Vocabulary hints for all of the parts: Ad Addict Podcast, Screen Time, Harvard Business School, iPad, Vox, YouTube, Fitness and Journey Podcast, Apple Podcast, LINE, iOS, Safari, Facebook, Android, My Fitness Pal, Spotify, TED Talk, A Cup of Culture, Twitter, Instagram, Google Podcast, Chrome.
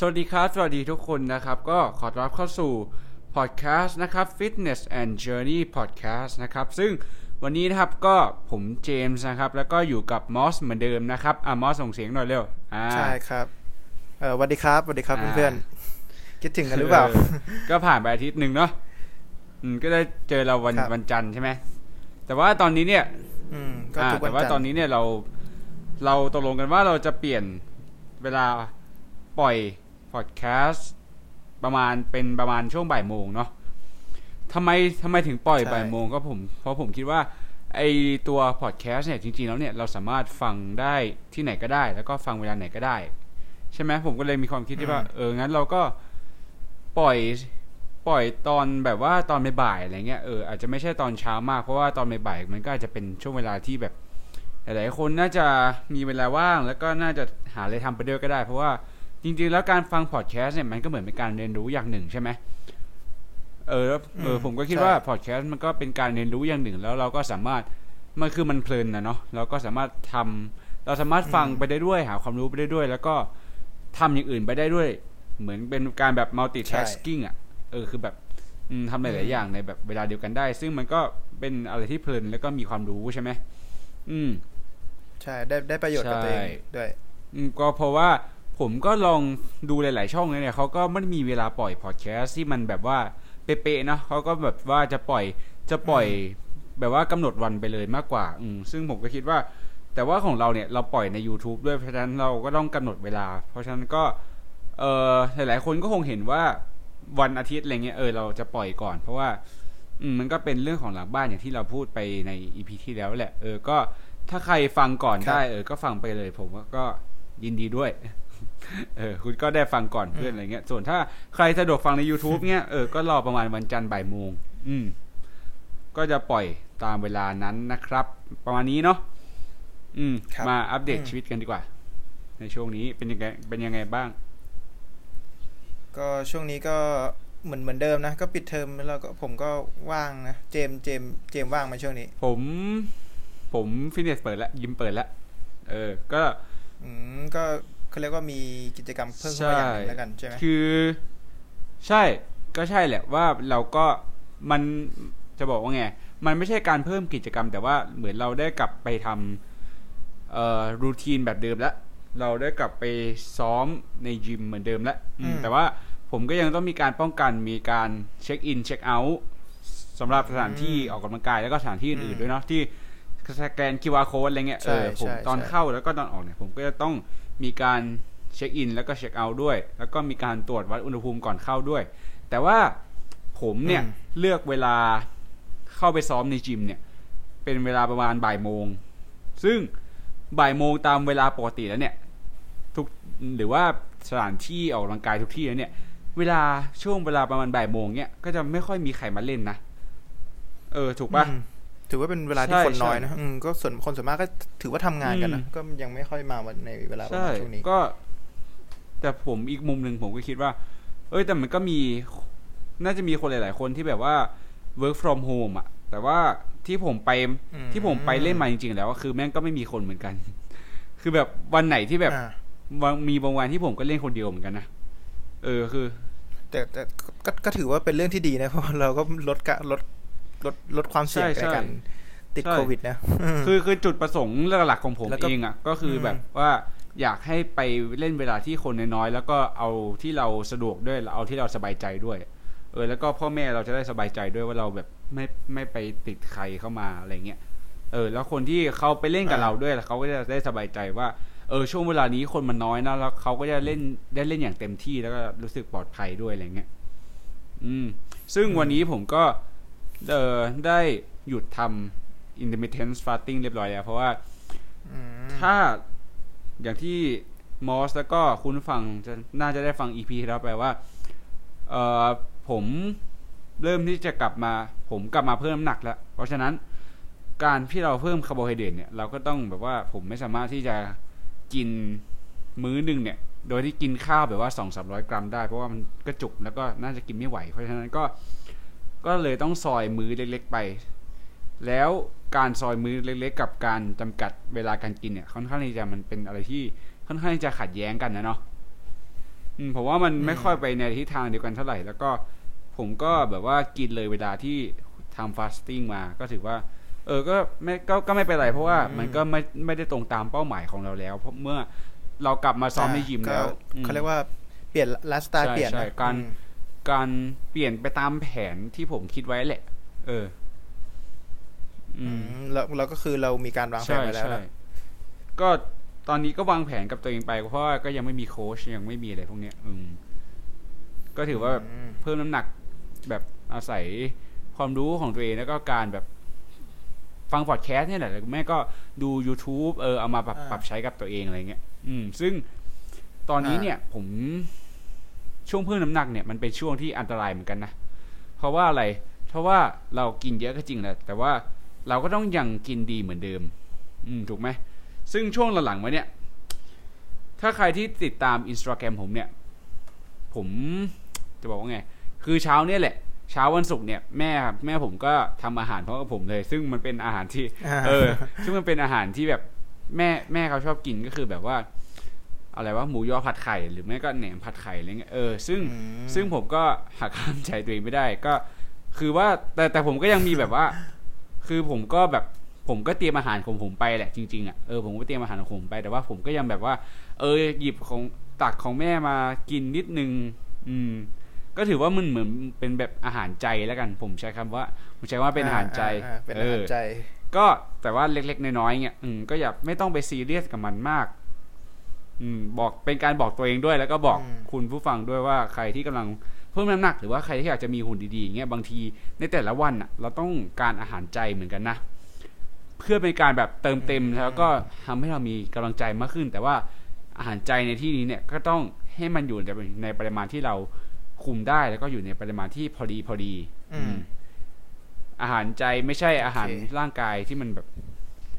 สวัสดีครับสวัสดีทุกคนนะครับก็ขอต้อนรับเข้าสู่พอดแคสต์นะครับ Fitness and Journey Podcast นะครับซึ่งวันนี้นะครับก็ผมเจมส์นะครับแล้วก็อยู่กับมอสเหมือนเดิมนะครับมอสส่งเสียงหน่อยเร็วใช่ครับสวัสดีครับสวัสดีครับเพื่อนๆคิดถึงกันหรือเปล่าก็ผ่านไปอาทิตย์นึงเนาะก็ได้เจอเราวันจันทร์ใช่ไหมแต่ว่าตอนนี้เนี่ยแต่ว่าตอนนี้เนี่ยเราตกลงกันว่าเราจะเปลี่ยนเวลาปล่อยพอดแคสต์ประมาณช่วงบ่ายโมงเนาะทำไมถึงปล่อยบ่ายโมงก็เพราะผมคิดว่าไอตัวพอดแคสต์เนี่ยจริงๆแล้วเนี่ยเราสามารถฟังได้ที่ไหนก็ได้แล้วก็ฟังเวลาไหนก็ได้ใช่ไหมผมก็เลยมีความคิดที่ว่างั้นเราก็ปล่อยตอนแบบว่าตอนบ่ายๆอะไรเงี้ยอาจจะไม่ใช่ตอนเช้ามากเพราะว่าตอนบ่ายๆมันก็อาจจะเป็นช่วงเวลาที่แบบหลายๆคนน่าจะมีเวลาว่างแล้วก็น่าจะหาอะไรทำไปด้วยก็ได้เพราะว่าจริงๆแล้วการฟังพอดแคสต์เนี่ยมันก็เหมือนเป็นการเรียนรู้อย่างหนึ่งใช่ไหมผมก็คิดว่าพอดแคสต์มันก็เป็นการเรียนรู้อย่างหนึ่งแล้วเราก็สามารถมันคือมันเพลินนะเนาะเราก็สามารถเราสามารถฟังไปได้ด้วยหาความรู้ไปได้ด้วยแล้วก็ทำอย่างอื่นไปได้ด้วยเหมือนเป็นการแบบ multitasking อ่ะคือแบบทำหลายๆอย่างในแบบเวลาเดียวกันได้ซึ่งมันก็เป็นอะไรที่เพลินแล้วก็มีความรู้ใช่ไหมใช่ได้ประโยชน์กับตัวเองด้วยก็เพราะว่าผมก็ลองดูหลายๆช่องเนี่ยเขาก็ไม่มีเวลาปล่อยพอดแคสต์ที่มันแบบว่าเป๊ะๆเนาะเขาก็แบบว่าจะปล่อยแบบว่ากำหนดวันไปเลยมากกว่าซึ่งผมก็คิดว่าแต่ว่าของเราเนี่ยเราปล่อยใน YouTube ด้วยเพราะฉะนั้นเราก็ต้องกำหนดเวลาเพราะฉะนั้นก็หลายๆคนก็คงเห็นว่าวันอาทิตย์อะไรเงี้ยเราจะปล่อยก่อนเพราะว่ามันก็เป็นเรื่องของหลังบ้านอย่างที่เราพูดไปใน EP ที่แล้วแหละก็ถ้าใครฟังก่อนได้ก็ฟังไปเลยผมก็ยินดีด้วยคุณก็ได้ฟังก่อนเพื่อนอะไรเงี้ยส่วนถ้าใครสะดวกฟังใน YouTube เงี้ยก็รอประมาณวันจันทร์บ่ายโมงก็จะปล่อยตามเวลานั้นนะครับประมาณนี้เนาะมาอัปเดตชีวิตกันดีกว่าในช่วงนี้เป็นยังไงบ้างก็ช่วงนี้ก็เหมือนเดิมนะก็ปิดเทอมแล้วก็ผมก็ว่างนะเจมว่างมาช่วงนี้ผมฟิตเนสเปิดแล้วยิมเปิดแล้วก็เขาเรียกว่ามีกิจกรรมเพิ่มขึ้นมาอย่างนึงแล้วกันใช่ไหมคือใช่ก็ใช่แหละว่าเราก็มันจะบอกว่าไงมันไม่ใช่การเพิ่มกิจกรรมแต่ว่าเหมือนเราได้กลับไปทำรูทีนแบบเดิมแล้วเราได้กลับไปซ้อมในยิมเหมือนเดิมแล้วแต่ว่าผมก็ยังต้องมีการป้องกันมีการเช็คอินเช็คเอาท์สำหรับสถานที่ออกกำลังกายแล้วก็สถานที่อื่นด้วยเนาะที่สแกน QR Code อะไรเงี้ยผมตอนเข้าแล้วก็ตอนออกเนี่ยผมก็จะต้องมีการเช็คอินแล้วก็เช็คเอาท์ด้วยแล้วก็มีการตรวจวัดอุณหภูมิก่อนเข้าด้วยแต่ว่าผมเนี่ยเลือกเวลาเข้าไปซ้อมในจิมเนี่ยเป็นเวลาประมาณบ่ายโมงซึ่งบ่ายโมงตามเวลาปกติแล้วเนี่ยทุกหรือว่าสถานที่ออกกำลังกายทุกที่แล้วเนี่ยช่วงเวลาประมาณบ่ายโมงเนี่ยก็จะไม่ค่อยมีใครมาเล่นนะถูกป่ะถือว่าเป็นเวลาที่คนน้อยนะก็คนส่วนมากก็ถือว่าทำงานกันนะก็ยังไม่ค่อยมาในเวลาประมาณช่วงนี้ก็แต่ผมอีกมุมนึงผมก็คิดว่าแต่มันก็มีน่าจะมีคนหลายๆคนที่แบบว่า work from home อ่ะแต่ว่าที่ผมไปเล่นมาจริงๆแล้วคือแม่งก็ไม่มีคนเหมือนกันคือแบบวันไหนที่แบบมีบางวันที่ผมก็เล่นคนเดียวเหมือนกันนะคือแต่ก็ถือว่าเป็นเรื่องที่ดีนะเพราะเราก็ลดความเสี่ยงในการติดโควิดนะคือจุดประสงค์หลักๆของผมเองอ่ะก็คือแบบว่าอยากให้ไปเล่นเวลาที่คนน้อยๆแล้วก็เอาที่เราสะดวกด้วยเอาที่เราสบายใจด้วยแล้วก็พ่อแม่เราจะได้สบายใจด้วยว่าเราแบบไม่ไปติดใครเข้ามาอะไรเงี้ยแล้วคนที่เขาไปเล่นกับเราด้วยเขาก็จะได้สบายใจว่าช่วงเวลานี้คนมันน้อยนะแล้วเขาก็จะได้เล่นอย่างเต็มที่แล้วก็รู้สึกปลอดภัยด้วยอะไรเงี้ยซึ่งวันนี้ผมก็ได้หยุดทำ intermittent fasting เรียบร้อยแล้วเพราะว่าถ้าอย่างที่มอสแล้วก็คุณฟังน่าจะได้ฟัง EP แล้วแปลว่าผมเริ่มที่จะกลับมาเพิ่มน้ำหนักแล้วเพราะฉะนั้นการที่เราเพิ่มคาร์โบไฮเดรตเนี่ยเราก็ต้องแบบว่าผมไม่สามารถที่จะกินมื้อนึงเนี่ยโดยที่กินข้าวแบบว่า 200-300 กรัมได้เพราะว่ามันก็จุกแล้วก็น่าจะกินไม่ไหวเพราะฉะนั้นก็เลยต้องซอยมื้อเล็กๆไปแล้วการซอยมื้อเล็กๆกับการจำกัดเวลาการกินเนี่ยค่อนข้างที่จะมันเป็นอะไรที่ค่อนข้างที่จะขัดแย้งกันนะเนาะ ผมว่ามันไม่ค่อยไปในทิศทางเดียวกันเท่าไหร่แล้วก็ผมก็แบบว่ากินเลยเวลาที่ทำฟาสติ้งมาก็ถือว่าก็ไม่เป็นไรเพราะว่ามันก็ไม่ได้ตรงตามเป้าหมายของเราแล้วเพราะเมื่อเรากลับมาซ้อมในยิมแล้วเขาเรียกว่าเปลี่ยนไลฟ์สไตล์เปลี่ยนการเปลี่ยนไปตามแผนที่ผมคิดไว้แหละเราก็คือเรามีการวางแผนไปแล้วก็ตอนนี้ก็วางแผนกับตัวเองไปเพราะว่าก็ยังไม่มีโค้ชยังไม่มีอะไรพวกเนี้ยก็ถือว่าแบบเพิ่มน้ำหนักแบบอาศัยความรู้ของตัวเองแล้วก็การแบบฟังพอดแคสต์เนี่ยแหละแม่ก็ดู YouTube เอามาปรับใช้กับตัวเองอะไรเงี้ยซึ่งตอนนี้เนี่ยผมช่วงเพิ่มน้ำหนักเนี่ยมันเป็นช่วงที่อันตรายเหมือนกันนะเพราะว่าอะไรเพราะว่าเรากินเยอะก็จริงแหละแต่ว่าเราก็ต้องยังกินดีเหมือนเดิมถูกไหมซึ่งช่วงหลังๆมาเนี่ยถ้าใครที่ติดตาม Instagram ผมเนี่ยผมจะบอกว่าไงคือเช้าเนี่ยแหละเช้าวันศุกร์เนี่ยแม่ผมก็ทำอาหารพร้อมกับผมเลยซึ่งมันเป็นอาหารที่ซึ่งมันเป็นอาหารที่แบบแม่เขาชอบกินก็คือแบบว่าอะไรวะหมูยอผัดไข่หรือไม่ก็แหนมผัดไข่อะไรเงี้ยซึ่งผมก็หักห้ามใจตัวเองไม่ได้ก็คือว่าแต่ผมก็ยังมีแบบว่าคือผมก็แบบผมก็เตรียมอาหารของผมไปแหละจริงๆอ่ะผมก็เตรียมอาหารของผมไปแต่ว่าผมก็ยังแบบว่าหยิบของตักของแม่มากินนิดนึงก็ถือว่ามันเหมือนเป็นแบบอาหารใจแล้วกันผมใช้คำว่าผมใช้ว่าเป็นอาหารใจเป็นอาหารใจก็แต่ว่าเล็กๆน้อยๆเงี้ยก็อย่าไม่ต้องไปซีเรียสกับมันมากบอกเป็นการบอกตัวเองด้วยแล้วก็บอกคุณผู้ฟังด้วยว่าใครที่กำลังเพิ่มน้ำหนักหรือว่าใครที่อยากจะมีหุ่นดีๆอย่างเงี้ยบางทีในแต่ละวันอ่ะเราต้องการอาหารใจเหมือนกันนะเพื่อเป็นการแบบเติมเต็มแล้วก็ทำให้เรามีกำลังใจมากขึ้นแต่ว่าอาหารใจในที่นี้เนี่ยก็ต้องให้มันอยู่ในปริมาณที่เราคุมได้แล้วก็อยู่ในปริมาณที่พอดีอาหารใจไม่ใช่อาหารร่างกายที่มันแบบ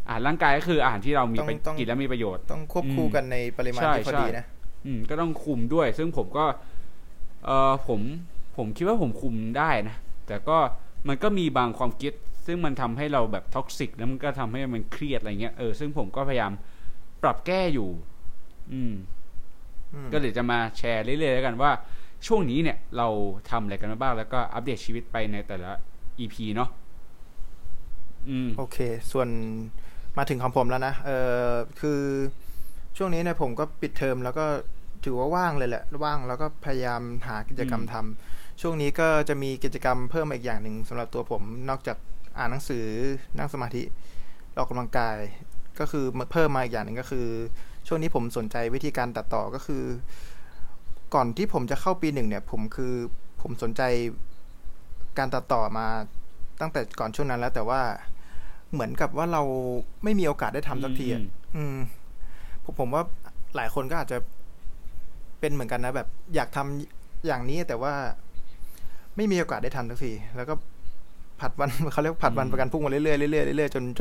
อาหารร่างกายก็คืออาหารที่เรามีกินแล้วมีประโยชน์ต้องควบคู่กันในปริมาณที่พอดีนะก็ต้องคุมด้วยซึ่งผมก็ผมคิดว่าผมคุมได้นะแต่ก็มันก็มีบางความคิดซึ่งมันทำให้เราแบบท็อกซิกแล้วมันก็ทำให้มันเครียดอะไรเงี้ยซึ่งผมก็พยายามปรับแก้อยู่ก็เดี๋ยวจะมาแชร์เรื่อยๆแล้วกันว่าช่วงนี้เนี่ยเราทำอะไรกันบ้างแล้วก็อัปเดตชีวิตไปในแต่ละ EP เนาะโอเคส่วนมาถึงของผมแล้วนะคือช่วงนี้เนี่ยผมก็ปิดเทอมแล้วก็ถือว่าว่างเลยแหละว่างแล้วก็พยายามหากิจกรรมทำช่วงนี้ก็จะมีกิจกรรมเพิ่มอีกอย่างหนึ่งสำหรับตัวผมนอกจากอ่านหนังสือนั่งสมาธิออกกำลังกายก็คือเพิ่มมาอีกอย่างหนึ่งก็คือช่วงนี้ผมสนใจวิธีการตัดต่อก็คือก่อนที่ผมจะเข้าปีหนึ่งเนี่ยผมสนใจการตัดต่อมาตั้งแต่ก่อนช่วงนั้นแล้วแต่ว่าเหมือนกับว่าเราไม่มีโอกาสได้ทำสักทีผมว่าหลายคนก็อาจจะเป็นเหมือนกันนะแบบอยากทำอย่างนี้แต่ว่าไม่มีโอกาสได้ทำสักทีแล้วก็ผัดวันเขาเรียกผัดวันประกันพรุ่งมาเรื่อยๆเรื่อยๆเรื่อยๆ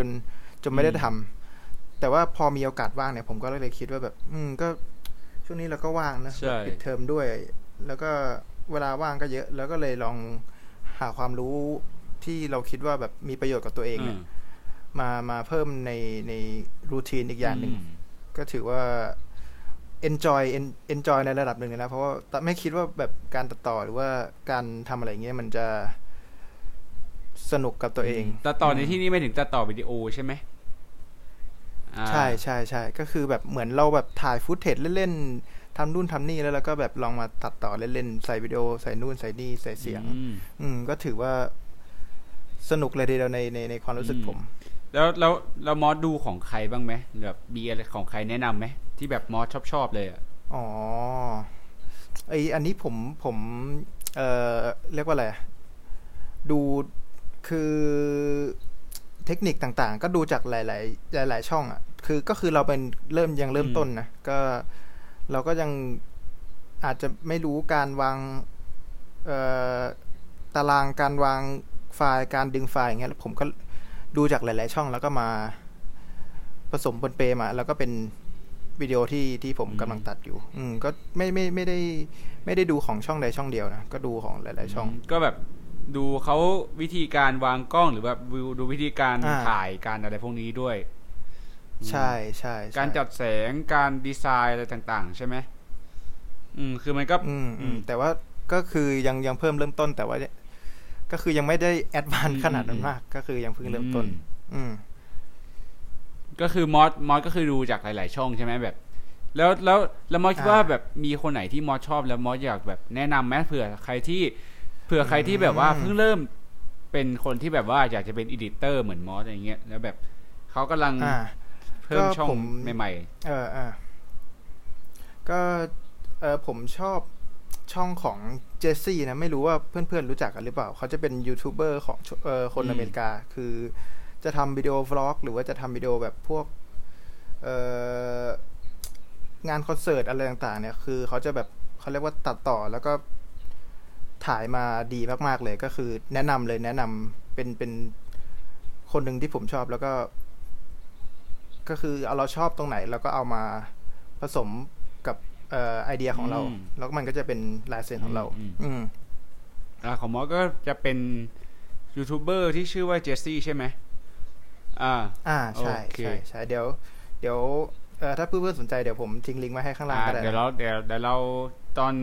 จนไม่ได้ทำแต่ว่าพอมีโอกาสว่างเนี่ยผมก็เลยคิดว่าแบบก็ช่วงนี้เราก็ว่างนะปิดเทอมด้วยแล้วก็เวลาว่างก็เยอะแล้วก็เลยลองหาความรู้ที่เราคิดว่าแบบมีประโยชน์กับตัวเองเนี่ยมาเพิ่มในรูทีนอีกอย่างหนึ่งก็ถือว่า enjoy ในระดับหนึ่งนะเพราะว่าไม่คิดว่าแบบการตัดต่อหรือว่าการทำอะไรเงี้ยมันจะสนุกกับตัวเองตัดต่อในที่นี่ไม่ถึงตัดต่อวิดีโอใช่ไหมใช่ใช่ใช่ก็คือแบบเหมือนเราแบบถ่ายฟุตเทจเล่นๆทำนู่นทำนี่แล้วก็แบบลองมาตัดต่อเล่นๆใส่วิดีโอใส่นู่นใส่นี่ใส่เสียงก็ถือว่าสนุกเลยทีเดียวในความรู้สึกผมแล้วมอสดูของใครบ้างไหมแบบมีอะไรของใครแนะนำไหมที่แบบมอสชอบเลยอ๋อไออันนี้ผมเรียกว่าอะไรดูคือเทคนิคต่างๆก็ดูจากหลายช่องอ่ะคือก็คือเราเป็นยังเริ่มต้นนะก็เราก็ยังอาจจะไม่รู้การวางตารางการวางไฟล์การดึงไฟล์อย่างเงี้ยผมก็ดูจากหลายๆช่องแล้วก็มาผสมปนเปมาแล้วก็เป็นวิดีโอที่ผมกำลังตัดอยู่ก็ไม่ได้ดูของช่องใดช่องเดียวนะก็ดูของหลายๆช่องก็แบบดูเขาวิธีการวางกล้องหรือแบบดูวิธีการถ่ายการอะไรพวกนี้ด้วยใช่การจัดแสงการดีไซน์อะไรต่างๆใช่ไหม คือมันก็แต่ว่าก็คือยังเพิ่มเริ่มต้นแต่ว่าก็คือยังไม่ได้แอดวานซ์ขนาดนั้นมากก็คือยังเพิ่งเริ่มต้นก็คือมอสก็คือดูจากหลายๆช่องใช่ไหมแบบแล้วมอสคิดว่าแบบมีคนไหนที่มอสชอบแล้วมอสอยากแบบแนะนำไหมเผื่อใครที่แบบว่าเพิ่งเริ่มเป็นคนที่แบบว่าอยากจะเป็นอีดิเตอร์เหมือนมอสอะไรเงี้ยแล้วแบบเขากำลังเพิ่มช่องใหม่ๆก็ผมชอบช่องของเจสซี่นะไม่รู้ว่าเพื่อนๆรู้จักกันหรือเปล่าเขาจะเป็นยูทูบเบอร์ของคนอเมริกาคือจะทำวิดีโอวล็อกหรือว่าจะทำวิดีโอแบบพวกงานคอนเสิร์ตอะไรต่างๆเนี่ยคือเขาจะแบบเขาเรียกว่าตัดต่อแล้วก็ถ่ายมาดีมากๆเลยก็คือแนะนำเป็นคนหนึ่งที่ผมชอบแล้วก็คือเราชอบตรงไหนเราก็เอามาผสมกับไอเดียของเราแล้วมันก็จะเป็นลายเซ็นของเราของมอสก็จะเป็นยูทูบเบอร์ที่ชื่อว่าเจสซี่ใช่ไหมใช่ okay. ใช่เดี๋ยวถ้าเพื่อนๆสนใจเดี๋ยวผมทิ้งลิงก์ไว้ให้ข้างล่างก็ได้เดี๋ยวเราตอน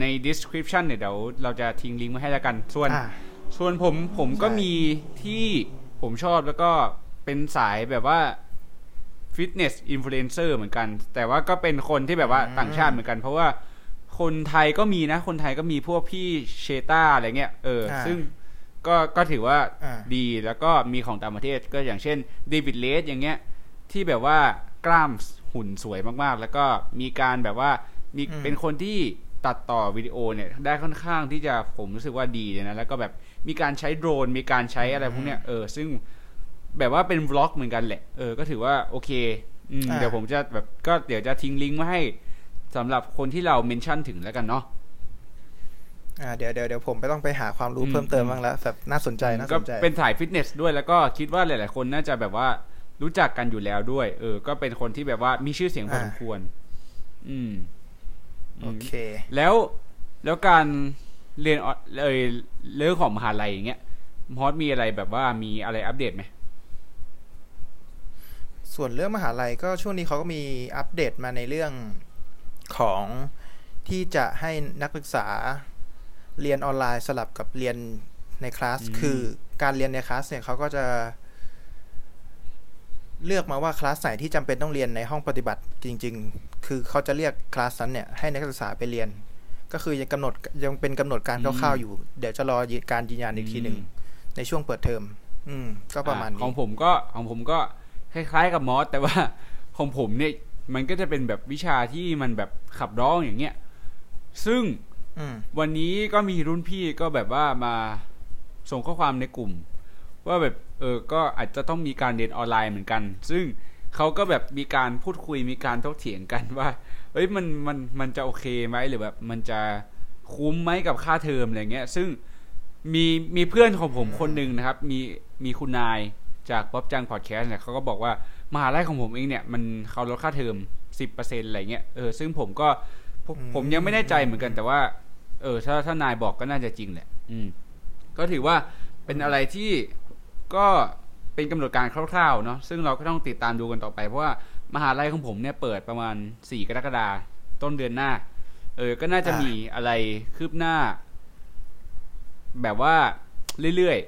ใน description เนี่ยเดี๋ยวเราจะทิ้งลิงก์ไว้ให้แล้วกันส่วนผมก็มีที่ผมชอบแล้วก็เป็นสายแบบว่า fitness influencer เหมือนกันแต่ว่าก็เป็นคนที่แบบว่าต่างชาติเหมือนกันเพราะว่าคนไทยก็มีพวกพี่เชต้าอะไรเงี้ยซึ่งก็ถือว่าดีแล้วก็มีของต่างประเทศก็อย่างเช่นเดวิดเลสอย่างเงี้ยที่แบบว่ากล้ามหุ่นสวยมากๆแล้วก็มีการแบบว่ามีเป็นคนที่ตัดต่อวิดีโอเนี่ยได้ค่อนข้างที่จะผมรู้สึกว่าดีเลยนะแล้วก็แบบมีการใช้โดรนมีการใช้อะไรพวกเนี้ยซึ่งแบบว่าเป็นบล็อกเหมือนกันแหละก็ถือว่าโอเคเดี๋ยวผมจะแบบก็เดี๋ยวจะทิ้งลิงก์มาให้สำหรับคนที่เราเมนชั่นถึงแล้วกันเนาะเดี๋ยวผมต้องไปหาความรู้เพิ่มเติมบ้างแล้วแบบน่าสนใจก็เป็นสายฟิตเนสด้วยแล้วก็คิดว่าหลายๆคนน่าจะแบบว่ารู้จักกันอยู่แล้วด้วยก็เป็นคนที่แบบว่ามีชื่อเสียงพอสมควรโอเคแล้วการเรียนเรื่องของมหาลัยอย่างเงี้ยมอสมีอะไรแบบว่ามีอะไรอัปเดตไหมส่วนเรื่องมหาลัยก็ช่วงนี้เขาก็มีอัปเดตมาในเรื่องของที่จะให้นักศึกษาเรียนออนไลน์สลับกับเรียนในคลาสคือการเรียนในคลาสเนี่ยเขาก็จะเลือกมาว่าคลาสไหนที่จำเป็นต้องเรียนในห้องปฏิบัติจริงๆคือเขาจะเรียกคลาสนั้นเนี่ยให้นักศึกษาไปเรียนก็คือยังเป็นกำหนดการคร่าวๆอยู่เดี๋ยวจะรอการยืนยันอีกทีหนึ่งในช่วงเปิดเทอมก็ประมาณนี้ของผมก็คล้ายๆกับมอสแต่ว่าของผมเนี่ยมันก็จะเป็นแบบวิชาที่มันแบบขับร้องอย่างเงี้ยซึ่งวันนี้ก็มีรุ่นพี่ก็แบบว่ามาส่งข้อความในกลุ่มว่าแบบก็อาจจะต้องมีการเรียนออนไลน์เหมือนกันซึ่งเขาก็แบบมีการพูดคุยมีการถกเถียงกันว่าเอ้ยมันจะโอเคไหมหรือแบบมันจะคุ้มไหมกับค่าเทอมอะไรเงี้ยซึ่งมีเพื่อนของผมคนนึงนะครับมีคุณนายจากป๊อปจังพอดแคสต์เนี่ยเขาก็บอกว่ามหาลัยของผมเองเนี่ยมันเขาลดค่าเทอม 10% อะไรเงี้ยซึ่งผมก็ผมยังไม่แน่ใจเหมือนกันแต่ว่าถ้านายบอกก็น่าจะจริงแหละก็ถือว่าเป็นอะไรที่ก็เป็นกำหนดการคร่าวๆเนาะซึ่งเราก็ต้องติดตามดูกันต่อไปเพราะว่ามหาลัยของผมเนี่ยเปิดประมาณ4กรกฎาคมต้นเดือนหน้าก็น่าจะมีอะไรคืบหน้าแบบว่าเรื่อย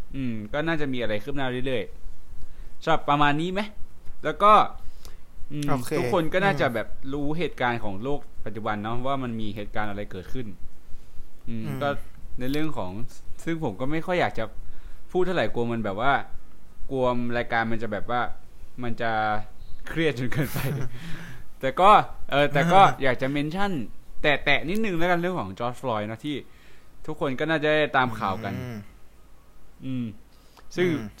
ๆก็น่าจะมีอะไรคืบหน้าเรื่อยๆชอบประมาณนี้ไหมแล้วก็ทุกคนก็น่าจะแบบรู้เหตุการณ์ของโลกปัจจุบันเนาะว่ามันมีเหตุการณ์อะไรเกิดขึ้นก็ในเรื่องของซึ่งผมก็ไม่ค่อยอยากจะพูดเท่าไหร่กลัวมันแบบว่ากลัวรายการมันจะแบบว่ามันจะเครียดจนเกินไปแต่ก็อยากจะเมนชั่นแต่นิดนึงแล้วกันเรื่องของจอร์จฟลอยด์นะที่ทุกคนก็น่าจะได้ตามข่าวกัน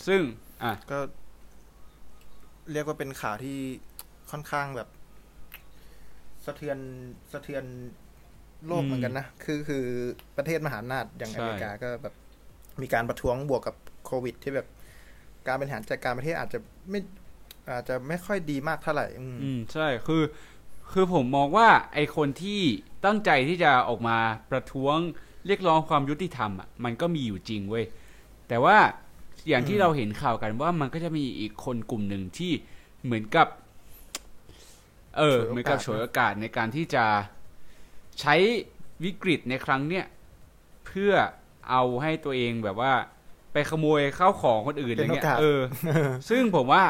ซึ่งก็เรียกว่าเป็นข่าวที่ค่อนข้างแบบสะเทือนโลกเหมือนกันนะคือประเทศมหาอำนาจอย่างอเมริกาก็แบบมีการประท้วงบวกกับโควิดที่แบบการบริหารจัดการประเทศอาจจะไม่ค่อยดีมากเท่าไหร่ใช่คือผมมองว่าไอคนที่ตั้งใจที่จะออกมาประท้วงเรียกร้องความยุติธรรมอ่ะมันก็มีอยู่จริงเว้ยแต่ว่าอย่างที่เราเห็นข่าวกันว่ามันก็จะมีอีกคนกลุ่มหนึ่งที่เหมือนกับฉวยโอกาสในการที่จะ ใช้วิกฤตในครั้งเนี้ยเพื่อเอาให้ตัวเองแบบว่าไปขโมยข้าวของคนอื่นอย่างเงี้ยซึ่งผมว่า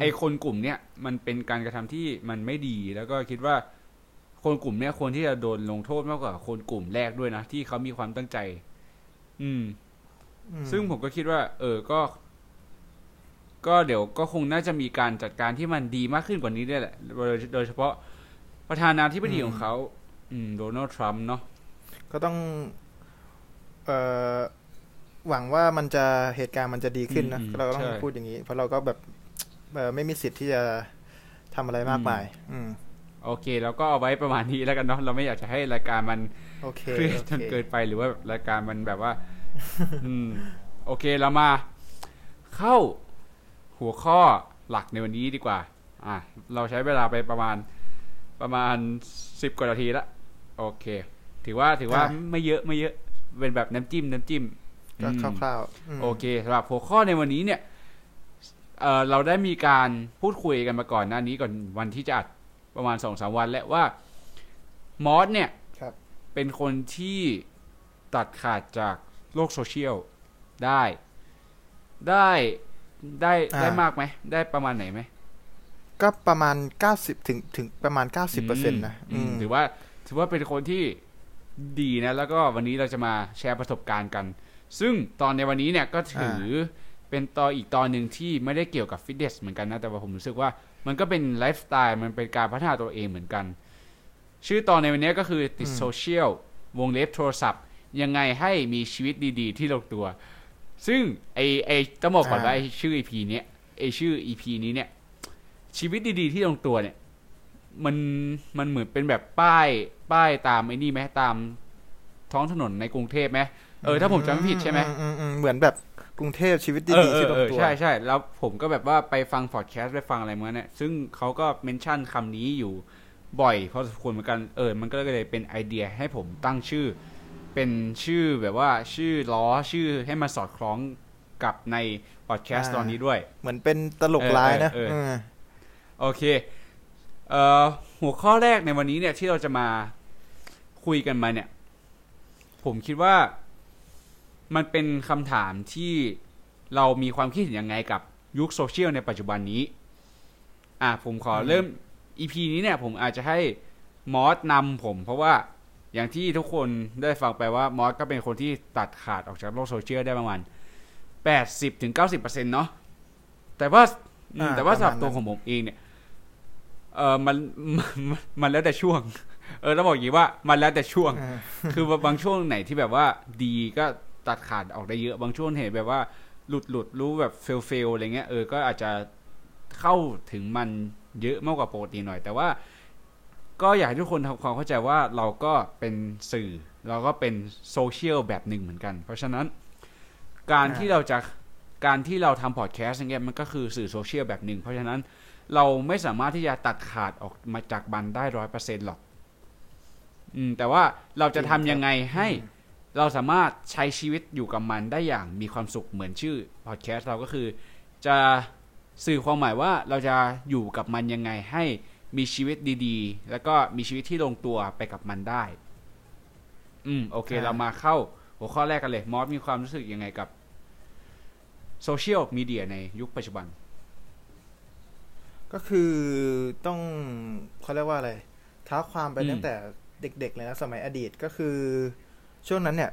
ไอ้คนกลุ่มเนี้ยมันเป็นการกระทำที่มันไม่ดีแล้วก็คิดว่าคนกลุ่มเนี้ยคนที่จะโดนลงโทษมากกว่าคนกลุ่มแรกด้วยนะที่เขามีความตั้งใจซึ่งผมก็คิดว่าก็เดี๋ยวก็คงน่าจะมีการจัดการที่มันดีมากขึ้นกว่านี้ด้วยแหละโดยเฉพาะประธานาธิบดีของเขาโดนัลด์ทรัมป์เนาะก็ต้องหวังว่ามันจะเหตุการณ์มันจะดีขึ้นนะเราก็ต้องพูดอย่างนี้เพราะเราก็แบบไม่มีสิทธิ์ที่จะทำอะไรมากมายโอเคแล้วก็เอาไว้ประมาณนี้แล้วกันเนาะเราไม่อยากจะให้รายการมันเครียดจนเกินไปหรือว่ารายการมันแบบว่าโอเคเรามาเข้าหัวข้อหลักในวันนี้ดีกว่าเราใช้เวลาไปประมาณ10กว่านาทีละโอเคถือว่าไม่เยอะเป็นแบบน้ำจิ้มก็คร่าวๆโอเคสำหรับหัวข้อในวันนี้เนี่ยเราได้มีการพูดคุยกันมาก่อนหน้านี้ก่อนวันที่จะอัดประมาณ 2-3 วันและว่ามอสเนี่ยเป็นคนที่ตัดขาดจากโลกโซเชียลได้มากไหมได้ประมาณไหนไหมก็ประมาณ90ถึงประมาณ 90% นะถือว่าเป็นคนที่ดีนะแล้วก็วันนี้เราจะมาแชร์ประสบการณ์กันซึ่งตอนในวันนี้เนี่ยก็ถือเป็นตอนอีกตอนหนึ่งที่ไม่ได้เกี่ยวกับฟิตเนสเหมือนกันนะแต่ว่าผมรู้สึกว่ามันก็เป็นไลฟ์สไตล์มันเป็นการพัฒนาตัวเองเหมือนกันชื่อตอนในวันนี้ก็คือติดโซเชียลวงเล็บโทรศัพท์ยังไงให้มีชีวิตดีๆที่ลงตัวซึ่งไอต้องบอกก่อนว่าชื่อ EP นี้เนี่ยชีวิตดีๆที่ลงตัวเนี่ยมันเหมือนเป็นแบบป้ายตามไอ้นี่ไหมตามท้องถนนในกรุงเทพไหมถ้าผมจำไม่ผิดใช่ไหมเหมือนแบบกรุงเทพชีวิตดีๆที่ลงตัวใช่ๆแล้วผมก็แบบว่าไปฟังพอดแคสต์ไปฟังอะไรมาเนี่ยซึ่งเขาก็เมนชั่นคำนี้อยู่บ่อยพอสมควรเหมือนกันมันก็เลยเป็นไอเดียให้ผมตั้งชื่อเป็นชื่อแบบว่าชื่อล้อชื่อให้มันสอดคล้องกับในพอดแคสต์ตอนนี้ด้วยเหมือนเป็นตลกร้ายนะโอเคหัวข้อแรกในวันนี้เนี่ยที่เราจะมาคุยกันมาเนี่ยผมคิดว่ามันเป็นคำถามที่เรามีความคิดเห็นยังไงกับยุคโซเชียลในปัจจุบันนี้ผมขอเริ่ม EP นี้เนี่ยผมอาจจะให้มอสนำผมเพราะว่าอย่างที่ทุกคนได้ฟังไปว่ามอสก็เป็นคนที่ตัดขาดออกจากโลกโซเชียลได้ประมาณ 80-90% เนาะแต่ว่าสำหรับตัวของผมเองเนี่ยมันแล้วแต่ช่วงแล้วบอกอย่างนี้ว่ามันแล้วแต่ช่วงคือบางช่วงไหนที่แบบว่าดีก็ตัดขาดออกได้เยอะบางช่วงเห็นแบบว่าหลุดรู้แบบเฟลอะไรเงี้ยก็อาจจะเข้าถึงมันเยอะมากกว่าปกติหน่อยแต่ว่าก็อยากให้ทุกคนทำความเข้าใจว่าเราก็เป็นสื่อเราก็เป็นโซเชียลแบบหนึ่งเหมือนกันเพราะฉะนั้นการที่เราทำพอดแคสต์อย่างเงี้ยมันก็คือสื่อโซเชียลแบบหนึ่งเพราะฉะนั้นเราไม่สามารถที่จะตัดขาดออกมาจากมันได้ 100% หรอกแต่ว่าเราจะทำยังไงให้เราสามารถใช้ชีวิตอยู่กับมันได้อย่างมีความสุขเหมือนชื่อพอดแคสต์เราก็คือจะสื่อความหมายว่าเราจะอยู่กับมันยังไงให้มีชีวิตดีๆแล้วก็มีชีวิตที่ลงตัวไปกับมันได้โอเคเรามาเข้าหัวข้อแรกกันเลยมอสมีความรู้สึกยังไงกับโซเชียลมีเดียในยุคปัจจุบันก็คือต้องเขาเรียกว่าอะไรท้าความไปตั้งแต่เด็กๆเลยนะสมัยอดีตก็คือช่วงนั้นเนี่ย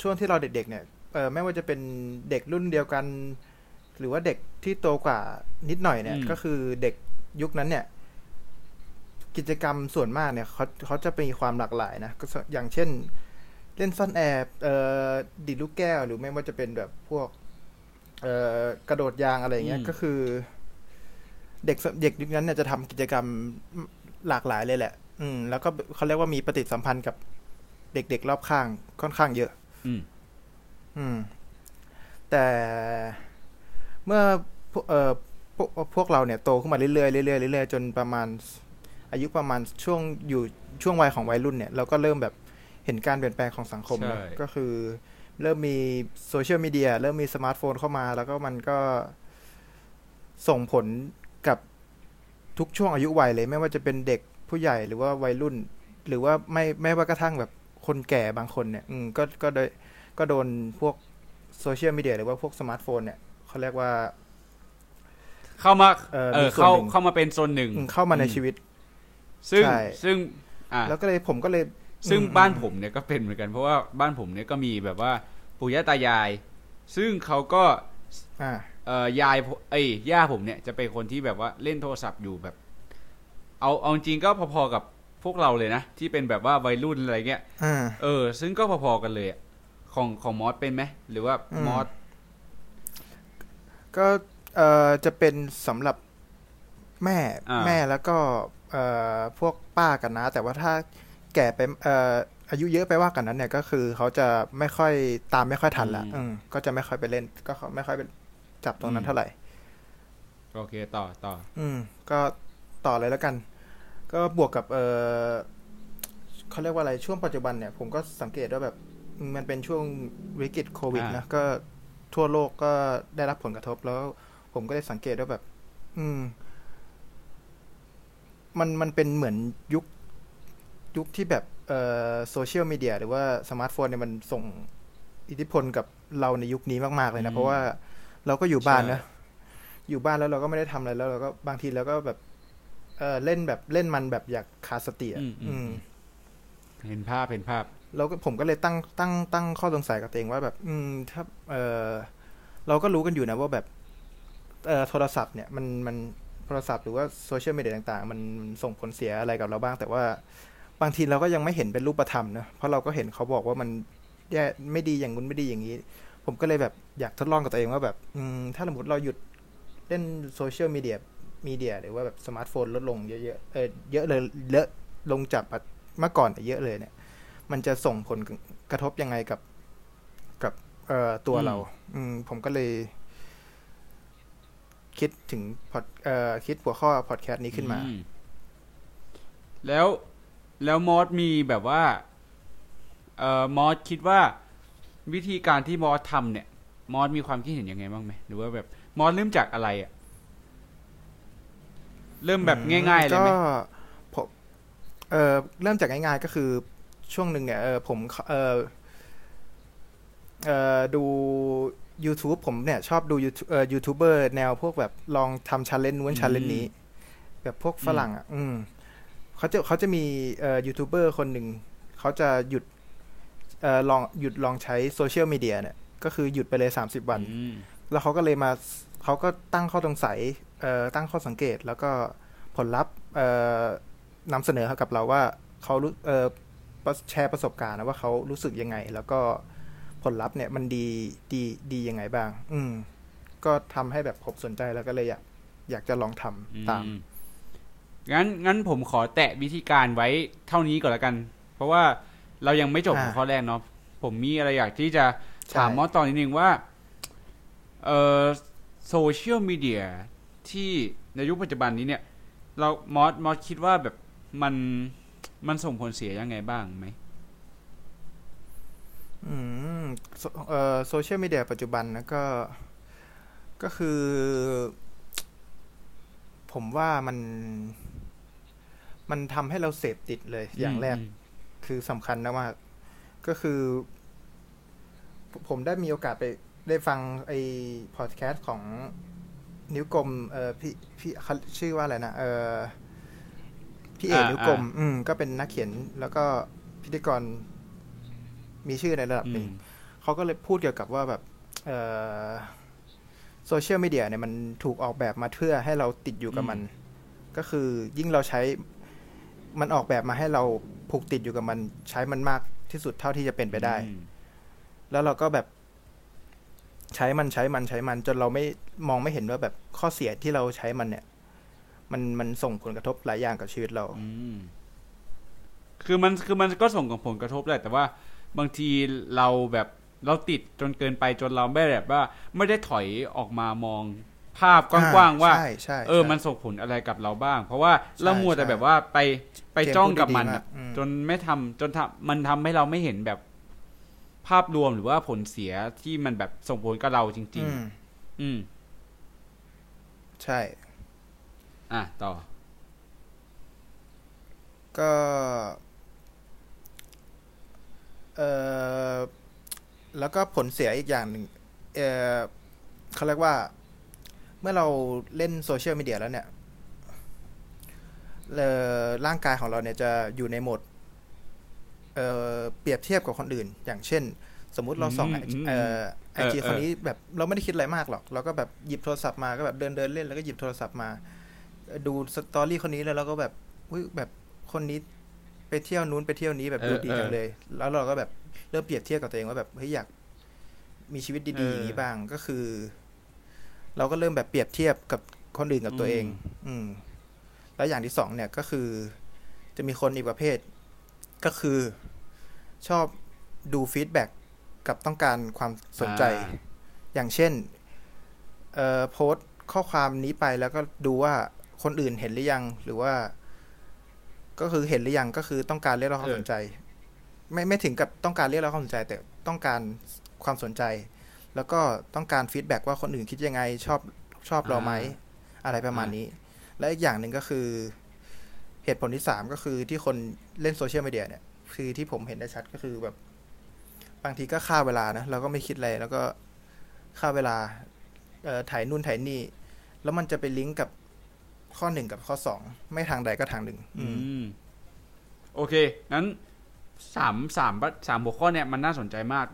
ช่วงที่เราเด็กๆเนี่ยไม่ว่าจะเป็นเด็กรุ่นเดียวกันหรือว่าเด็กที่โตกว่านิดหน่อยเนี่ยก็คือเด็กยุคนั้นเนี่ยกิจกรรมส่วนมากเนี่ยเขาจะมีความหลากหลายนะอย่างเช่นเล่นซ่อนแอบดีดลูกแก้วหรือไม่ว่าจะเป็นแบบพวกกระโดดยางอะไรเงี้ยก็คือเด็กยุคนั้นเนี่ยจะทำกิจกรรมหลากหลายเลยแหละแล้วก็เขาเรียกว่ามีปฏิสัมพันธ์กับเด็กๆรอบข้างค่อนข้างเยอะแต่เมื่อพวกเราเนี่ยโตขึ้นมาเรื่อยๆเรื่อยๆเรื่อยๆจนประมาณอายุประมาณช่วงวัยของวัยรุ่นเนี่ยเราก็เริ่มแบบเห็นการเปลี่ยนแปลงของสังคมนะก็คือเริ่มมีโซเชียลมีเดียเริ่มมีสมาร์ทโฟนเข้ามาแล้วก็มันก็ส่งผลกับทุกช่วงอายุวัยเลยไม่ว่าจะเป็นเด็กผู้ใหญ่หรือว่าวัยรุ่น หรือว่าไม่ว่ากระทั่งแบบคนแก่บางคนเนี่ยก็โดนพวกโซเชียลมีเดียหรือว่าพวกสมาร์ทโฟนเนี่ยเขาเรียกว่าเข้ามาเป็นโซนหนึ่งเข้ามาในชีวิตซึ่งแล้วก็เลยผมก็เลยซึ่งบ้านผมเนี่ยก็เป็นเหมือนกันเพราะว่าบ้านผมเนี่ยก็มีแบบว่าปู่ย่าตายายซึ่งเขาก็ย่าผมเนี่ยจะเป็นคนที่แบบว่าเล่นโทรศัพท์อยู่แบบเอาจริงก็พอๆกับพวกเราเลยนะที่เป็นแบบว่าวัยรุ่นอะไรเงี้ยซึ่งก็พอๆกันเลยของมอสเป็นไหมหรือว่ามอสก็จะเป็นสำหรับแม่แล้วก็พวกป้ากันนะแต่ว่าถ้าแก่ไปอายุเยอะไปว่ากันนั้นเนี่ยก็คือเขาจะไม่ค่อยตามไม่ค่อยทันละก็จะไม่ค่อยไปเล่นก็ไม่ค่อยไปจับตรงนั้นเท่าไหร่โอเคต่อก็ต่อเลยแล้วกันก็บวกกับเขาเรียกว่าอะไรช่วงปัจจุบันเนี่ยผมก็สังเกตว่าแบบมันเป็นช่วงวิกฤตโควิดนะก็ทั่วโลกก็ได้รับผลกระทบแล้วผมก็ได้สังเกตว่าแบบมันเป็นเหมือนยุคที่แบบโซเชียลมีเดียหรือว่าสมาร์ทโฟนเนี่ยมันส่งอิทธิพลกับเราในยุคนี้มากๆเลยนะเพราะว่าเราก็อยู่บ้านนะอยู่บ้านแล้วเราก็ไม่ได้ทำอะไรแล้วเราก็บางทีเราก็แบบเล่นแบบเล่นมันแบบอยากขาดสติเห็นภาพแล้วก็ผมก็เลยตั้งข้อสงสัยกับตัวเองว่าแบบถ้าเราก็รู้กันอยู่นะว่าแบบโทรศัพท์เนี่ยมันโทรศัพท์หรือว่าโซเชียลมีเดียต่างๆมันส่งผลเสียอะไรกับเราบ้างแต่ว่าบางทีเราก็ยังไม่เห็นเป็นรูปธรรมนะเพราะเราก็เห็นเขาบอกว่ามันแย่ไม่ดีอย่างนู้นไม่ดีอย่างนี้ผมก็เลยแบบอยากทดลองกับตัวเองว่าแบบถ้าสมมติเราหยุดเล่นโซเชียลมีเดียหรือว่าแบบสมาร์ทโฟนลดลงเยอะเยอะเลยเลอะลงจากเมื่อก่อนเยอะเลยเนี่ยมันจะส่งผลกระทบยังไงกับตัวเราผมก็เลยคิดถึงคิดหัวข้อพอดแคสต์นี้ขึ้นมาแล้วมอสมีแบบว่ามอสคิดว่าวิธีการที่มอสทำเนี่ยมอสมีความคิดเห็นยังไงบ้างไหมหรือว่าแบบมอสเริ่มจากอะไรอ่ะเริ่มแบบง่ายๆเลยไหมก็เริ่มจากง่ายๆก็คือช่วงหนึ่งเนี่ยผมดู YouTube ผมเนี่ยชอบดูยูทูบเบอร์แนวพวกแบบลองทำ challenge นู้น challenge นี้แบบพวกฝรั่งอ่ะเขาจะมียูทูบเบอร์คนหนึ่งเขาจะหยุดลองใช้โซเชียลมีเดียเนี่ยก็คือหยุดไปเลย30วันแล้วเขาก็เลยมาเขาก็ตั้งข้อสงสัยตั้งข้อสังเกตแล้วก็ผลลัพธ์นำเสนอกับเราว่าเขาแชร์ประสบการณ์นะว่าเขารู้สึกยังไงแล้วก็ผลลัพธ์เนี่ยมันดียังไงบ้างก็ทำให้แบบผมสนใจแล้วก็เลยอยากจะลองทำตามงั้นผมขอแตะวิธีการไว้เท่านี้ก่อนละกันเพราะว่าเรายังไม่จบข้อแรกเนาะผมมีอะไรอยากที่จะถามมอสตอนนิดนึงว่าโซเชียลมีเดียที่ในยุคปัจจุบันนี้เนี่ยเรามอสคิดว่าแบบมันส่งผลเสียยังไงบ้างไหมโซเชียลมีเดียปัจจุบันนะก็คือผมว่ามันทำให้เราเสพติดเลยอย่างแรกคือสำคัญนะว่าก็คือผมได้มีโอกาสไปได้ฟังไอ้พอดแคสต์ของนิ้วกลมพี่ชื่อว่าอะไรนะพี่เอกนิ้วกลมก็เป็นนักเขียนแล้วก็พิธีกรมีชื่อในระดับหนึ่งเขาก็เลยพูดเกี่ยวกับว่าแบบโซเชียลมีเดียเนี่ยมันถูกออกแบบมาเพื่อให้เราติดอยู่กับมันก็คือยิ่งเราใช้มันออกแบบมาให้เราผูกติดอยู่กับมันใช้มันมากที่สุดเท่าที่จะเป็นไปได้แล้วเราก็แบบใช้มันจนเราไม่มองไม่เห็นว่าแบบข้อเสียที่เราใช้มันเนี่ยมันส่งผลกระทบหลายอย่างกับชีวิตเราคือมันก็ส่งผลกระทบแหละแต่ว่าบางทีเราแบบเราติดจนเกินไปจนเราไม่แบบว่าไม่ได้ถอยออกมามองภาพกว้างๆว่ามันส่งผลอะไรกับเราบ้างเพราะว่าเรามัวแต่แบบว่าไปจ้องกับมันจนไม่ทำจนมันทำให้เราไม่เห็นแบบภาพรวมหรือว่าผลเสียที่มันแบบส่งผลกับเราจริงๆใช่ต่อก็ แล้วก็ผลเสียอีกอย่างหนึ่งเขาเรียกว่าเมื่อเราเล่นโซเชียลมีเดียแล้วเนี่ยร่างกายของเราเนี่ยจะอยู่ในโหมดเปรียบเทียบกับคนอื่นอย่างเช่นสมมุติเราส่องไอจีคนนี้แบบเราไม่ได้คิดอะไรมากหรอกเราก็แบบหยิบโทรศัพท์มาก็แบบเดินเดินเล่นแล้วก็หยิบโทรศัพท์มาดูสตอรี่คนนี้แล้วเราก็แบบอุ้ยแบบคนนี้ไปเที่ยวนู้นไปเที่ยวนี้แบบดูดีจังเลยแล้วเราก็แบบเริ่มเปรียบเทียบกับตัวเองว่าแบบเฮ้ยอยากมีชีวิตดีๆอย่างนี้บ้างก็คือเราก็เริ่มแบบเปรียบเทียบกับคนอื่นกับตัวเองแล้วอย่างที่สองเนี่ยก็คือจะมีคนอีกประเภทก็คือชอบดูฟีดแบ็กกับต้องการความสนใจอย่างเช่นโพสต์ข้อความนี้ไปแล้วก็ดูว่าคนอื่นเห็นหรือยังหรือว่าก็คือเห็นหรือยังก็คือต้องการเรียกร้องความสนใจไม่ถึงกับต้องการเรียกร้องความสนใจแต่ต้องการความสนใจแล้วก็ต้องการฟีดแบ็กว่าคนอื่นคิดยังไงชอบเราไหมอะไรประมาณนี้และอีกอย่างหนึ่งก็คือเหตุผลที่สามก็คือที่คนเล่นโซเชียลมีเดียเนี่ยคือที่ผมเห็นได้ชัดก็คือแบบบางทีก็ฆ่าเวลานะเราก็ไม่คิดอะไรแล้วก็ฆ่าเวลาถ่ายนู่นถ่ายนี่แล้วมันจะไปลิงก์กับข้อ1กับข้อ2ไม่ทางใดก็ทางหนึ่งโอเคงั้น3หัวข้อเนี่ยมันน่าสนใจมาก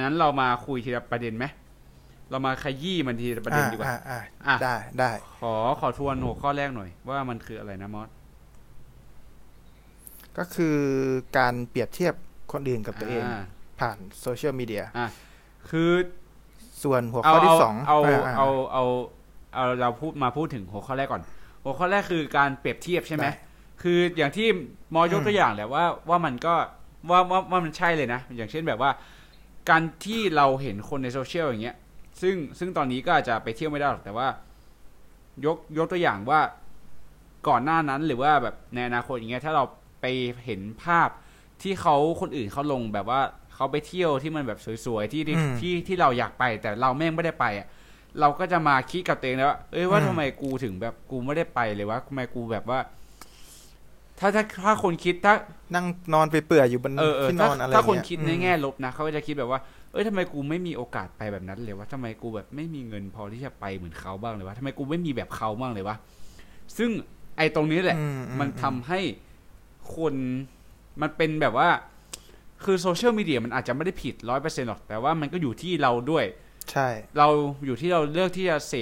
งั้นเรามาคุยทีละประเด็นไหมเรามาขยี้มันทีละประเด็นดีกว่าได้ขอทวนหัวข้อแรกหน่อยว่ามันคืออะไรนะมอสก็คือการเปรียบเทียบคนอื่นกับตัวเองผ่านโซเชียลมีเดียคือส่วนหัวข้อที่2เอาเราพูดถึงหัวข้อแรกก่อนหัวข้อแรกคือการเปรียบเทียบใช่ไหมคืออย่างที่มอยกตัวอย่างแหละว่ามันก็ว่ามันใช่เลยนะอย่างเช่นแบบว่าการที่เราเห็นคนในโซเชียลอย่างเงี้ยซึ่งตอนนี้ก็อาจจะไปเที่ยวไม่ได้หรอกแต่ว่ายกตัวอย่างว่าก่อนหน้านั้นหรือว่าแบบในอนาคตอย่างเงี้ยถ้าเราไปเห็นภาพที่เขาคนอื่นเขาลงแบบว่าเขาไปเที่ยวที่มันแบบสวยๆที่เราอยากไปแต่เราแม่งไม่ได้ไปอ่ะเราก็จะมาคิดกับตัวเองแล้วว่าเอ้ยว่าทำไมกูถึงแบบกูไม่ได้ไปเลยวะทำไมกูแบบว่าถ้าคนคิดถ้านั่งนอนไปเปื่อยอยู่บนที่นอนอะไรถ้าคนคิดในแง่ลบนะเขาก็จะคิดแบบว่าเอ้ยทำไมกูไม่มีโอกาสไปแบบนั้นเลยวะทำไมกูแบบไม่มีเงินพอที่จะไปเหมือนเขาบ้างเลยวะทำไมกูไม่มีแบบเขาบ้างเลยวะซึ่งไอ้ตรงนี้แหละมันทำให้คนมันเป็นแบบว่าคือโซเชียลมีเดียมันอาจจะไม่ได้ผิด 100% หรอกแต่ว่ามันก็อยู่ที่เราด้วยใช่เราอยู่ที่เราเลือกที่จะเ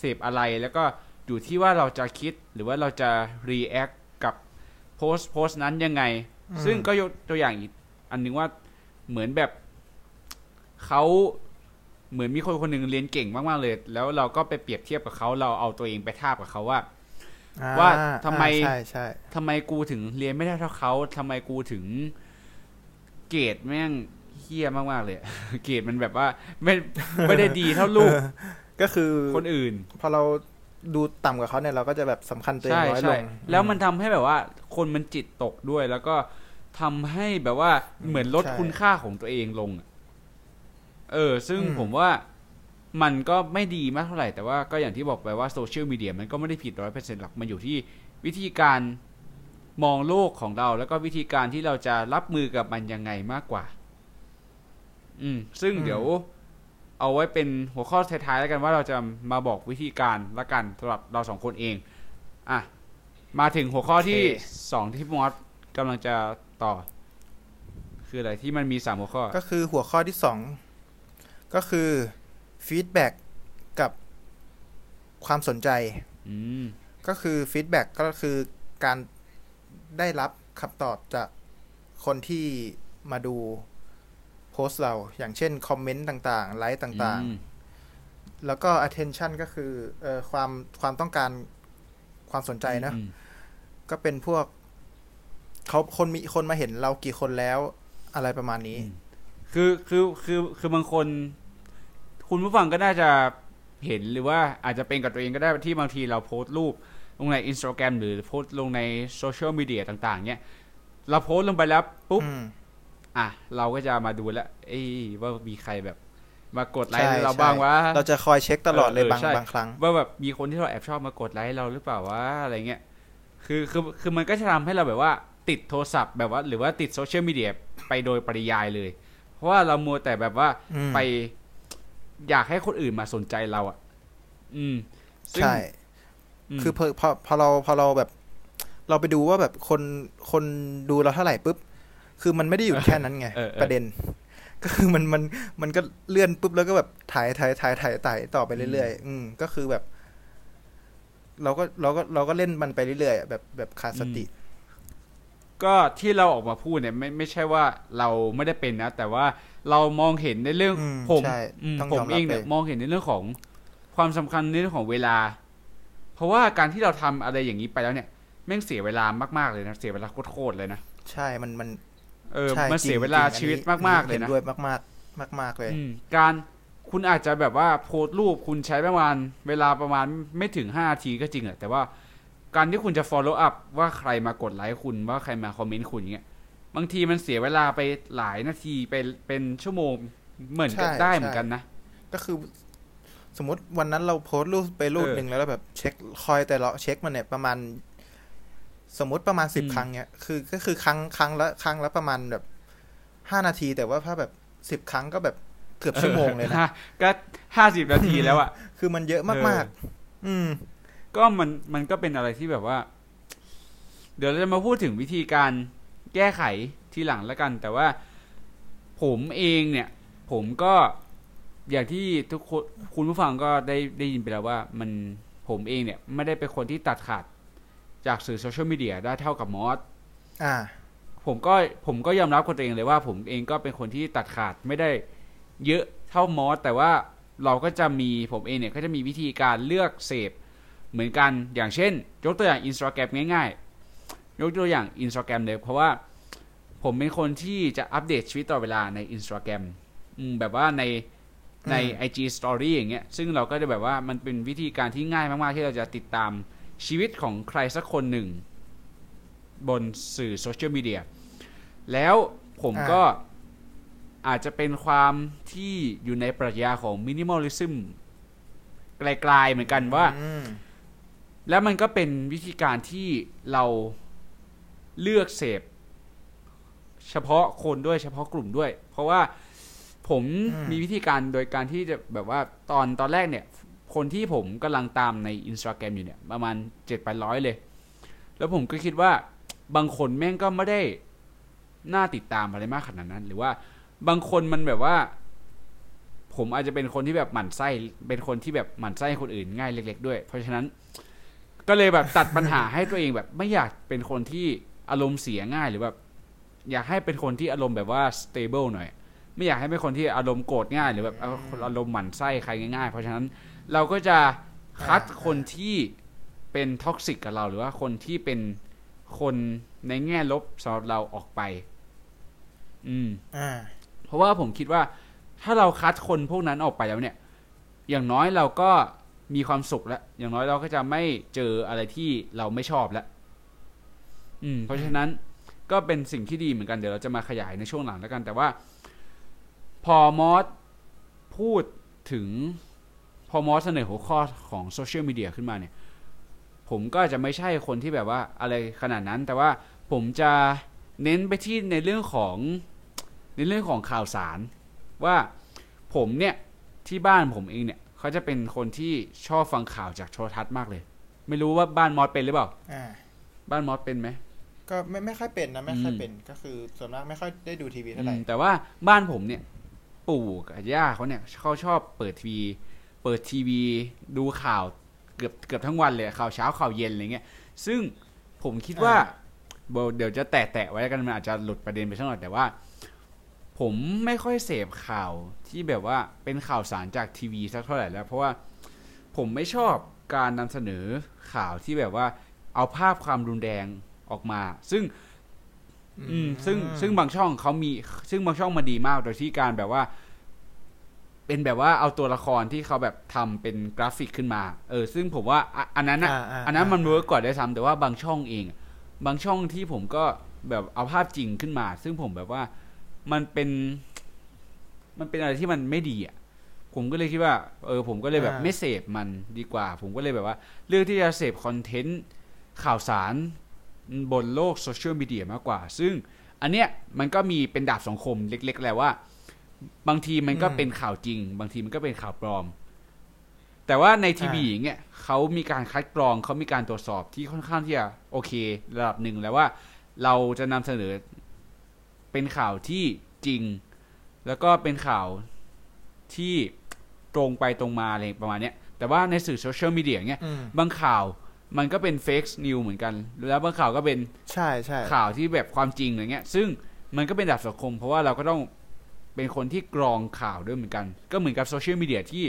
สพอะไรแล้วก็อยู่ที่ว่าเราจะคิดหรือว่าเราจะรีแอคกับโพสต์นั้นยังไงซึ่งก็ยกตัวอย่างอีกอันนึงว่าเหมือนแบบเขาเหมือนมีคนคนนึงเรียนเก่งมากๆเลยแล้วเราก็ไปเปรียบเทียบกับเขาเราเอาตัวเองไปทาบกับเขาว่าทำไมกูถึงเรียนไม่ได้เท่าเขาทำไมกูถึงเกรดแม่งเหี้ยมากๆเลยเกรดมันแบบว่าไม่ได้ดีเท่าลูกก็คือคนอื่นพอเราดูต่ำกว่าเขาเนี่ยเราก็จะแบบสำคัญตัวเองน้อยลงแล้วมันทำให้แบบว่าคนมันจิตตกด้วยแล้วก็ทำให้แบบว่าเหมือนลดคุณค่าของตัวเองลงซึ่งผมว่ามันก็ไม่ดีมากเท่าไหร่แต่ว่าก็อย่างที่บอกไปว่าโซเชียลมีเดียมันก็ไม่ได้ผิด 100% หรอกมันอยู่ที่วิธีการมองโลกของเราแล้วก็วิธีการที่เราจะรับมือกับมันยังไงมากกว่าซึ่งเดี๋ยวเอาไว้เป็นหัวข้อท้ายๆแล้วกันว่าเราจะมาบอกวิธีการละกันสำหรับเรา2คนเองอ่ะมาถึงหัวข้อที่2ที่มอสกำลังจะต่อคืออะไรที่มันมี3หัวข้อก็คือหัวข้อที่2ก็คือฟีดแบ็กกับความสนใจก็คือฟีดแบ็กก็คือการได้รับคำตอบจากคนที่มาดูโพสต์เราอย่างเช่นคอมเมนต์ต่างๆไลค์ต่างๆแล้วก็ attention ก็คือความต้องการความสนใจนะก็เป็นพวกเขามีคนมาเห็นเรากี่คนแล้วอะไรประมาณนี้คือบางคนคุณผู้ฟังก็น่าจะเห็นหรือว่าอาจจะเป็นกับตัวเองก็ได้ที่บางทีเราโพสต์รูปลงใน Instagram หรือโพสต์ลงในโซเชียลมีเดียต่างๆเนี่ยเราโพสต์ลงไปแล้วปุ๊บอ่ะเราก็จะมาดูแล้วเอ้ยว่ามีใครแบบมากดไลค์เราบ้างวะเราจะคอยเช็คตลอดเลยบางครั้งว่าแบบมีคนที่เราแอบชอบมากดไลค์เราหรือเปล่าวะอะไรเงี้ยคือมันก็จะทำให้เราแบบว่า ติดโทรศัพท์แบบว่าหรือว่าติดโซเชียลมีเดียไปโดยปริยายเลยเพราะว่าเรามัวแต่แบบว่าไปอยากให้คนอื่นมาสนใจเราอ่ะใช่คือพอเราแบบเราไปดูว่าแบบคนดูเราเท่าไหร่ปุ๊บคือมันไม่ได้อยู่แค่นั้นไงประเด็นก็คือมันก็เลื่อนปุ๊บแล้วก็แบบถ่ายต่อไปเรื่อยๆก็คือแบบเราก็เล่นมันไปเรื่อยๆแบบขาดสติก็ที่เราออกมาพูดเนี่ยไม่ใช่ว่าเราไม่ได้เป็นนะแต่ว่าเรามองเห็นในเรื่องผมเองเนี่ยมองเห็นในเรื่องของความสำคัญในเรื่องของเวลาเพราะว่าการที่เราทำอะไรอย่างนี้ไปแล้วเนี่ยแม่งเสียเวลามากๆเลยนะเสียเวลาโคตรๆเลยนะใช่มันเสียเวลาชีวิตมากๆเลยนะด้วยมากๆเลยการคุณอาจจะแบบว่าโพสต์รูปคุณใช้ประมาณเวลาประมาณไม่ถึง5นาทีก็จริงอะแต่ว่าการที่คุณจะ follow up ว่าใครมากดไลค์คุณว่าใครมาคอมเมนต์คุณอย่างเงี้ยบางทีมันเสียเวลาไปหลายนาทีเป็นชั่วโมงเหมือนกันได้เหมือนกันนะก็คือสมมติวันนั้นเราโพสต์รูปไปรูปนึงแล้วแบบเช็คคอยแต่ละเช็คมันเนี่ยประมาณสมมติประมาณ10ครั้งเนี่ยคือก็คือครั้งละประมาณแบบ5นาทีแต่ว่าถ้าแบบ10ครั้งก็แบบเกือบชั่วโมงเลยนะก็50นาทีแล้วอ่ะคือมันเยอะมากๆก็มันก็เป็นอะไรที่แบบว่าเดี๋ยวเราจะมาพูดถึงวิธีการแก้ไขทีหลังละกันแต่ว่าผมเองเนี่ยผมก็อย่างที่ทุกคนคุณผู้ฟังก็ได้ยินไปแล้วว่ามันผมเองเนี่ยไม่ได้เป็นคนที่ตัดขาดจากสื่อโซเชียลมีเดียได้เท่ากับมอสผมก็ยอมรับกับตัวเองเลยว่าผมเองก็เป็นคนที่ตัดขาดไม่ได้เยอะเท่ามอสแต่ว่าเราก็จะมีผมเองเนี่ยก็จะมีวิธีการเลือกเสพเหมือนกันอย่างเช่นยกตัวอย่าง Instagram ง่ายๆยกตัวอย่าง Instagram เลยเพราะว่าผมเป็นคนที่จะอัปเดตชีวิตตลอดเวลาใน Instagram แบบว่าใน IG Story อย่างเงี้ยซึ่งเราก็จะแบบว่ามันเป็นวิธีการที่ง่ายมากๆที่เราจะติดตามชีวิตของใครสักคนหนึ่งบนสื่อโซเชียลมีเดียแล้วผมก็อาจจะเป็นความที่อยู่ในปรัชญาของมินิมอลลิซึมไกลๆเหมือนกันว่าแล้วมันก็เป็นวิธีการที่เราเลือกเสพเฉพาะคนด้วยเฉพาะกลุ่มด้วยเพราะว่าผมมีวิธีการโดยการที่จะแบบว่าตอนแรกเนี่ยคนที่ผมกำลังตามใน Instagram อยู่เนี่ยประมาณ 7-800 เลยแล้วผมก็คิดว่าบางคนแม่งก็ไม่ได้น่าติดตามอะไรมากขนาดนั้นหรือว่าบางคนมันแบบว่าผมอาจจะเป็นคนที่แบบหมั่นไส้เป็นคนที่แบบหมั่นไส้คนอื่นง่ายเล็กๆด้วยเพราะฉะนั้นก็เลยแบบตัดปัญหาให้ตัวเองแบบไม่อยากเป็นคนที่อารมณ์เสียง่ายหรือแบบอยากให้เป็นคนที่อารมณ์แบบว่า stable หน่อยไม่อยากให้เป็นคนที่อารมณ์โกรธง่ายหรือแบบอารมณ์หมั่นไส้ใครง่ายๆเพราะฉะนั้นเราก็จะคัดคนที่เป็นท็อกซิกกับเราหรือว่าคนที่เป็นคนในแง่ลบสำหรับเราออกไปเพราะว่าผมคิดว่าถ้าเราคัดคนพวกนั้นออกไปแล้วเนี่ยอย่างน้อยเราก็มีความสุขแล้วอย่างน้อยเราก็จะไม่เจออะไรที่เราไม่ชอบแล้วเพราะฉะนั้นก็เป็นสิ่งที่ดีเหมือนกันเดี๋ยวเราจะมาขยายในช่วงหลังแล้วกันแต่ว่าพอมอสเสนอหัวข้อของโซเชียลมีเดียขึ้นมาเนี่ยผมก็จะไม่ใช่คนที่แบบว่าอะไรขนาดนั้นแต่ว่าผมจะเน้นไปที่ในเรื่องของข่าวสารว่าผมเนี่ยที่บ้านผมเองเนี่ยเขาจะเป็นคนที่ชอบฟังข่าวจากโทรทัศน์มากเลยไม่รู้ว่าบ้านมอสเป็นหรือเปล่าบ้านมอสเป็นไหมก็ไม่ค่อยเป็นนะไม่ค่อยเป็นก็คือส่วนมากไม่ค่อยได้ดูทีวีเท่าไหร่แต่ว่าบ้านผมเนี่ยปู่กับย่าเขาเนี่ยเขาชอบเปิดทีวีดูข่าวเกือบทั้งวันเลยข่าวเช้าข่าวเย็นอะไรเงี้ยซึ่งผมคิดว่าเดี๋ยวจะแตะไว้แล้วกันมันอาจจะหลุดประเด็นไปสักหน่อยแต่ว่าผมไม่ค่อยเสพข่าวที่แบบว่าเป็นข่าวสารจากทีวีสักเท่าไหร่แล้วเพราะว่าผมไม่ชอบการนำเสนอข่าวที่แบบว่าเอาภาพความรุนแรงออกมาซึ่งบางช่องเขามีซึ่งบางช่องมันดีมากโดยที่การแบบว่าเป็นแบบว่าเอาตัวละครที่เขาแบบทำเป็นกราฟิกขึ้นมาซึ่งผมว่าอันนั้นมันเวิร์กกว่าได้ซ้ำแต่ว่าบางช่องที่ผมก็แบบเอาภาพจริงขึ้นมาซึ่งผมแบบว่ามันเป็นอะไรที่มันไม่ดีอ่ะผมก็เลยคิดว่าผมก็เลยแบบไม่เสพมันดีกว่าผมก็เลยแบบว่าเลือกที่จะเสพคอนเทนต์ข่าวสาร บนโลกโซเชียลมีเดียมากกว่าซึ่งอันเนี้ยมันก็มีเป็นดาบสองคมเล็กๆแหละว่าบางทีมันก็เป็นข่าวจริงบางทีมันก็เป็นข่าวปลอมแต่ว่าในทีวีอย่างเงี้ยเขามีการคัดกรองเขามีการตรวจสอบที่ค่อนข้างที่จะโอเคระดับหนึ่งแล้วว่าเราจะนำเสนอเป็นข่าวที่จริงแล้วก็เป็นข่าวที่ตรงไปตรงมาอะไรประมาณเนี้ยแต่ว่าในสื่อโซเชียลมีเดียเงี้ยบางข่าวมันก็เป็นเฟกนิวส์เหมือนกันแล้วบางข่าวก็เป็นใช่ใช่ข่าวที่แบบความจริงอะไรเงี้ยซึ่งมันก็เป็นดาบสองคมเพราะว่าเราก็ต้องเป็นคนที่กรองข่าวด้วยเหมือนกันก็เหมือนกับโซเชียลมีเดียที่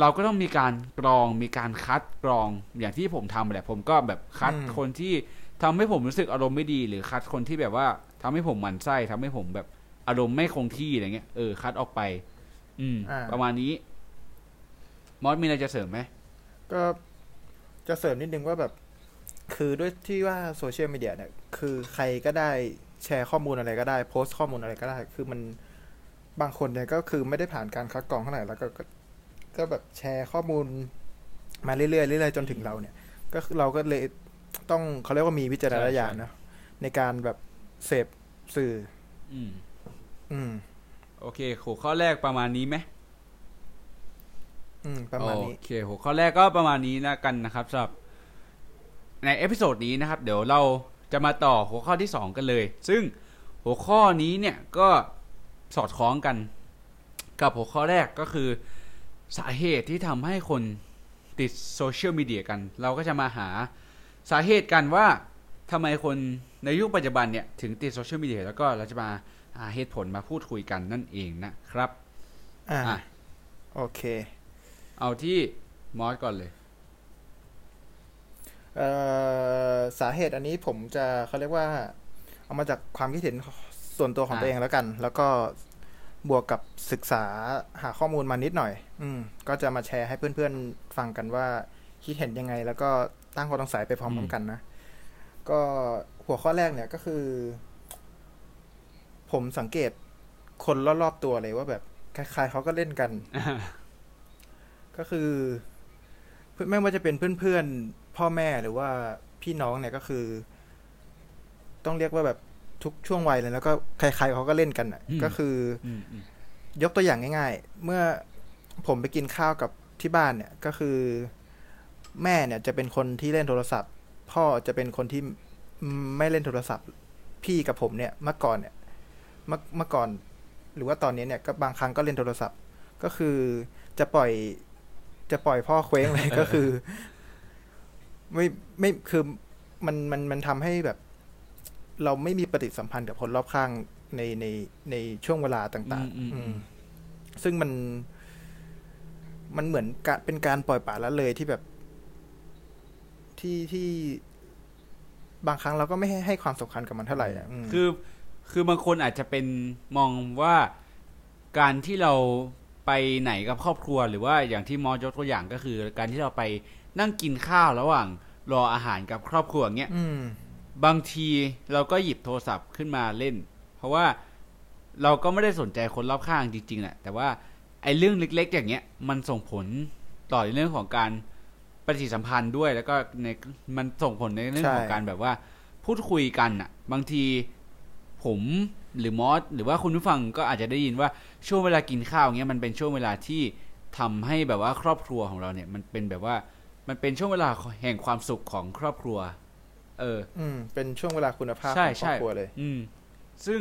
เราก็ต้องมีการกรองมีการคัดกรองอย่างที่ผมทำแหละผมก็แบบคัดคนที่ทำให้ผมรู้สึกอารมณ์ไม่ดีหรือคัดคนที่แบบว่าทำให้ผมหมั่นไส้ทำให้ผมแบบอารมณ์ไม่คงที่อะไรเงี้ยคัดออกไปประมาณนี้มอสมีอะไรจะเสริมไหมก็จะเสริมนิดนึงว่าแบบคือด้วยที่ว่าโซเชียลมีเดียเนี่ยคือใครก็ได้แชร์ข้อมูลอะไรก็ได้โพสต์ข้อมูลอะไรก็ได้คือมันบางคนเนี่ยก็คือไม่ได้ผ่านการคัดกรองเท่าไหร่แล้วก็แบบแชร์ข้อมูลมาเรื่อยๆเรื่อยๆจนถึงเราเนี่ยก็เราก็เลยต้องเขาเรียกว่ามีวิจารณญาณนะในการแบบเสพสื่อโอเคหัวข้อแรกประมาณนี้ไหมประมาณนี้โอเคหัวข้อแรกก็ประมาณนี้นะกันนะครับสำหรับในเอพิโซดนี้นะครับเดี๋ยวเราจะมาต่อหัวข้อที่2กันเลยซึ่งหัวข้อนี้เนี่ยก็สอดคล้องกันกับหัวข้อแรกก็คือสาเหตุที่ทำให้คนติดโซเชียลมีเดียกันเราก็จะมาหาสาเหตุกันว่าทำไมคนในยุคปัจจุบันเนี่ยถึงติดโซเชียลมีเดียแล้วก็เราจะมาหาเหตุผลมาพูดคุยกันนั่นเองนะครับโอเคเอาที่มอสก่อนเลยสาเหตุอันนี้ผมจะเขาเรียกว่าเอามาจากความคิดเห็นส่วนตัวของตัวเองแล้วกันแล้วก็บวกกับศึกษาหาข้อมูลมานิดหน่อยก็จะมาแชร์ให้เพื่อนๆฟังกันว่าคิดเห็นยังไงแล้วก็ตั้งข้อสงสัยไปพร้อมๆกันนะก็หัวข้อแรกเนี่ยก็คือผมสังเกตคนรอบๆตัวเลยว่าแบบใครๆเขาก็เล่นกัน ก็คือไม่ว่าจะเป็นเพื่อนๆพ่อแม่หรือว่าพี่น้องเนี่ยก็คือต้องเรียกว่าแบบทุกช่วงวัยเลยแล้วก็ใครๆเขาก็เล่นกันอ่ะก็คือยกตัวอย่างง่ายๆเมื่อผมไปกินข้าวกับที่บ้านเนี่ยก็คือแม่เนี่ยจะเป็นคนที่เล่นโทรศัพท์พ่อจะเป็นคนที่ไม่เล่นโทรศัพท์พี่กับผมเนี่ยเมื่อก่อนหรือว่าตอนนี้เนี่ยก็บางครั้งก็เล่นโทรศัพท์ก็คือจะปล่อยพ่อเคว้งเลยก็คือไม่คือมันทำให้แบบเราไม่มีปฏิสัมพันธ์กับคนรอบข้างในช่วงเวลาต่างๆซึ่งมันเหมือนเป็นการปล่อยปละละเลยที่แบบที่บางครั้งเราก็ไม่ให้ความสำคัญกับมันเท่าไหร่คือบางคนอาจจะเป็นมองว่าการที่เราไปไหนกับครอบครัวหรือว่าอย่างที่มอสยกตัวอย่างก็คือการที่เราไปนั่งกินข้าวระหว่างรออาหารกับครอบครัวเงี้ยบางทีเราก็หยิบโทรศัพท์ขึ้นมาเล่นเพราะว่าเราก็ไม่ได้สนใจคนรอบข้างจริงๆแหละแต่ว่าไอ้เรื่องเล็กๆอย่างเงี้ยมันส่งผลต่อในเรื่องของการปฏิสัมพันธ์ด้วยแล้วก็ในมันส่งผลในเรื่องของการแบบว่าพูดคุยกันอ่ะบางทีผมหรือมอสหรือว่าคุณผู้ฟังก็อาจจะได้ยินว่าช่วงเวลากินข้าวเงี้ยมันเป็นช่วงเวลาที่ทำให้แบบว่าครอบครัวของเราเนี่ยมันเป็นแบบว่ามันเป็นช่วงเวลาแห่งความสุขของครอบครัวเป็นช่วงเวลาคุณภาพของครอบครัวเลยซึ่ง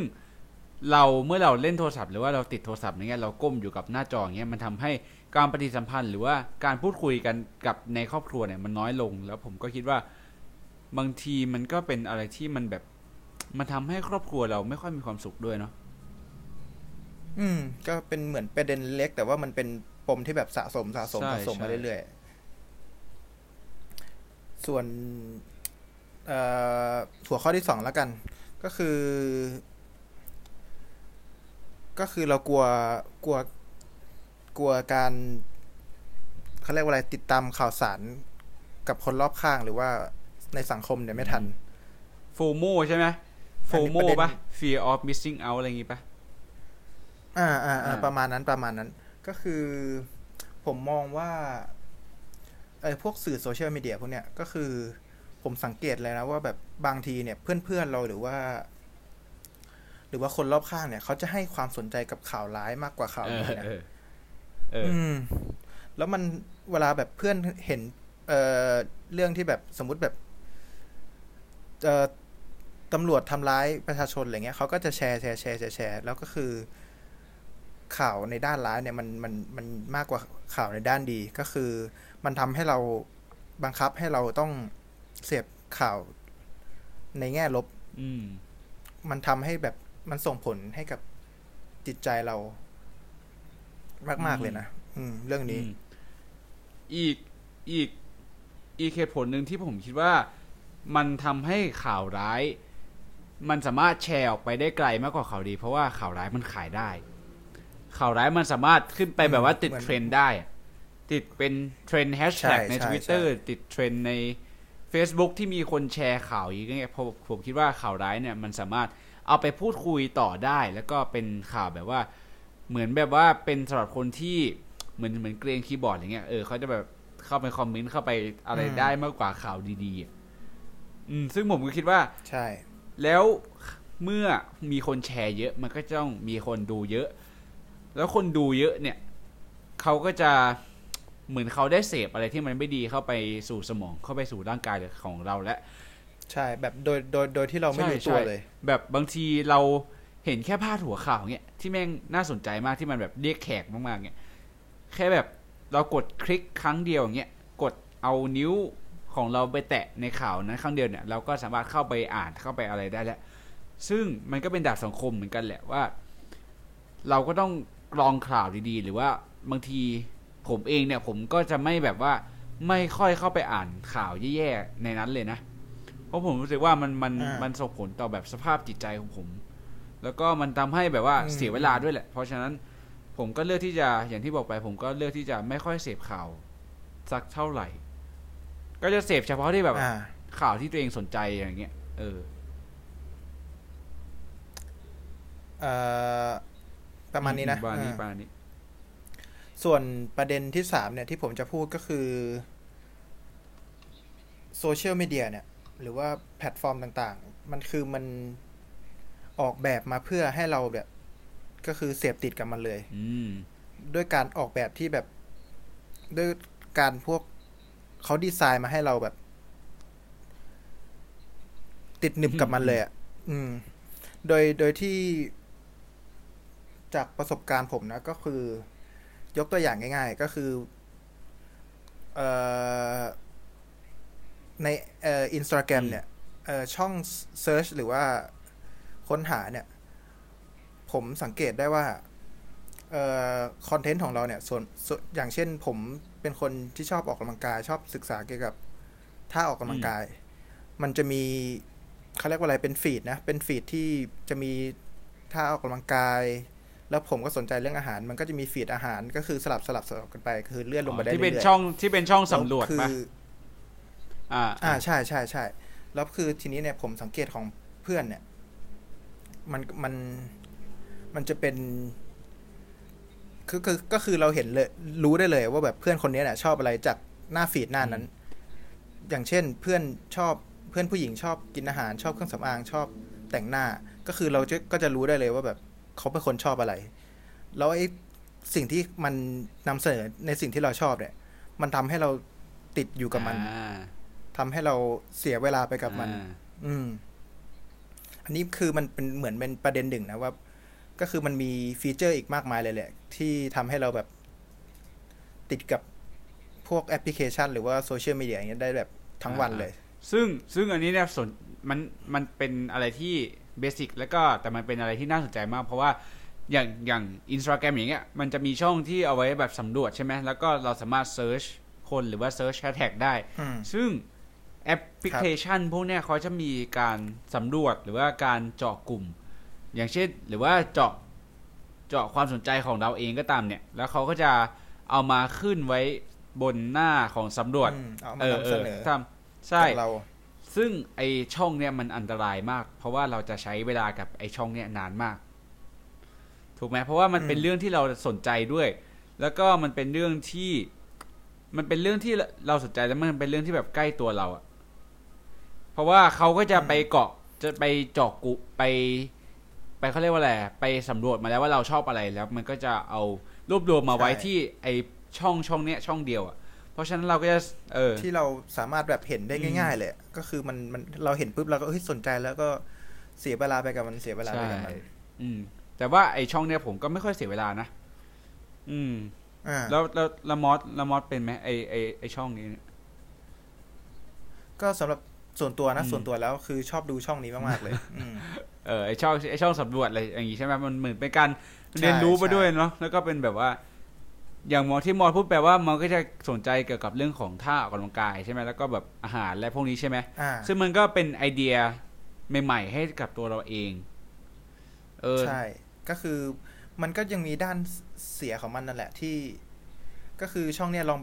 เราเมื่อเราเล่นโทรศัพท์หรือว่าเราติดโทรศัพท์อย่างเงี้ยเราก้มอยู่กับหน้าจออย่างเงี้ยมันทำให้การปฏิสัมพันธ์หรือว่าการพูดคุยกันกับในครอบครัวเนี่ยมันน้อยลงแล้วผมก็คิดว่าบางทีมันก็เป็นอะไรที่มันแบบมันทำให้ครอบครัวเราไม่ค่อยมีความสุขด้วยเนาะก็เป็นเหมือนประเด็นเล็กแต่ว่ามันเป็นปมที่แบบสะสมมาเรื่อยๆส่วนหัวข้อที่2แล้วกันก็คือเรากลัวการเขาเรียกว่าอะไรติดตามข่าวสารกับคนรอบข้างหรือว่าในสังคมเนี่ยไม่ทันโฟโม่ใช่ไหมโฟโม่ป่ะ fear of missing out อะไรอย่างงี้ป่ะประมาณนั้นก็คือผมมองว่าไอ้พวกสื่อโซเชียลมีเดียพวกเนี้ยก็คือ ผมสังเกตเลยนะว่าแบบบางทีเนี่ยเพื่อนๆเราหรือว่าคนรอบข้างเนี่ยเขาจะให้ความสนใจกับข่าวร้ายมากกว่าข่าวดีนะแล้วมันเวลาแบบเพื่อนเห็นเรื่องที่แบบสมมุติแบบตำรวจทำร้ายประชาชนอะไรเงี้ยเขาก็จะแชร์แล้วก็คือข่าวในด้านร้ายเนี่ยมันมากกว่าข่าวในด้านดีก็คือมันทำให้เราบังคับให้เราต้องเสพข่าวในแง่ลบมันทำให้แบบมันส่งผลให้กับจิตใจเรามากๆเลยนะเรื่องนี้อีกเหตุผลหนึ่งที่ผมคิดว่ามันทำให้ข่าวร้ายมันสามารถแชร์ออกไปได้ไกลมากกว่าข่าวดีเพราะว่าข่าวร้ายมันขายได้ข่าวร้ายมันสามารถขึ้นไปแบบว่าติดเทรนด์ได้ติดเป็นเทรนด์แฮชแท็กใน Twitter ติดเทรนด์ใน Facebook ที่มีคนแชร์ข่าวอย่างเงี้ยผมคิดว่าข่าวร้ายเนี่ยมันสามารถเอาไปพูดคุยต่อได้แล้วก็เป็นข่าวแบบว่าเหมือนแบบว่าเป็นสำหรับคนที่เหมือนเกรียนคีย์บอร์ดอย่างเงี้ยเขาจะแบบเข้าไปคอมเมนต์เข้าไปอะไรได้มากกว่าข่าวดีๆซึ่งผมก็คิดว่าใช่แล้วเมื่อมีคนแชร์เยอะมันก็ต้องมีคนดูเยอะแล้วคนดูเยอะเนี่ยเขาก็จะเหมือนเขาได้เสพอะไรที่มันไม่ดีเข้าไปสู่สมองเข้าไปสู่ร่างกายของเราและใช่แบบโดยที่เราไม่รู้ตัวเลยแบบบางทีเราเห็นแค่พาดหัวข่าวเงี้ยที่แม่งน่าสนใจมากที่มันแบบเรียกแขกมากๆเงี้ยแค่แบบเรากดคลิกครั้งเดียวอย่างเงี้ยกดเอานิ้วของเราไปแตะในข่าวนั้นครั้งเดียวเนี่ยเราก็สามารถเข้าไปอ่านเข้าไปอะไรได้แล้วซึ่งมันก็เป็นดาบสองคมเหมือนกันแหละว่าเราก็ต้องกรองข่าวดีๆหรือว่าบางทีผมเองเนี่ยผมก็จะไม่แบบว่าไม่ค่อยเข้าไปอ่านข่าวแย่ๆในนั้นเลยนะเพราะผมรู้สึกว่ามันส่งผลต่อแบบสภาพจิตใจของผมแล้วก็มันทำให้แบบว่าเสียเวลาด้วยแหละเพราะฉะนั้นผมก็เลือกที่จะอย่างที่บอกไปผมก็เลือกที่จะไม่ค่อยเสพข่าวสักเท่าไหร่ก็จะเสพเฉพาะที่แบบข่าวที่ตัวเองสนใจอย่างเงี้ยประมาณนี้นะประมาณนี้ส่วนประเด็นที่3เนี่ยที่ผมจะพูดก็คือโซเชียลมีเดียเนี่ยหรือว่าแพลตฟอร์มต่างๆมันออกแบบมาเพื่อให้เราแบบก็คือเสพติดกับมันเลยด้วยการออกแบบที่แบบด้วยการพวกเขาดีไซน์มาให้เราแบบติดหนึบกับมันเลยอ่ะโดยที่จากประสบการณ์ผมนะก็คือยกตัวอย่างง่ายๆก็คือในInstagram เนี่ยช่อง search หรือว่าค้นหาเนี่ยผมสังเกตได้ว่าคอนเทนต์ของเราเนี่ยส่วนอย่างเช่นผมเป็นคนที่ชอบออกกำลังกายชอบศึกษาเกี่ยวกับท่าออกกำลังกายมันจะมีเขาเรียกว่าอะไรเป็นฟีดนะเป็นฟีดที่จะมีท่าออกกำลังกายแล้วผมก็สนใจเรื่องอาหารมันก็จะมีฟีดอาหารก็คือสลับกันไปคือเลื่อนลงมาได้เรื่อยๆที่เป็นช่องสำรวจป่ะใช่แล้วคือทีนี้เนี่ยผมสังเกตของเพื่อนเนี่ยมันจะเป็นคือก็คือเราเห็นเลยรู้ได้เลยว่าแบบเพื่อนคนนี้เนี่ยชอบอะไรจากหน้าฟีดหน้านั้นอย่างเช่นเพื่อนผู้หญิงชอบกินอาหารชอบเครื่องสำอางชอบแต่งหน้าก็คือเราก็จะรู้ได้เลยว่าแบบเขาเป็นคนชอบอะไรแล้วไอ้สิ่งที่มันนำเสนอในสิ่งที่เราชอบเนี่ยมันทำให้เราติดอยู่กับมันทำให้เราเสียเวลาไปกับมันอันนี้คือมันเป็นเหมือนเป็นประเด็นหนึ่งนะว่าก็คือมันมีฟีเจอร์อีกมากมายเลยแหละที่ทำให้เราแบบติดกับพวกแอปพลิเคชันหรือว่าโซเชียลมีเดียอย่างเงี้ยได้แบบทั้งวันเลยซึ่งอันนี้เนี่ยมันเป็นอะไรที่เบสิกแล้วก็แต่มันเป็นอะไรที่น่าสนใจมากเพราะว่าอย่าง Instagram อย่างเงี้ยมันจะมีช่องที่เอาไว้แบบสำรวจใช่ไหมแล้วก็เราสามารถเซิร์ชคนหรือว่าเซิร์ชแฮชแท็กได้ซึ่งแอปพลิเคชันพวกเนี้ยเขาจะมีการสำรวจหรือว่าการเจาะกลุ่มอย่างเช่นหรือว่าเจาะความสนใจของเราเองก็ตามเนี่ยแล้วเขาก็จะเอามาขึ้นไว้บนหน้าของสำรวจใช่ซึ่งไอช่องเนี่ยมันอันตรายมากเพราะว่าเราจะใช้เวลากับไอช่องเนี่ยนานมากถูกไหมเพราะว่ามันเป็นเรื่องที่เราสนใจด้วยแล้วก็มันเป็นเรื่องที่เราสนใจแล้วมันเป็นเรื่องที่แบบใกล้ตัวเราอ่ะ เพราะว่าเขาก็จะไปเกาะจะไปเจาะกุไปเขาเรียกว่าอะไรไปสำรวจมาแล้วว่าเราชอบอะไรแล้วมันก็จะเอารวบรวมมาไว้ที่ไอช่องเนี้ยช่องเดียวอ่ะเพราะฉะนั้นเราก็จะที่เราสามารถแบบเห็นได้ง่ายๆเลยก็คือมันเราเห็นปุ๊บเราก็สนใจแล้วก็เสียเวลาไปกับมันแต่ว่าไอช่องเนี้ยผมก็ไม่ค่อยเสียเวลานะแล้วละมอสเป็นไหมไอช่องนี้ก็สำหรับส่วนตัวนะส่วนตัวแล้วคือชอบดูช่องนี้มากๆเลยไอช่องสำรวจอะไรอย่างงี้ใช่ไหมมันเหมือนเป็นการเรียนรู้ไปด้วยเนาะแล้วก็เป็นแบบว่าอย่างหมอที่หมอพูดแปลว่ามันก็จะสนใจเกี่ยวกับเรื่องของท่าออกกำลังกายใช่ไหมแล้วก็แบบอาหารและพวกนี้ใช่ไหมซึ่งมันก็เป็นไอเดียใหม่ๆให้กับตัวเราเองใช่ก็คือมันก็ยังมีด้านเสียของมันนั่นแหละที่ก็คือช่องเนี้ยลอ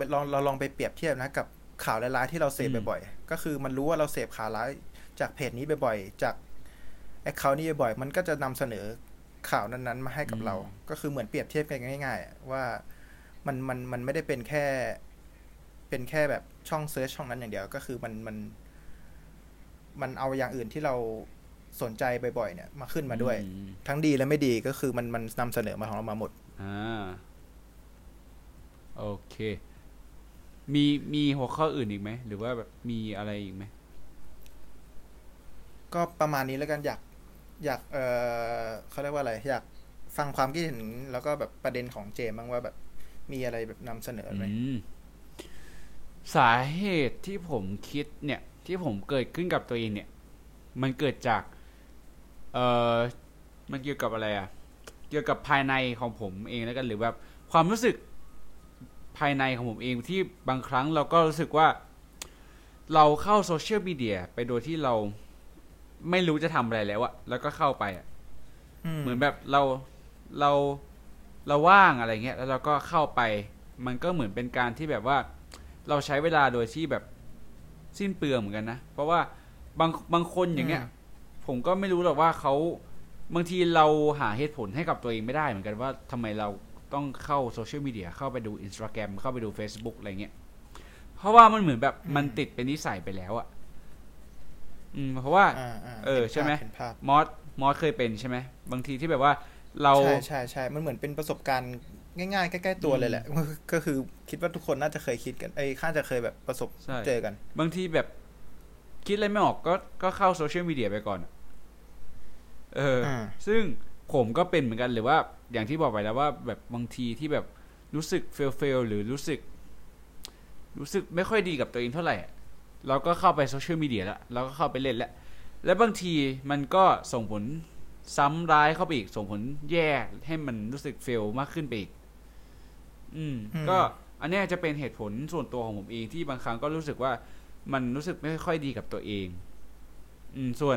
งไปเปรียบเทียบนะกับข่าวร้ายๆที่เราเสพบ่อยๆก็คือมันรู้ว่าเราเสพข่าวร้ายจากเพจนี้บ่อยๆจากแอคเคาท์นี้บ่อยๆมันก็จะนำเสนอข่าวนั้นๆมาให้กับเราก็คือเหมือนเปรียบเทียบกันง่ายๆว่ามันไม่ได้เป็นแค่แบบช่องเซิร์ชช่องนั้นอย่างเดียวก็คือมันเอาอย่างอื่นที่เราสนใจบ่อยๆเนี่ยมาขึ้นมาด้วยทั้งดีและไม่ดีก็คือมันนำเสนอมาของเรามาหมดโอเคมีหัวข้ออื่นอีกไหมหรือว่าแบบมีอะไรอีกไหมก็ประมาณนี้แล้วกันอยากเขาเรียกว่าอะไรอยากฟังความคิดเห็นแล้วก็แบบประเด็นของเจมบ้างว่าแบบมีอะไรแบบนำเสนอไหมสาเหตุที่ผมคิดเนี่ยที่ผมเกิดขึ้นกับตัวเองเนี่ยมันเกิดจากมันเกี่ยวกับอะไรอ่ะเกี่ยวกับภายในของผมเองแล้วกันหรือแบบความรู้สึกภายในของผมเองที่บางครั้งเราก็รู้สึกว่าเราเข้าโซเชียลมีเดียไปโดยที่เราไม่รู้จะทำอะไรแล้วอะแล้วก็เข้าไปอะเหมือนแบบเราว่างอะไรเงี้ยแล้วเราก็เข้าไปมันก็เหมือนเป็นการที่แบบว่าเราใช้เวลาโดยที่แบบสิ้นเปลืองเหมือนกันนะเพราะว่าบางคนอย่างเงี้ยผมก็ไม่รู้หรอกว่าเขาบางทีเราหาเหตุผลให้กับตัวเองไม่ได้เหมือนกันว่าทำไมเราต้องเข้าโซเชียลมีเดียเข้าไปดู Instagram เข้าไปดู Facebook อะไรเงี้ยเพราะว่ามันเหมือนแบบมันติดเป็นนิสัยไปแล้วอ่ะเพราะว่าใช่ไหมมอสเคยเป็นใช่ไหมบางทีที่แบบว่าเราใช่มันเหมือนเป็นประสบการณ์ง่ายๆใกล้ๆตัวเลยแหละก็คือคิดว่าทุกคนน่าจะเคยคิดกันข้าจะเคยแบบประสบเจอกันบางทีแบบคิดอะไรไม่ออกก็เข้าโซเชียลมีเดียไปก่อนซึ่งผมก็เป็นเหมือนกันหรือว่าอย่างที่บอกไปแล้วว่าแบบบางทีที่แบบรู้สึกเฟลหรือรู้สึกไม่ค่อยดีกับตัวเองเท่าไหร่เราก็เข้าไปโซเชียลมีเดียแล้วเราก็เข้าไปเล่นแล้วและบางทีมันก็ส่งผลซ้ำร้ายเข้าไปอีกส่งผลแย่ให้มันรู้สึกเฟลมากขึ้นไปอีกก็อันนี้จะเป็นเหตุผลส่วนตัวของผมเองที่บางครั้งก็รู้สึกว่ามันรู้สึกไม่ค่อยดีกับตัวเองส่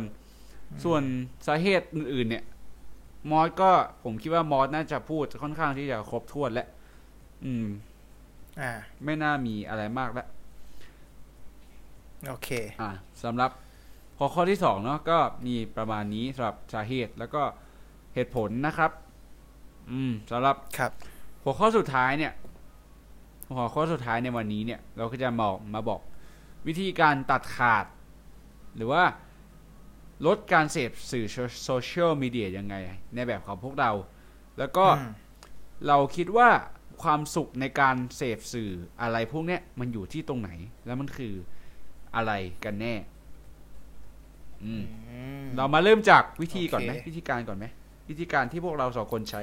วนสาเหตุอื่นๆเนี่ยมอสก็ผมคิดว่ามอสน่าจะพูดค่อนข้างที่จะครบถ้วนและไม่น่ามีอะไรมากแล้วโอเคสำหรับข้อที่2เนาะก็มีประมาณนี้สำหรับสาเหตุแล้วก็เหตุผลนะครับสำหรับหัวข้อสุดท้ายเนี่ยหัวข้อสุดท้ายในวันนี้เนี่ยเราก็จะมาบอกวิธีการตัดขาดหรือว่าลดการเสพสื่อโซเชียลมีเดียยังไงในแบบของพวกเราแล้วก็เราคิดว่าความสุขในการเสพสื่ออะไรพวกเนี้ยมันอยู่ที่ตรงไหนแล้วมันคืออะไรกันแน่เรามาเริ่มจากวิธีก่อนไหมวิธีการก่อนไหมวิธีการที่พวกเราสองคนใช้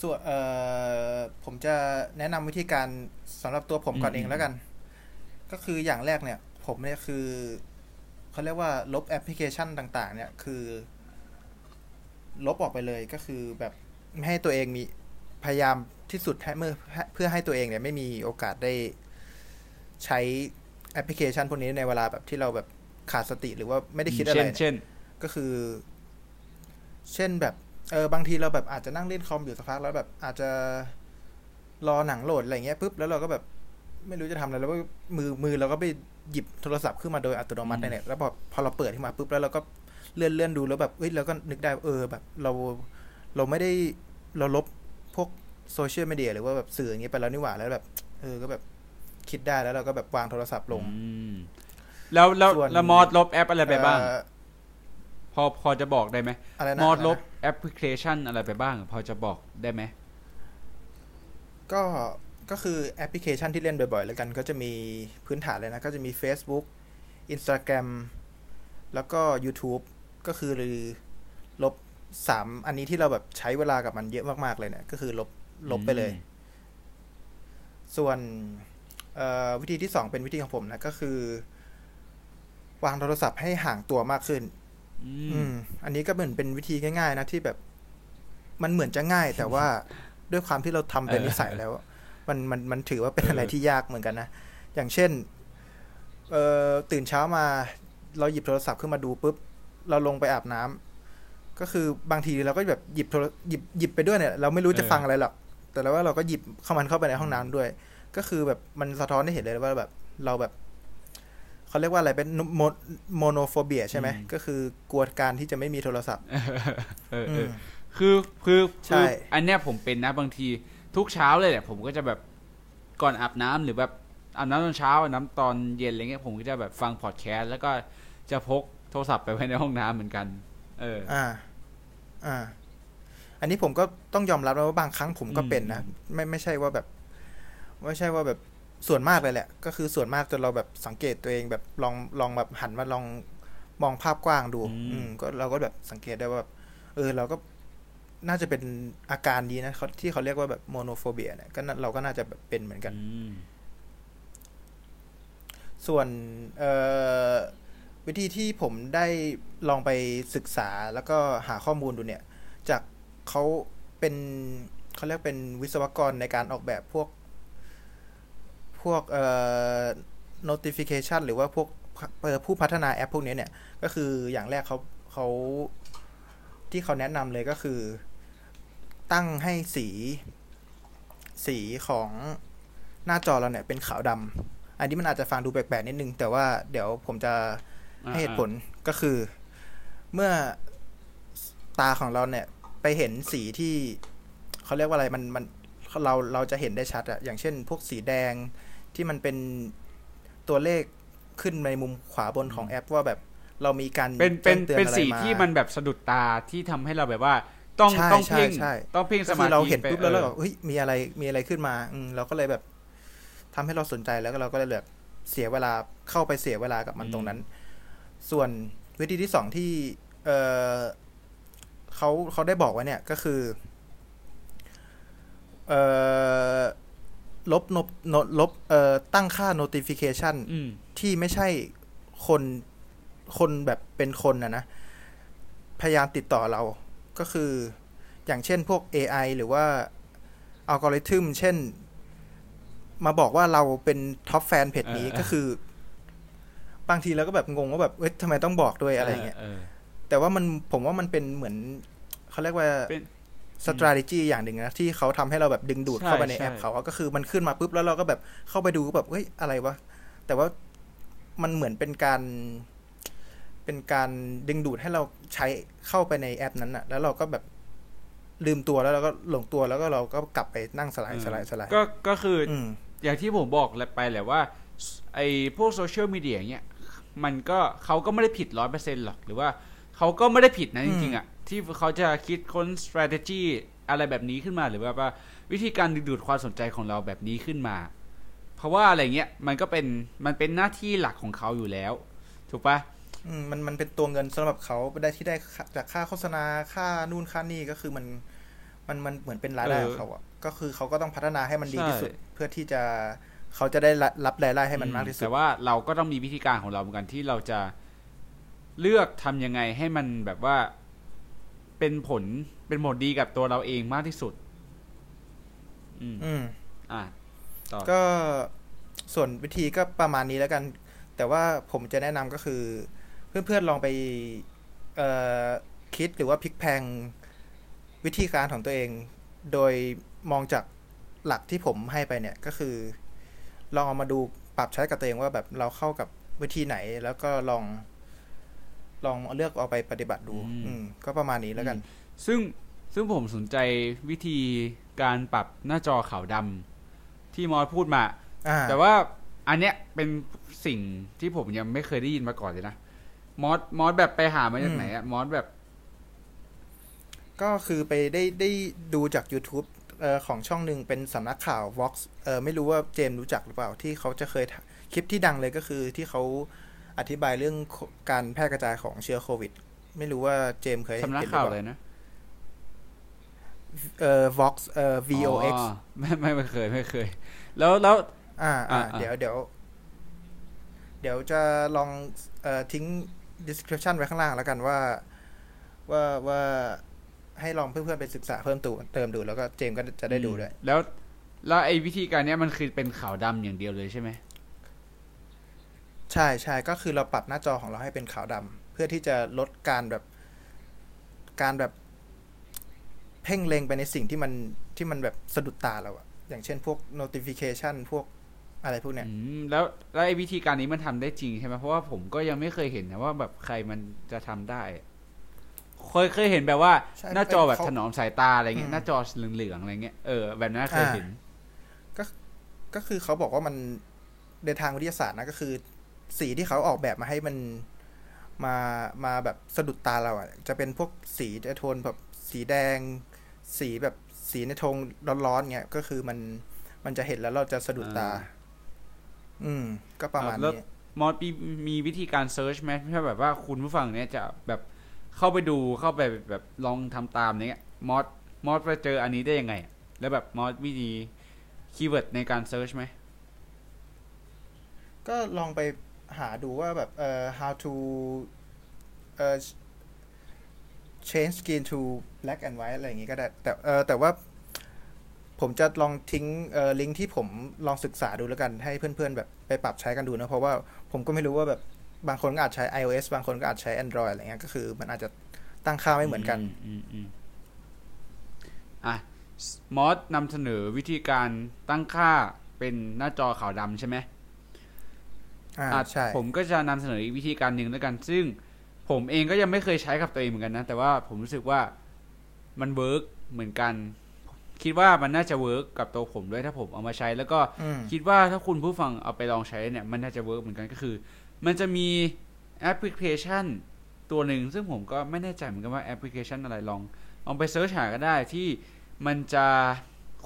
ส่วนผมจะแนะนำวิธีการสำหรับตัวผมก่อนเองแล้วกันก็คืออย่างแรกเนี่ยผมเนี่ยคือเขาเรียกว่าลบแอปพลิเคชันต่างๆเนี่ยคือลบออกไปเลยก็คือแบบไม่ให้ตัวเองมีพยายามที่สุดให้เพื่อให้ตัวเองเนี่ยไม่มีโอกาสได้ใช้แอปพลิเคชันพวกนี้ในเวลาแบบที่เราแบบขาดสติหรือว่าไม่ได้คิดอะไรเช่นก็คือเช่นแบบบางทีเราแบบอาจจะนั่งเล่นคอมอยู่สักพักแล้วแบบอาจจะรอหนังโหลดอะไรเงี้ยปุ๊บแล้วเราก็แบบไม่รู้จะทำอะไรแล้วก็มือเราก็ไปหยิบโทรศัพท์ขึ้นมาโดยอัตโนมัติในเน็ตแล้วพอเราเปิดขึ้นมาปุ๊บแล้วเราก็เลื่อนดูแล้วแบบเอ้ยเราก็นึกได้แบบเราไม่ได้เราลบพวกโซเชียลมีเดียหรือว่าแบบสื่ออย่างเงี้ยไปแล้วนี่หว่าแล้วแบบก็แบบคิดได้แล้วเราก็แบบวางโทรศัพท์ลง แล้วมอดลบแอปอะไรไปบ้างพอจะบอกได้ไหมมอดลบแอปพลิเคชันอะไรไปบ้างพอจะบอกได้ไหมก็คือแอปพลิเคชันที่เล่นบ่อยๆแล้วกันก็จะมีพื้นฐานเลยนะก็จะมี Facebook Instagram แล้วก็ YouTube ก็คือลบ3อันนี้ที่เราแบบใช้เวลากับมันเยอะมากๆเลยเนี่ยก็คือลบไปเลยส่วนวิธีที่2เป็นวิธีของผมนะก็คือวางโทรศัพท์ให้ห่างตัวมากขึ้นอันนี้ก็เหมือนเป็นวิธีง่ายๆนะที่แบบมันเหมือนจะง่ายแต่ว่าด้วยความที่เราทำเป็นนิสัยแล้วมันถือว่าเป็นอะไรที่ยากเหมือนกันนะอย่างเช่นตื่นเช้ามาเราหยิบโทรศัพท์ขึ้นมาดูปุ๊บเราลงไปอาบน้ำก็คือบางทีเราก็แบบหยิบไปด้วยเนี่ยเราไม่รู้จะฟังอะไรหรอกแต่แล้วว่าเราก็หยิบเข้าไปในห้องน้ำด้วยก็คือแบบมันสะท้อนได้เห็นเลยว่าแบบเราแบบเขาเรียกว่าอะไรเป็นโมโนโฟเบียใช่ไหมก็คือกลัวการที่จะไม่มีโทรศัพท์คือใช่อันเนี้ยผมเป็นนะบางทีทุกเช้าเลยแหละผมก็จะแบบก่อนอาบน้ำหรือแบบอาบน้ำตอนเช้าอาบน้ำตอนเย็นอะไรเงี้ยผมก็จะแบบฟังพอดแคสต์แล้วก็จะพกโทรศัพท์ไปไว้ในห้องน้ำเหมือนกันอันนี้ผมก็ต้องยอมรับนะว่าบางครั้งผมก็เป็นนะไม่ใช่ว่าแบบส่วนมากเลยแหละก็คือส่วนมากจนเราแบบสังเกตตัวเองแบบลองแบบหันมาลองมองภาพกว้างดูก็เราก็แบบสังเกตได้ว่าแบบเราก็น่าจะเป็นอาการนี้นะที่เขาเรียกว่าแบบโมโนโฟเบียเนี่ยก็เราก็น่าจะแบบเป็นเหมือนกันส่วนวิธีที่ผมได้ลองไปศึกษาแล้วก็หาข้อมูลดูเนี่ยจากเขาเรียกเป็นวิศวกรในการออกแบบพวกnotification หรือว่าพวกผู้พัฒนาแอปพวกนี้เนี่ยก็คืออย่างแรกเขาที่เขาแนะนำเลยก็คือตั้งให้สีของหน้าจอเราเนี่ยเป็นขาวดำอันนี้มันอาจจะฟังดูแปลกๆนิดนึงแต่ว่าเดี๋ยวผมจะให้เหตุผลก็คือเมื่อตาของเราเนี่ยไปเห็นสีที่เขาเรียกว่าอะไรมันเราจะเห็นได้ชัดอะอย่างเช่นพวกสีแดงที่มันเป็นตัวเลขขึ้นในมุมขวาบนของแอปว่าแบบเรามีการเป็นสีที่มันแบบสะดุดตาที่ทำให้เราแบบว่าต้องเพ่งสมาธิเราเห็นปุ๊บแล้วเราเฮ้ยมีอะไรขึ้นมาเราก็เลยแบบทำให้เราสนใจแล้วก็เราก็เลยแบบเสียเวลาเข้าไปเสียเวลากับมันตรงนั้นส่วนวิธีที่สองที่เขาได้บอกไว้เนี่ยก็คือลบตั้งค่า notification ที่ไม่ใช่คนแบบเป็นคนนะพยายามติดต่อเราก็คืออย่างเช่นพวก AI หรือว่าอัลกอริทึมเช่นมาบอกว่าเราเป็นท็อปแฟนเพจนี้ก็คือบางทีเราก็แบบงงว่าแบบเอ๊ะทำไมต้องบอกด้วยอะไรเงี้ยแต่ว่าผมว่ามันเป็นเหมือนเขาเรียกว่าstrategy อย่างหนึ่งนะที่เขาทำให้เราแบบดึงดูดเข้าไปในแอปเขาก็คือมันขึ้นมาปุ๊บแล้วเราก็แบบเข้าไปดูก็แบบเฮ้ยอะไรวะแต่ว่ามันเหมือนเป็นการดึงดูดให้เราใช้เข้าไปในแอปนั้นนะแล้วเราก็แบบลืมตัวแล้วเราก็หลงตัวแล้วก็เราก็กลับไปนั่งสไลด์ก็คืออย่างที่ผมบอกไปแหละว่าไอ้พวกโซเชียลมีเดียเนี้ยมันก็เขาก็ไม่ได้ผิด 100% หรอกหรือว่าเขาก็ไม่ได้ผิดนะจริงๆอ่ะที่เขาจะคิดค้น strategy อะไรแบบนี้ขึ้นมาหรือว่าวิธีการดึงดูดความสนใจของเราแบบนี้ขึ้นมาเพราะว่าอะไรเงี้ยมันเป็นหน้าที่หลักของเขาอยู่แล้วถูกปะมันเป็นตัวเงินสำหรับเขาได้ที่ได้จากค่าโฆษณาค่านู่นค่านี่ก็คือมันเหมือนเป็นรายได้ของเขาอ่ะก็คือเขาก็ต้องพัฒนาให้มันดีที่สุดเพื่อที่จะเขาจะได้รับรายได้ให้มันมากที่สุดแต่ว่าเราก็ต้องมีวิธีการของเราเหมือนกันที่เราจะเลือกทำยังไงให้มันแบบว่าเป็นผลดีกับตัวเราเองมากที่สุดต่อก็ส่วนวิธีก็ประมาณนี้แล้วกันแต่ว่าผมจะแนะนำก็คือเพื่อนๆลองไปคิดหรือว่าพลิกแพลงวิธีการของตัวเองโดยมองจากหลักที่ผมให้ไปเนี่ยก็คือลองเอามาดูปรับใช้กับตัวเองว่าแบบเราเข้ากับวิธีไหนแล้วก็ลองเลือกเอาไปปฏิบัติดูก็ประมาณนี้แล้วกันซึ่งผมสนใจวิธีการปรับหน้าจอขาวดำที่มอสพูดมาแต่ว่า อันเนี้ยเป็นสิ่งที่ผมยังไม่เคยได้ยินมาก่อนเลยนะมอสแบบไปหามาจากไหนอะมอสแบบก็คือไปได้ดูจาก YouTube ของช่องนึงเป็นสำนักข่าว Vox ไม่รู้ว่าเจมรู้จักหรือเปล่าที่เขาจะเคยคลิปที่ดังเลยก็คือที่เขาอธิบายเรื่องการแพร่กระจายของเชื้อโควิดไม่รู้ว่าเจมเคยเห็นหรือเปล่าสำนักข่าวอะไรนะVox VOX ไม่เคยแล้วเดี๋ยวจะลองทิ้ง description ไว้ข้างล่างแล้วกันว่าให้ลองเพื่อนๆไปศึกษาเพิ่มเติมดูแล้วก็เจมก็จะได้ดูด้วยแล้วไอ้วิธีการเนี้ยมันคือเป็นขาวดำอย่างเดียวเลยใช่ไหมใช่ๆก็คือเราปรับหน้าจอของเราให้เป็นขาวดำเพื่อที่จะลดการแบบเพ่งเล็งไปในสิ่งที่มันแบบสะดุดตาเราอะอย่างเช่นพวก notification พวกอะไรพวกเนี้ยแล้วไอ้วิธีการนี้มันทำได้จริงใช่ไหมเพราะว่าผมก็ยังไม่เคยเห็นนะว่าแบบใครมันจะทำได้เคยเห็นแบบว่าหน้าจอแบบถนอมสายตาอะไรเงี้ยหน้าจอเหลืองๆอะไรเงี้ยแบบนั้นเคยเห็นก็คือเขาบอกว่ามันในทางวิทยาศาสตร์นะก็คือสีที่เขาออกแบบมาให้มันมาแบบสะดุดตาเราอ่ะจะเป็นพวกสีโทนแบบสีแดงสีแบบสีในทงร้อนๆเงี้ยก็คือมันจะเห็นแล้วเราจะสะดุดตาก็ประมาณนี้มอสมีวิธีการเซิร์ชไหมถ้าแบบว่าคุณผู้ฟังเนี้ยจะแบบเข้าไปดูเข้าไปแบบลองทำตามเนี้ยมอสไปเจออันนี้ได้ยังไงแล้วแบบมอสวิธีคีย์เวิร์ดในการเซิร์ชไหมก็ลองไปหาดูว่าแบบhow to change skin to black and white อะไรอย่างงี้ก็ได้แต่ว่าผมจะลองทิ้งลิงก์ที่ผมลองศึกษาดูแล้วกันให้เพื่อนๆแบบไปปรับใช้กันดูนะเพราะว่าผมก็ไม่รู้ว่าแบบบางคนก็อาจใช้ iOS บางคนก็อาจใช้ Android อะไรเงี้ยก็คือมันอาจจะตั้งค่าไม่เหมือนกันมอสนำเสนอวิธีการตั้งค่าเป็นหน้าจอขาวดำใช่ไหมใช่ผมก็จะนำเสนออีกวิธีการหนึ่งแล้วกันซึ่งผมเองก็ยังไม่เคยใช้กับตัวเองเหมือนกันนะแต่ว่าผมรู้สึกว่ามันเวิร์กเหมือนกันคิดว่ามันน่าจะเวิร์กกับตัวผมด้วยถ้าผมเอามาใช้แล้วก็คิดว่าถ้าคุณผู้ฟังเอาไปลองใช้เนี่ยมันน่าจะเวิร์กเหมือนกันก็คือมันจะมีแอปพลิเคชันตัวหนึ่งซึ่งผมก็ไม่แน่ใจเหมือนกันว่าแอปพลิเคชันอะไรลองไปเซิร์ชหาก็ได้ที่มันจะ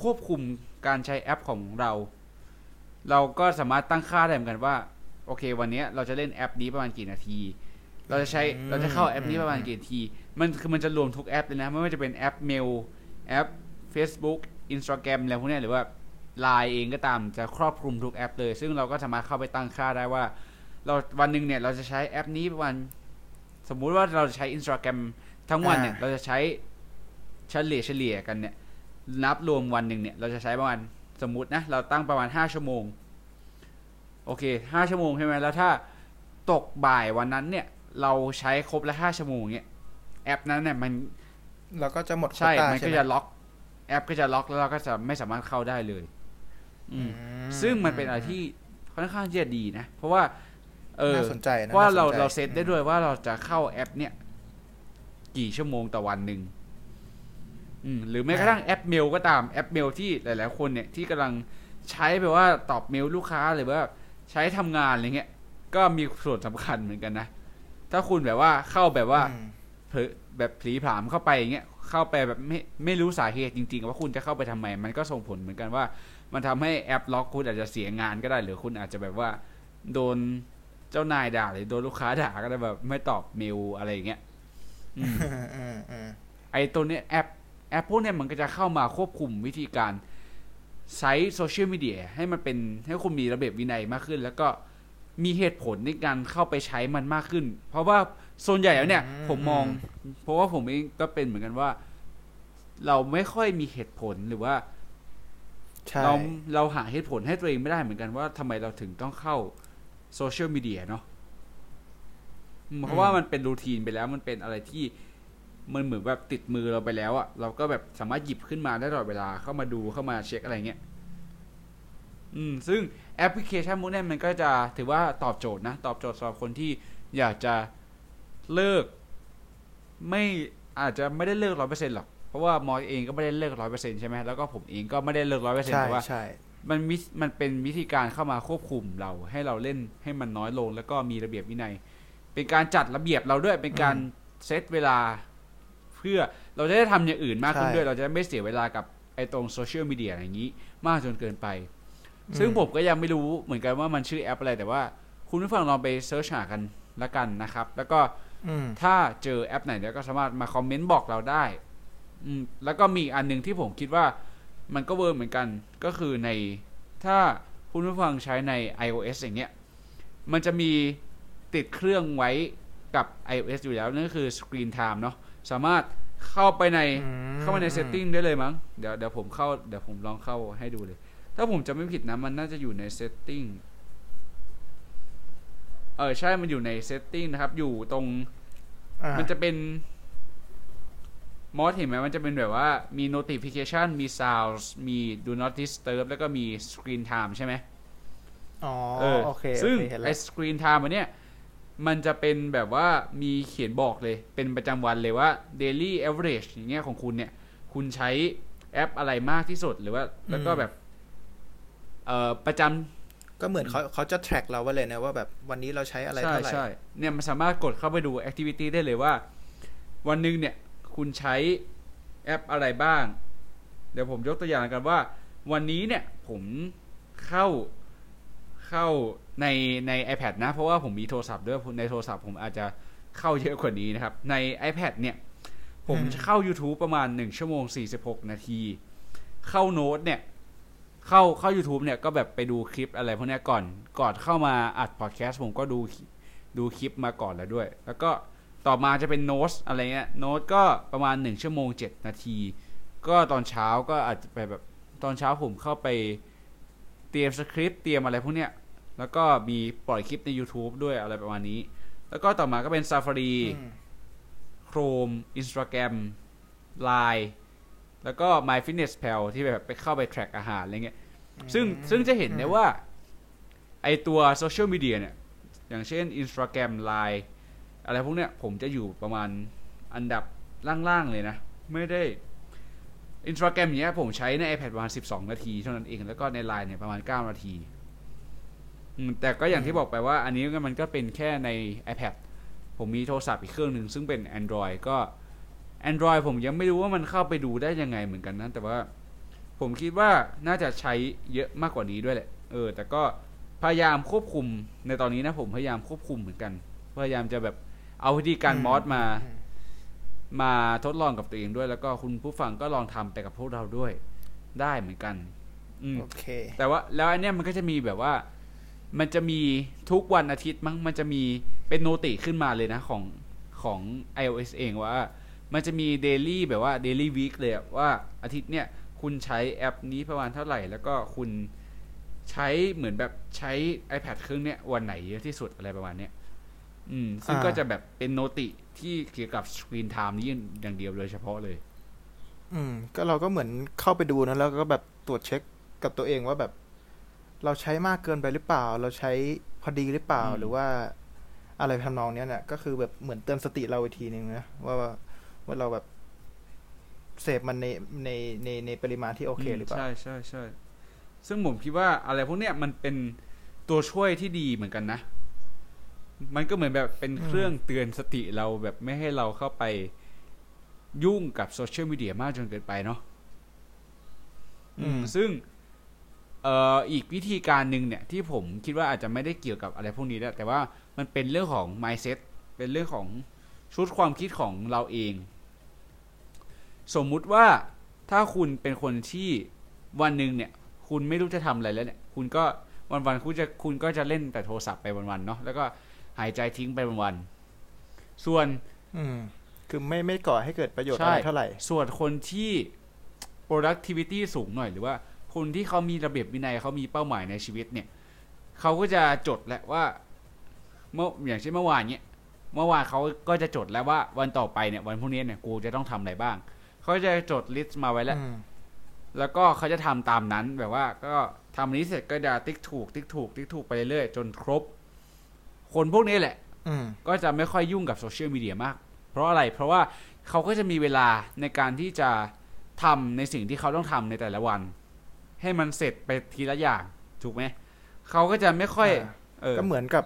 ควบคุมการใช้แอปของเราก็สามารถตั้งค่าได้เหมือนกันว่าโอเควันนี้เราจะเล่นแอปนี้ประมาณกี่นาทีเราจะเข้าแอปนี้ประมาณกี่นาทีมันจะรวมทุกแอปเลยนะไม่ว่าจะเป็นแอปเมลแอป Facebook Instagram อะไรพวกนี้หรือว่า LINE เองก็ตามจะครอบคลุมทุกแอปเลยซึ่งเราก็สามารถเข้าไปตั้งค่าได้ว่าเราวันนึงเนี่ยเราจะใช้แอปนี้ประมาณสมมุติว่าเราจะใช้ Instagram ทั้งวันเนี่ยเราจะใช้เฉลี่ยกันเนี่ยนับรวมวันนึงเนี่ยเราจะใช้ประมาณสมมุตินะเราตั้งประมาณ5ชั่วโมงโอเค5ชั่วโมงใช่ไหมแล้วถ้าตกบ่ายวันนั้นเนี่ยเราใช้ครบละ5ชั่วโมงเนี่ยแอปนั้นเนี่ยมันเราก็จะหมดโควต้ามันก็จะล็อกแอปก็จะล็อกแล้วเราก็จะไม่สามารถเข้าได้เลยซึ่งมันเป็นอะไรที่ค่อนข้างที่จะดีนะเพราะว่าน่าสนใจนะว่าเราเซตได้ด้วยว่าเราจะเข้าแอปเนี่ยกี่ชั่วโมงต่อวันนึงหรือแม้กระทั่งแอปเมลก็ตามแอปเมลที่หลายๆคนเนี่ยที่กำลังใช้แบบว่าตอบเมลลูกค้าหรือว่าใช้ทำงานอะไรเงี้ยก็มีส่วนสำคัญเหมือนกันนะถ้าคุณแบบว่าเข้าแบบว่าแบบผีผามเข้าไปอย่างเงี้ยเข้าไปแบบไม่รู้สาเหตุจริงๆว่าคุณจะเข้าไปทำไมมันก็ส่งผลเหมือนกันว่ามันทำให้แอปล็อกคุณอาจจะเสียงานก็ได้หรือคุณอาจจะแบบว่าโดนเจ้านายด่าหรือโดนลูกค้าด่าก็ได้แบบไม่ตอบเมลอะไรอย่างเงี้ยไอตัวเนี้ยแอปพวกเนี้ยมันก็จะเข้ามาควบคุมวิธีการใช้โซเชียลมีเดียให้มันเป็นให้คุณมีระเบียบวินัยมากขึ้นแล้วก็มีเหตุผลในการเข้าไปใช้มันมากขึ้นเพราะว่าส่วนใหญ่แล้วเนี่ยผมมองเพราะว่าผมเองก็เป็นเหมือนกันว่าเราไม่ค่อยมีเหตุผลหรือว่าเราหาเหตุผลให้ตัวเองไม่ได้เหมือนกันว่าทำไมเราถึงต้องเข้าโซเชียลมีเดียเนาะเพราะว่ามันเป็นรูทีนไปแล้วมันเป็นอะไรที่มันเหมือนแบบติดมือเราไปแล้วอ่ะเราก็แบบสามารถหยิบขึ้นมาได้ตลอดเวลาเข้ามาดูเข้ามาเช็คอะไรเงี้ยซึ่งแอปพลิเคชันพวกนี้มันก็จะถือว่าตอบโจทย์นะตอบโจทย์สำหรับคนที่อยากจะเลิกไม่อาจจะไม่ได้เลิก 100% หรอกเพราะว่ามอสเองก็ไม่ได้เลิก 100% ใช่ไหมแล้วก็ผมเองก็ไม่ได้เลิก 100% แต่ว่า มันเป็นวิธีการเข้ามาควบคุมเราให้เราเล่นให้มันน้อยลงแล้วก็มีระเบียบวินัยเป็นการจัดระเบียบเราด้วยเป็นการเซตเวลาเพื่อเราจะได้ทำอย่างอื่นมากขึ้นด้วยเราจะไม่เสียเวลากับไอ้ตรงโซเชียลมีเดียอะไรอย่างนี้มากจนเกินไปซึ่งผมก็ยังไม่รู้เหมือนกันว่ามันชื่อแอปอะไรแต่ว่าคุณผู้ฟังลองไปเสิร์ชหากันละกันนะครับแล้วก็ถ้าเจอแอปไหนแล้วก็สามารถมาคอมเมนต์บอกเราได้แล้วก็มีอันนึงที่ผมคิดว่ามันก็เวิร์คเหมือนกันก็คือในถ้าคุณผู้ฟังใช้ใน iOS อย่างเงี้ยมันจะมีติดเครื่องไว้กับ iOS อยู่แล้วนั่นก็คือ Screen Time เนาะสามารถเข้าไปใน setting ได้เลยมั้งเดี๋ยวผมเข้าเดี๋ยวผมลองเข้าให้ดูเลยถ้าผมจะไม่ผิดนะมันน่าจะอยู่ใน setting ใช่มันอยู่ใน setting นะครับอยู่ตรงมันจะเป็นมอสเห็นไหมมันจะเป็นแบบว่ามี notification มี sounds มี do not disturb แล้วก็มี screen time ใช่ไหมอ๋อโอเคซึ่งไอ้ screen time อันเนี้ยมันจะเป็นแบบว่ามีเขียนบอกเลยเป็นประจำวันเลยว่า daily average อย่างเงี้ยของคุณเนี่ยคุณใช้แอปอะไรมากที่สุดหรือว่าแล้วก็แบบประจำก็เหมือนเขาจะ track เราไว้เลยนะว่าแบบวันนี้เราใช้อะไรเท่าไหร่ใช่ๆเนี่ยมันสามารถกดเข้าไปดู activity ได้เลยว่าวันนึงเนี่ยคุณใช้แอปอะไรบ้างเดี๋ยวผมยกตัวอย่างกันว่าวันนี้เนี่ยผมเข้าใน iPad นะเพราะว่าผมมีโทรศัพท์ด้วยในโทรศัพท์ผมอาจจะเข้าเยอะกว่านี้นะครับใน iPad เนี่ยผมจะเข้า YouTube ประมาณ1ชั่วโมง46นาทีเข้าโน้ตเนี่ยเข้า YouTube เนี่ยก็แบบไปดูคลิปอะไรพวกเนี้ยก่อนเข้ามาอัดพอดแคสต์ผมก็ดูคลิปมาก่อนแล้วด้วยแล้วก็ต่อมาจะเป็นโน้ตอะไรเงี้ยโน้ตก็ประมาณ1ชั่วโมง7นาทีก็ตอนเช้าก็อาจจะไปแบบตอนเช้าผมเข้าไปเตรียมสคริปต์เตรียมอะไรพวกเนี้ยแล้วก็มีปล่อยคลิปใน YouTube ด้วยอะไรประมาณนี้แล้วก็ต่อมาก็เป็น Safari Chrome Instagram LINE แล้วก็ My Fitness Pal ที่แบบไปเข้าไปแทร็กอาหารอะไรเงี้ยซึ่งจะเห็นได้ว่าไอตัวโซเชียลมีเดียเนี่ยอย่างเช่น Instagram LINE อะไรพวกเนี้ยผมจะอยู่ประมาณอันดับล่างๆเลยนะไม่ได้ Instagram เนี้ยผมใช้ใน iPad ประมาณ12นาทีเท่านั้นเองแล้วก็ใน LINE เนี่ยประมาณ9นาทีแต่ก็อย่างที่บอกไปว่าอันนี้มันก็เป็นแค่ใน iPad ผมมีโทรศัพท์อีกเครื่องหนึ่งซึ่งเป็น Android ก็ Android ผมยังไม่รู้ว่ามันเข้าไปดูได้ยังไงเหมือนกันนะแต่ว่าผมคิดว่าน่าจะใช้เยอะมากกว่านี้ด้วยแหละแต่ก็พยายามควบคุมในตอนนี้นะผมพยายามควบคุมเหมือนกันพยายามจะแบบเอาวิธีการมอดมาทดลองกับตัวเองด้วยแล้วก็คุณผู้ฟังก็ลองทำไปกับพวกเราด้วยได้เหมือนกันโอเคแต่ว่าแล้วอันเนี้ยมันก็จะมีแบบว่ามันจะมีทุกวันอาทิตย์มั้งมันจะมีเป็นโนติขึ้นมาเลยนะของ iOS เองว่ามันจะมีเดลี่แบบว่าเดลี่วีคเลยว่าอาทิตย์เนี่ยคุณใช้แอปนี้ประมาณเท่าไหร่แล้วก็คุณใช้เหมือนแบบใช้ iPad เครื่องเนี้ยวันไหนเยอะที่สุดอะไรประมาณเนี้ยซึ่งก็จะแบบเป็นโนติที่เกี่ยวกับ Screen Time นี้อย่างเดียวเลยเฉพาะเลยก็เราก็เหมือนเข้าไปดูนะแล้วก็แบบตรวจเช็คกับตัวเองว่าแบบเราใช้มากเกินไปหรือเปล่าเราใช้พอดีหรือเปล่าหรือว่าอะไรทำนองนี้เนี่ยก็คือแบบเหมือนเตือนสติเราอีกทีนึงนะว่าเราแบบเสพมันในปริมาณที่โอเคหรือเปล่าใช่ซึ่งผมคิดว่าอะไรพวกเนี้ยมันเป็นตัวช่วยที่ดีเหมือนกันนะมันก็เหมือนแบบเป็นเครื่องเตือนสติเราแบบไม่ให้เราเข้าไปยุ่งกับโซเชียลมีเดียมากจนเกินไปเนาะซึ่งอีกวิธีการหนึ่งเนี่ยที่ผมคิดว่าอาจจะไม่ได้เกี่ยวกับอะไรพวกนี้แล้วแต่ว่ามันเป็นเรื่องของ mindset เป็นเรื่องของชุดความคิดของเราเองสมมุติว่าถ้าคุณเป็นคนที่วันหนึ่งเนี่ยคุณไม่รู้จะทำอะไรแล้วเนี่ยคุณก็วันๆคุณก็จะเล่นแต่โทรศัพท์ไปวันๆเนาะแล้วก็หายใจทิ้งไปวันๆส่วนคือไม่ก่อให้เกิดประโยชน์อะไรเท่าไหร่ส่วนคนที่ productivity สูงหน่อยหรือว่าคนที่เขามีระเบียบวินัยเขามีเป้าหมายในชีวิตเนี่ยเขาก็จะจดแล้วว่าอย่างเช่นเมื่อวานเขาก็จะจดแล้วว่าวันต่อไปเนี่ยวันพรุ่งนี้เนี่ยกูจะต้องทำอะไรบ้างเขาจะจดลิสต์มาไว้แล้วก็เขาจะทำตามนั้นแบบว่าก็ทำนี้เสร็จก็จะติ๊กถูกไปเรื่อยจนครบคนพวกนี้แหละก็จะไม่ค่อยยุ่งกับโซเชียลมีเดียมากเพราะอะไรเพราะว่าเขาก็จะมีเวลาในการที่จะทำในสิ่งที่เขาต้องทำในแต่ละวัน ให้มันเสร็จไปทีละอย่างถูกไหมเขาก็จะไม่ค่อยก็เหมือนกับ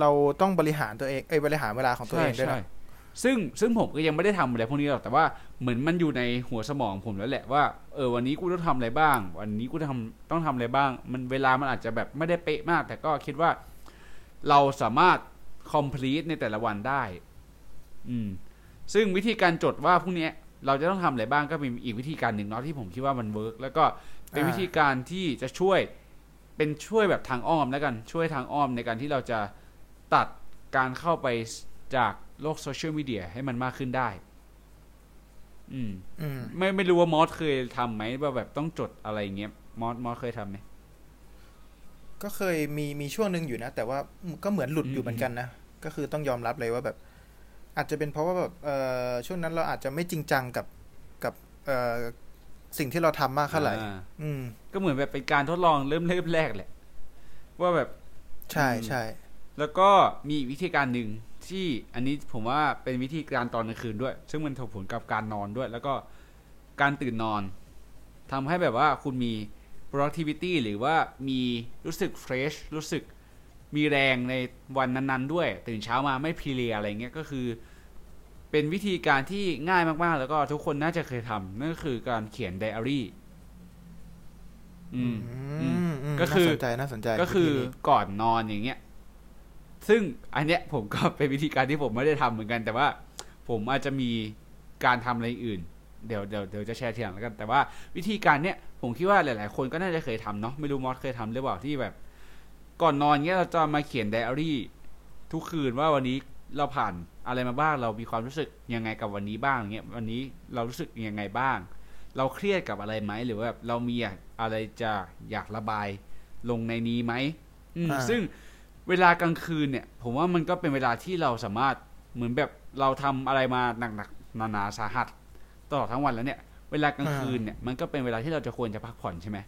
เราต้องบริหารตัวเองบริหารเวลาของตัวเองด้วยนะซึ่งผมก็ยังไม่ได้ทำอะไรพวกนี้หรอกแต่ว่าเหมือนมันอยู่ในหัวสมองผมแล้วแหละว่าวันนี้กูต้องทำอะไรบ้างวันนี้กูต้องทำอะไรบ้างมันเวลามันอาจจะแบบไม่ได้เป๊ะมากแต่ก็คิดว่าเราสามารถ complete ในแต่ละวันได้ซึ่งวิธีการจดว่าพรุ่งนี้เราจะต้องทำอะไรบ้างก็เป็นอีกวิธีการหนึ่งเนาะที่ผมคิดว่ามันเวิร์กแล้วก็เป็นวิธีการที่จะช่วยแบบทางอ้อมแล้วกันช่วยทางอ้อมในการที่เราจะตัดการเข้าไปจากโลกโซเชียลมีเดียให้มันมากขึ้นได้ไม่รู้ว่ามอสเคยทำไหมว่าแบบต้องจดอะไรเงี้ยมอสเคยทำไหมก็เคยมีช่วงนึงอยู่นะแต่ว่าก็เหมือนหลุดอยู่เหมือนกันนะก็คือต้องยอมรับเลยว่าแบบอาจจะเป็นเพราะว่าแบบช่วงนั้นเราอาจจะไม่จริงจังกับสิ่งที่เราทำมากเท่าไหร่ก็เหมือนแบบเป็นการทดลองเริ่มแรกแหละว่าแบบใช่ใช่แล้วก็มีวิธีการหนึ่งที่อันนี้ผมว่าเป็นวิธีการตอนกลางคืนด้วยซึ่งมันส่งผลกับการนอนด้วยแล้วก็การตื่นนอนทำให้แบบว่าคุณมี productivity หรือว่ามีรู้สึก fresh รู้สึกมีแรงในวันนั้นๆด้วยตื่นเช้ามาไม่เพลียอะไรเงี้ยก็คือเป็นวิธีการที่ง่ายมากๆแล้วก็ทุกคนน่าจะเคยทำนั่นก็คือการเขียนไดอารี่ก็คือน่าสนใจก็คือก่อนนอนอย่างเงี้ยซึ่งอันเนี้ยผมก็เป็นวิธีการที่ผมไม่ได้ทำเหมือนกันแต่ว่าผมอาจจะมีการทำอะไรอื่นเดี๋ยวจะแชร์ทีหลังแล้วกันแต่ว่าวิธีการเนี้ยผมคิดว่าหลายๆคนก็น่าจะเคยทำเนาะไม่รู้มอสเคยทำหรือเปล่าที่แบบก่อนนอนเงี้ยเราจะมาเขียนไดอารี่ทุกคืนว่าวันนี้เราผ่านอะไรมาบ้างเรามีความรู้สึกยังไงกับวันนี้บ้างเงี้ยวันนี้เรารู้สึกยังไงบ้างเราเครียดกับอะไรไหมหรือว่าเรามีอะไรจะอยากระบายลงในนี้ไหมซึ่งเวลากลางคืนเนี่ยผมว่ามันก็เป็นเวลาที่เราสามารถเหมือนแบบเราทำอะไรมาหนักๆหนาๆสาหัสตลอดทั้งวันแล้วเนี่ยเวลากลางคืนเนี่ยมันก็เป็นเวลาที่เราจะควรจะพักผ่อนใช่ไหม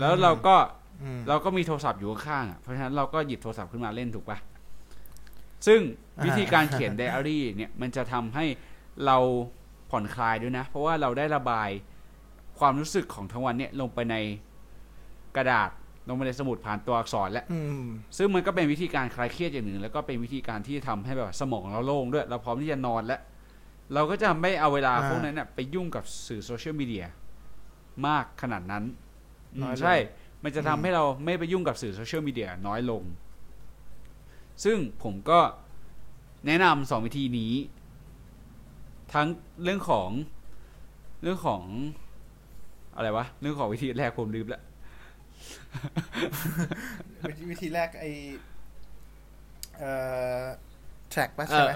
แล้วเราก็มีโทรศัพท์อยู่ข้างๆเพราะฉะนั้นเราก็หยิบโทรศัพท์ขึ้นมาเล่นถูกปะซึ่งวิธีการเขียนไดอารี่เนี่ยมันจะทำให้เราผ่อนคลายด้วยนะเพราะว่าเราได้ระบายความรู้สึกของทั้งวันเนี่ยลงไปในกระดาษลงไปในสมุดผ่านตัวอักษรและซึ่งมันก็เป็นวิธีการคลายเครียดอย่างหนึ่งแล้วก็เป็นวิธีการที่ทำให้แบบสมองเราโล่งด้วยเราพร้อมที่จะนอนแล้วเราก็จะไม่เอาเวลาพวกนั้นเนี่ยไปยุ่งกับสื่อโซเชียลมีเดียมากขนาดนั้นใช่มันจะทำให้เราไม่ไปยุ่งกับสื่อโซเชียลมีเดียน้อยลงซึ่งผมก็แนะนำสองวิธีนี้ทั้งเรื่องของอะไรวะเรื่องของวิธีแรกผมลืมละวิธีแรกไอแทร็กป่ะใช่ไหม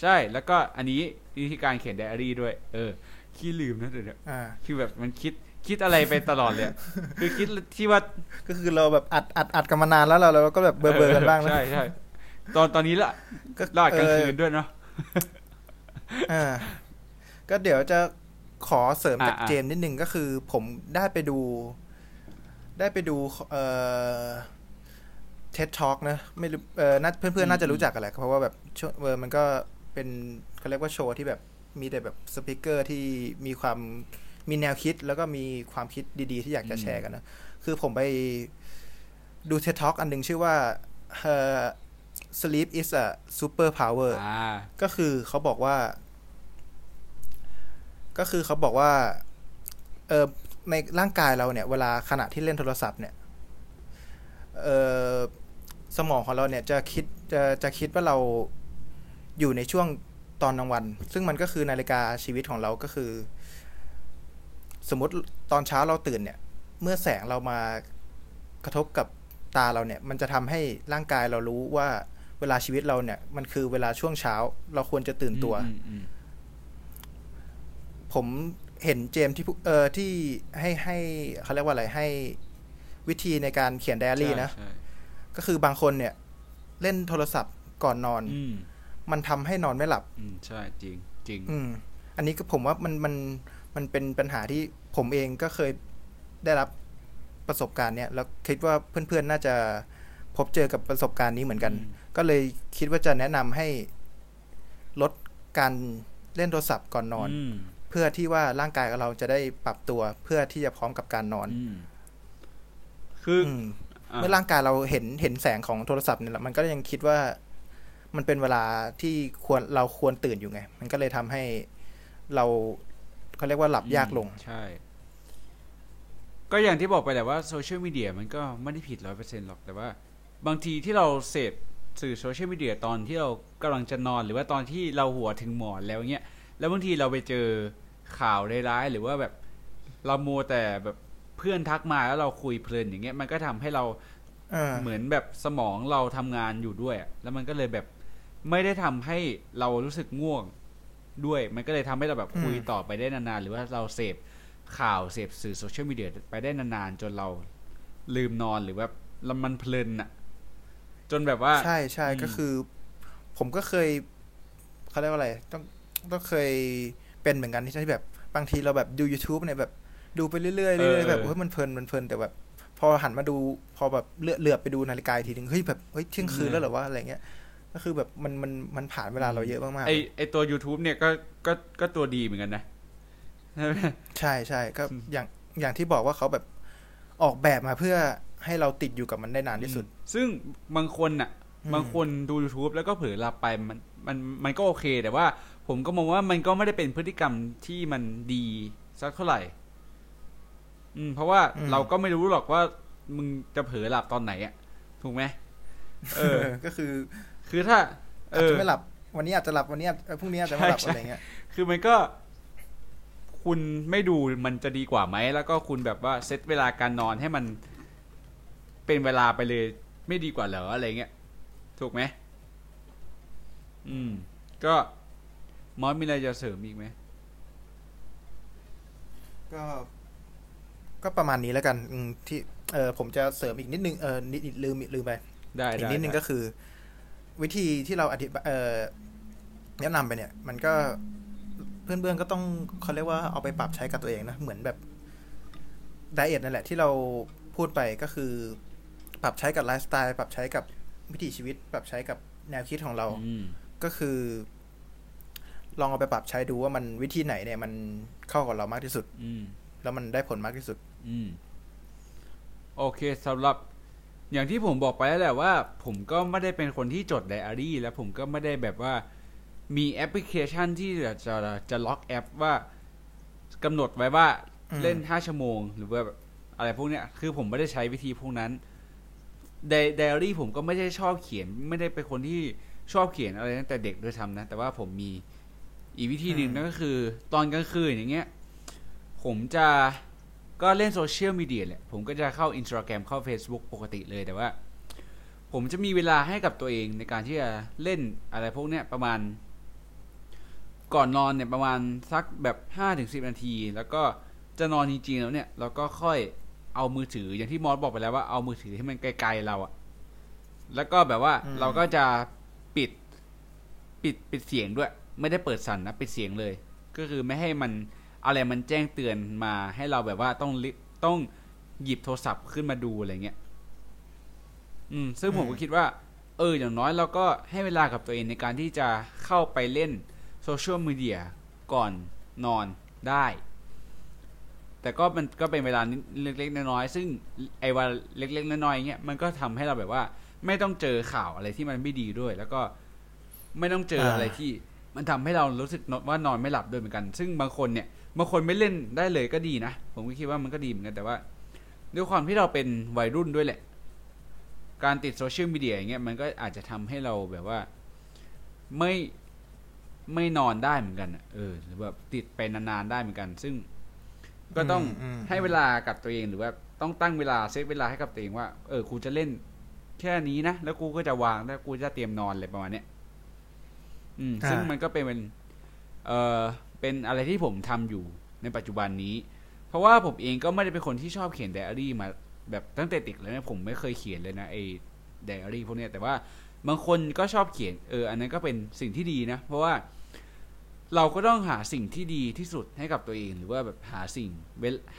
ใช่แล้วก็อันนี้วิธีการเขียนไดอารี่ด้วยขี้ลืมนะเดี๋ยวคือแบบมันคิดอะไรไปตลอดเลย คือคิดที่ว่าก็คือเราแบบอัดกันมานานแล้วเราก็แบบเบอร์กันบ้างนะใช่ๆตอนนี้ละก็รอดกลางคืนด้วยเนาะก็เดี๋ยวจะขอเสริมจากเจมนิดนึงก็คือผมได้ไปดูTED Talk นะไม่รู้เพื่อนๆน่าจะรู้จักกันแหละเพราะว่าแบบมันก็เป็นเค้าเรียกว่าโชว์ที่แบบมีแต่แบบสปีกเกอร์ที่มีความมีแนวคิดแล้วก็มีความคิดดีๆที่อยากจะแชร์กันนะคือผมไปดู TED Talk อันนึงชื่อว่าSleep is a super power ก็คือเขาบอกว่าในร่างกายเราเนี่ยเวลาขณะที่เล่นโทรศัพท์เนี่ยสมองของเราเนี่ยจะคิดว่าเราอยู่ในช่วงตอนกลางวันซึ่งมันก็คือนาฬิกาชีวิตของเราก็คือสมมติตอนเช้าเราตื่นเนี่ยเมื่อแสงเรามากระทบกับตาเราเนี่ยมันจะทำให้ร่างกายเรารู้ว่าเวลาชีวิตเราเนี่ยมันคือเวลาช่วงเช้าเราควรจะตื่นตัวผมเห็นเจมที่ที่ให้เขาเรียกว่าอะไรให้วิธีในการเขียนไดอารี่นะก็คือบางคนเนี่ยเล่นโทรศัพท์ก่อนนอนมันทำให้นอนไม่หลับใช่จริงจริงอันนี้ก็ผมว่ามันเป็นปัญหาที่ผมเองก็เคยได้รับประสบการณ์เนี่ยแล้วคิดว่าเพื่อนๆน่าจะพบเจอกับประสบการณ์นี้เหมือนกันก็เลยคิดว่าจะแนะนำให้ลดการเล่นโทรศัพท์ก่อนนอน เพื่อที่ว่าร่างกายของเราจะได้ปรับตัวเพื่อที่จะพร้อมกับการนอนคือเมื่อร่างกายเราเห็นแสงของโทรศัพท์เนี่ยมันก็ยังคิดว่ามันเป็นเวลาที่เราควรตื่นอยู่ไงมันก็เลยทำให้เราเขาเรียกว่าหลับยากลงใช่ก็อย่างที่บอกไปแหละว่าโซเชียลมีเดียมันก็ไม่ได้ผิด 100% หรอกแต่ว่าบางทีที่เราเสพสื่อโซเชียลมีเดียตอนที่เรากำลังจะนอนหรือว่าตอนที่เราหัวถึงหมอนแล้วเงี้ยแล้วบางทีเราไปเจอข่าวร้ายๆหรือว่าแบบเรามัวแต่แบบเพื่อนทักมาแล้วเราคุยเพลินอย่างเงี้ยมันก็ทำให้เราเหมือนแบบสมองเราทำงานอยู่ด้วยแล้วมันก็เลยแบบไม่ได้ทำให้เรารู้สึกง่วงด้วยมันก็เลยทำให้เราแบบคุยต่อไปได้นานๆหรือว่าเราเสพข่าวเสพสื่อโซเชียลมีเดียไปได้นานๆจนเราลืมนอนหรือว่ามันเพลินอะจนแบบว่าใช่ใช่ก็คือผมก็เคยเขาเรียกว่าอะไรต้องเคยเป็นเหมือนกันที่แบบบางทีเราแบบดู YouTube เนี่ยแบบดูไปเรื่อยๆเรื่อยๆแบบเฮ้ยมันเพลินแต่แบบพอหันมาดูพอแบบเหลือบไปดูนาฬิกาทีนึงเฮ้ยแบบเฮ้ยเที่ยงคืนแล้วเหรอวะอะไรเงี้ยก็คือแบบมันผ่านเวลาเราเยอะมากๆไอตัว YouTube เนี่ยก็ตัวดีเหมือนกันนะใช่ใช่ก็อย่างที่บอกว่าเขาแบบออกแบบมาเพื่อให้เราติดอยู่กับมันได้นานที่สุดซึ่งบางคนดู YouTube แล้วก็เผลอหลับไปมันก็โอเคแต่ว่าผมก็มองว่ามันก็ไม่ได้เป็นพฤติกรรมที่มันดีสักเท่าไหร่เพราะว่าเราก็ไม่รู้หรอกว่ามึงจะเผลอหลับตอนไหนอ่ะถูกไหมก็คือถ้าอาจจะไม่หลับวันนี้อาจจะหลับวันนี้พรุ่งนี้อาจจะไม่หลับอะไรเงี้ยคือมันก็คุณไม่ดูมันจะดีกว่าไหมแล้วก็คุณแบบว่าเซตเวลาการนอนให้มันเป็นเวลาไปเลยไม่ดีกว่าเหรออะไรเงี้ยถูกไหมก็มอสมีอะไรจะเสริมอีกไหมก็ประมาณนี้แล้วกันที่ผมจะเสริมอีกนิดนึงลืมไปอีกนิดนึงก็คือวิธีที่เราแนะนำไปเนี่ยมันก็เพื่อนๆก็ต้องเขาเรียกว่าเอาไปปรับใช้กับตัวเองนะเหมือนแบบไดเอทนั่นแหละที่เราพูดไปก็คือปรับใช้กับไลฟ์สไตล์ปรับใช้กับวิถีชีวิตปรับใช้กับแนวคิดของเราก็คือลองเอาไปปรับใช้ดูว่ามันวิธีไหนเนี่ยมันเข้ากับเรามากที่สุดแล้วมันได้ผลมากที่สุดโอเคสำหรับอย่างที่ผมบอกไปแล้วแหละว่าผมก็ไม่ได้เป็นคนที่จดไดอารี่แล้วผมก็ไม่ได้แบบว่ามีแอปพลิเคชันที่จะล็อกแอปว่ากำหนดไว้ว่าเล่น5ชั่วโมงหรือว่าอะไรพวกเนี้ยคือผมไม่ได้ใช้วิธีพวกนั้นไดอารี่ผมก็ไม่ได้ชอบเขียนไม่ได้เป็นคนที่ชอบเขียนอะไรตั้งแต่เด็กด้วยซ้ำนะแต่ว่าผมมีอีกวิธีนึงนั่นก็คือตอนกลางคืนอย่างเงี้ยผมจะก็เล่นโซเชียลมีเดียแหละผมก็จะเข้า Instagram เข้า Facebook ปกติเลยแต่ว่าผมจะมีเวลาให้กับตัวเองในการที่จะเล่นอะไรพวกเนี้ยประมาณก่อนนอนเนี่ยประมาณสักแบบ 5-10 นาทีแล้วก็จะนอนจริงๆแล้วเนี่ยเราก็ค่อยเอามือถืออย่างที่มอสบอกไปแล้วว่าเอามือถือให้มันไกลๆเราอะแล้วก็แบบว่าเราก็จะปิดเสียงด้วยไม่ได้เปิดสั่นนะปิดเสียงเลยก็คือไม่ให้มันอะไรมันแจ้งเตือนมาให้เราแบบว่าต้องหยิบโทรศัพท์ขึ้นมาดูอะไรเงี้ยซึ่งผมก็คิดว่าอย่างน้อยเราก็ให้เวลากับตัวเองในการที่จะเข้าไปเล่นโซเชียลมีเดียก่อนนอนได้แต่ก็มันก็เป็นเวลาเล็กๆน้อยๆซึ่งไอ้ว่าเล็กๆน้อยๆเงี้ยมันก็ทำให้เราแบบว่าไม่ต้องเจอข่าวอะไรที่มันไม่ดีด้วยแล้วก็ไม่ต้องเจออะไรที่มันทำให้เรารู้สึกว่านอนไม่หลับด้วยเหมือนกันซึ่งบางคนไม่เล่นได้เลยก็ดีนะผมก็คิดว่ามันก็ดีเหมือนกันแต่ว่าด้วยความที่เราเป็นวัยรุ่นด้วยแหละการติดโซเชียลมีเดียอย่างเงี้ยมันก็อาจจะทำให้เราแบบว่าไม่นอนได้เหมือนกันหรือแบบติดไปนานๆได้เหมือนกันซึ่งก็ต้องให้เวลากับตัวเองหรือว่าต้องตั้งเวลาเซตเวลาให้กับตัวเองว่ากูจะเล่นแค่นี้นะแล้วกูก็จะวางแล้วกูจะเตรียมนอนอะไรประมาณเนี้ยซึ่งมันก็เป็นอะไรที่ผมทำอยู่ในปัจจุบันนี้เพราะว่าผมเองก็ไม่ได้เป็นคนที่ชอบเขียนไดอารี่มาแบบตั้งแต่เด็กเลยนะผมไม่เคยเขียนเลยนะไอ้ไดอารี่พวกเนี้ยแต่ว่าบางคนก็ชอบเขียนอันนั้นก็เป็นสิ่งที่ดีนะเพราะว่าเราก็ต้องหาสิ่งที่ดีที่สุดให้กับตัวเองหรือว่าแบบ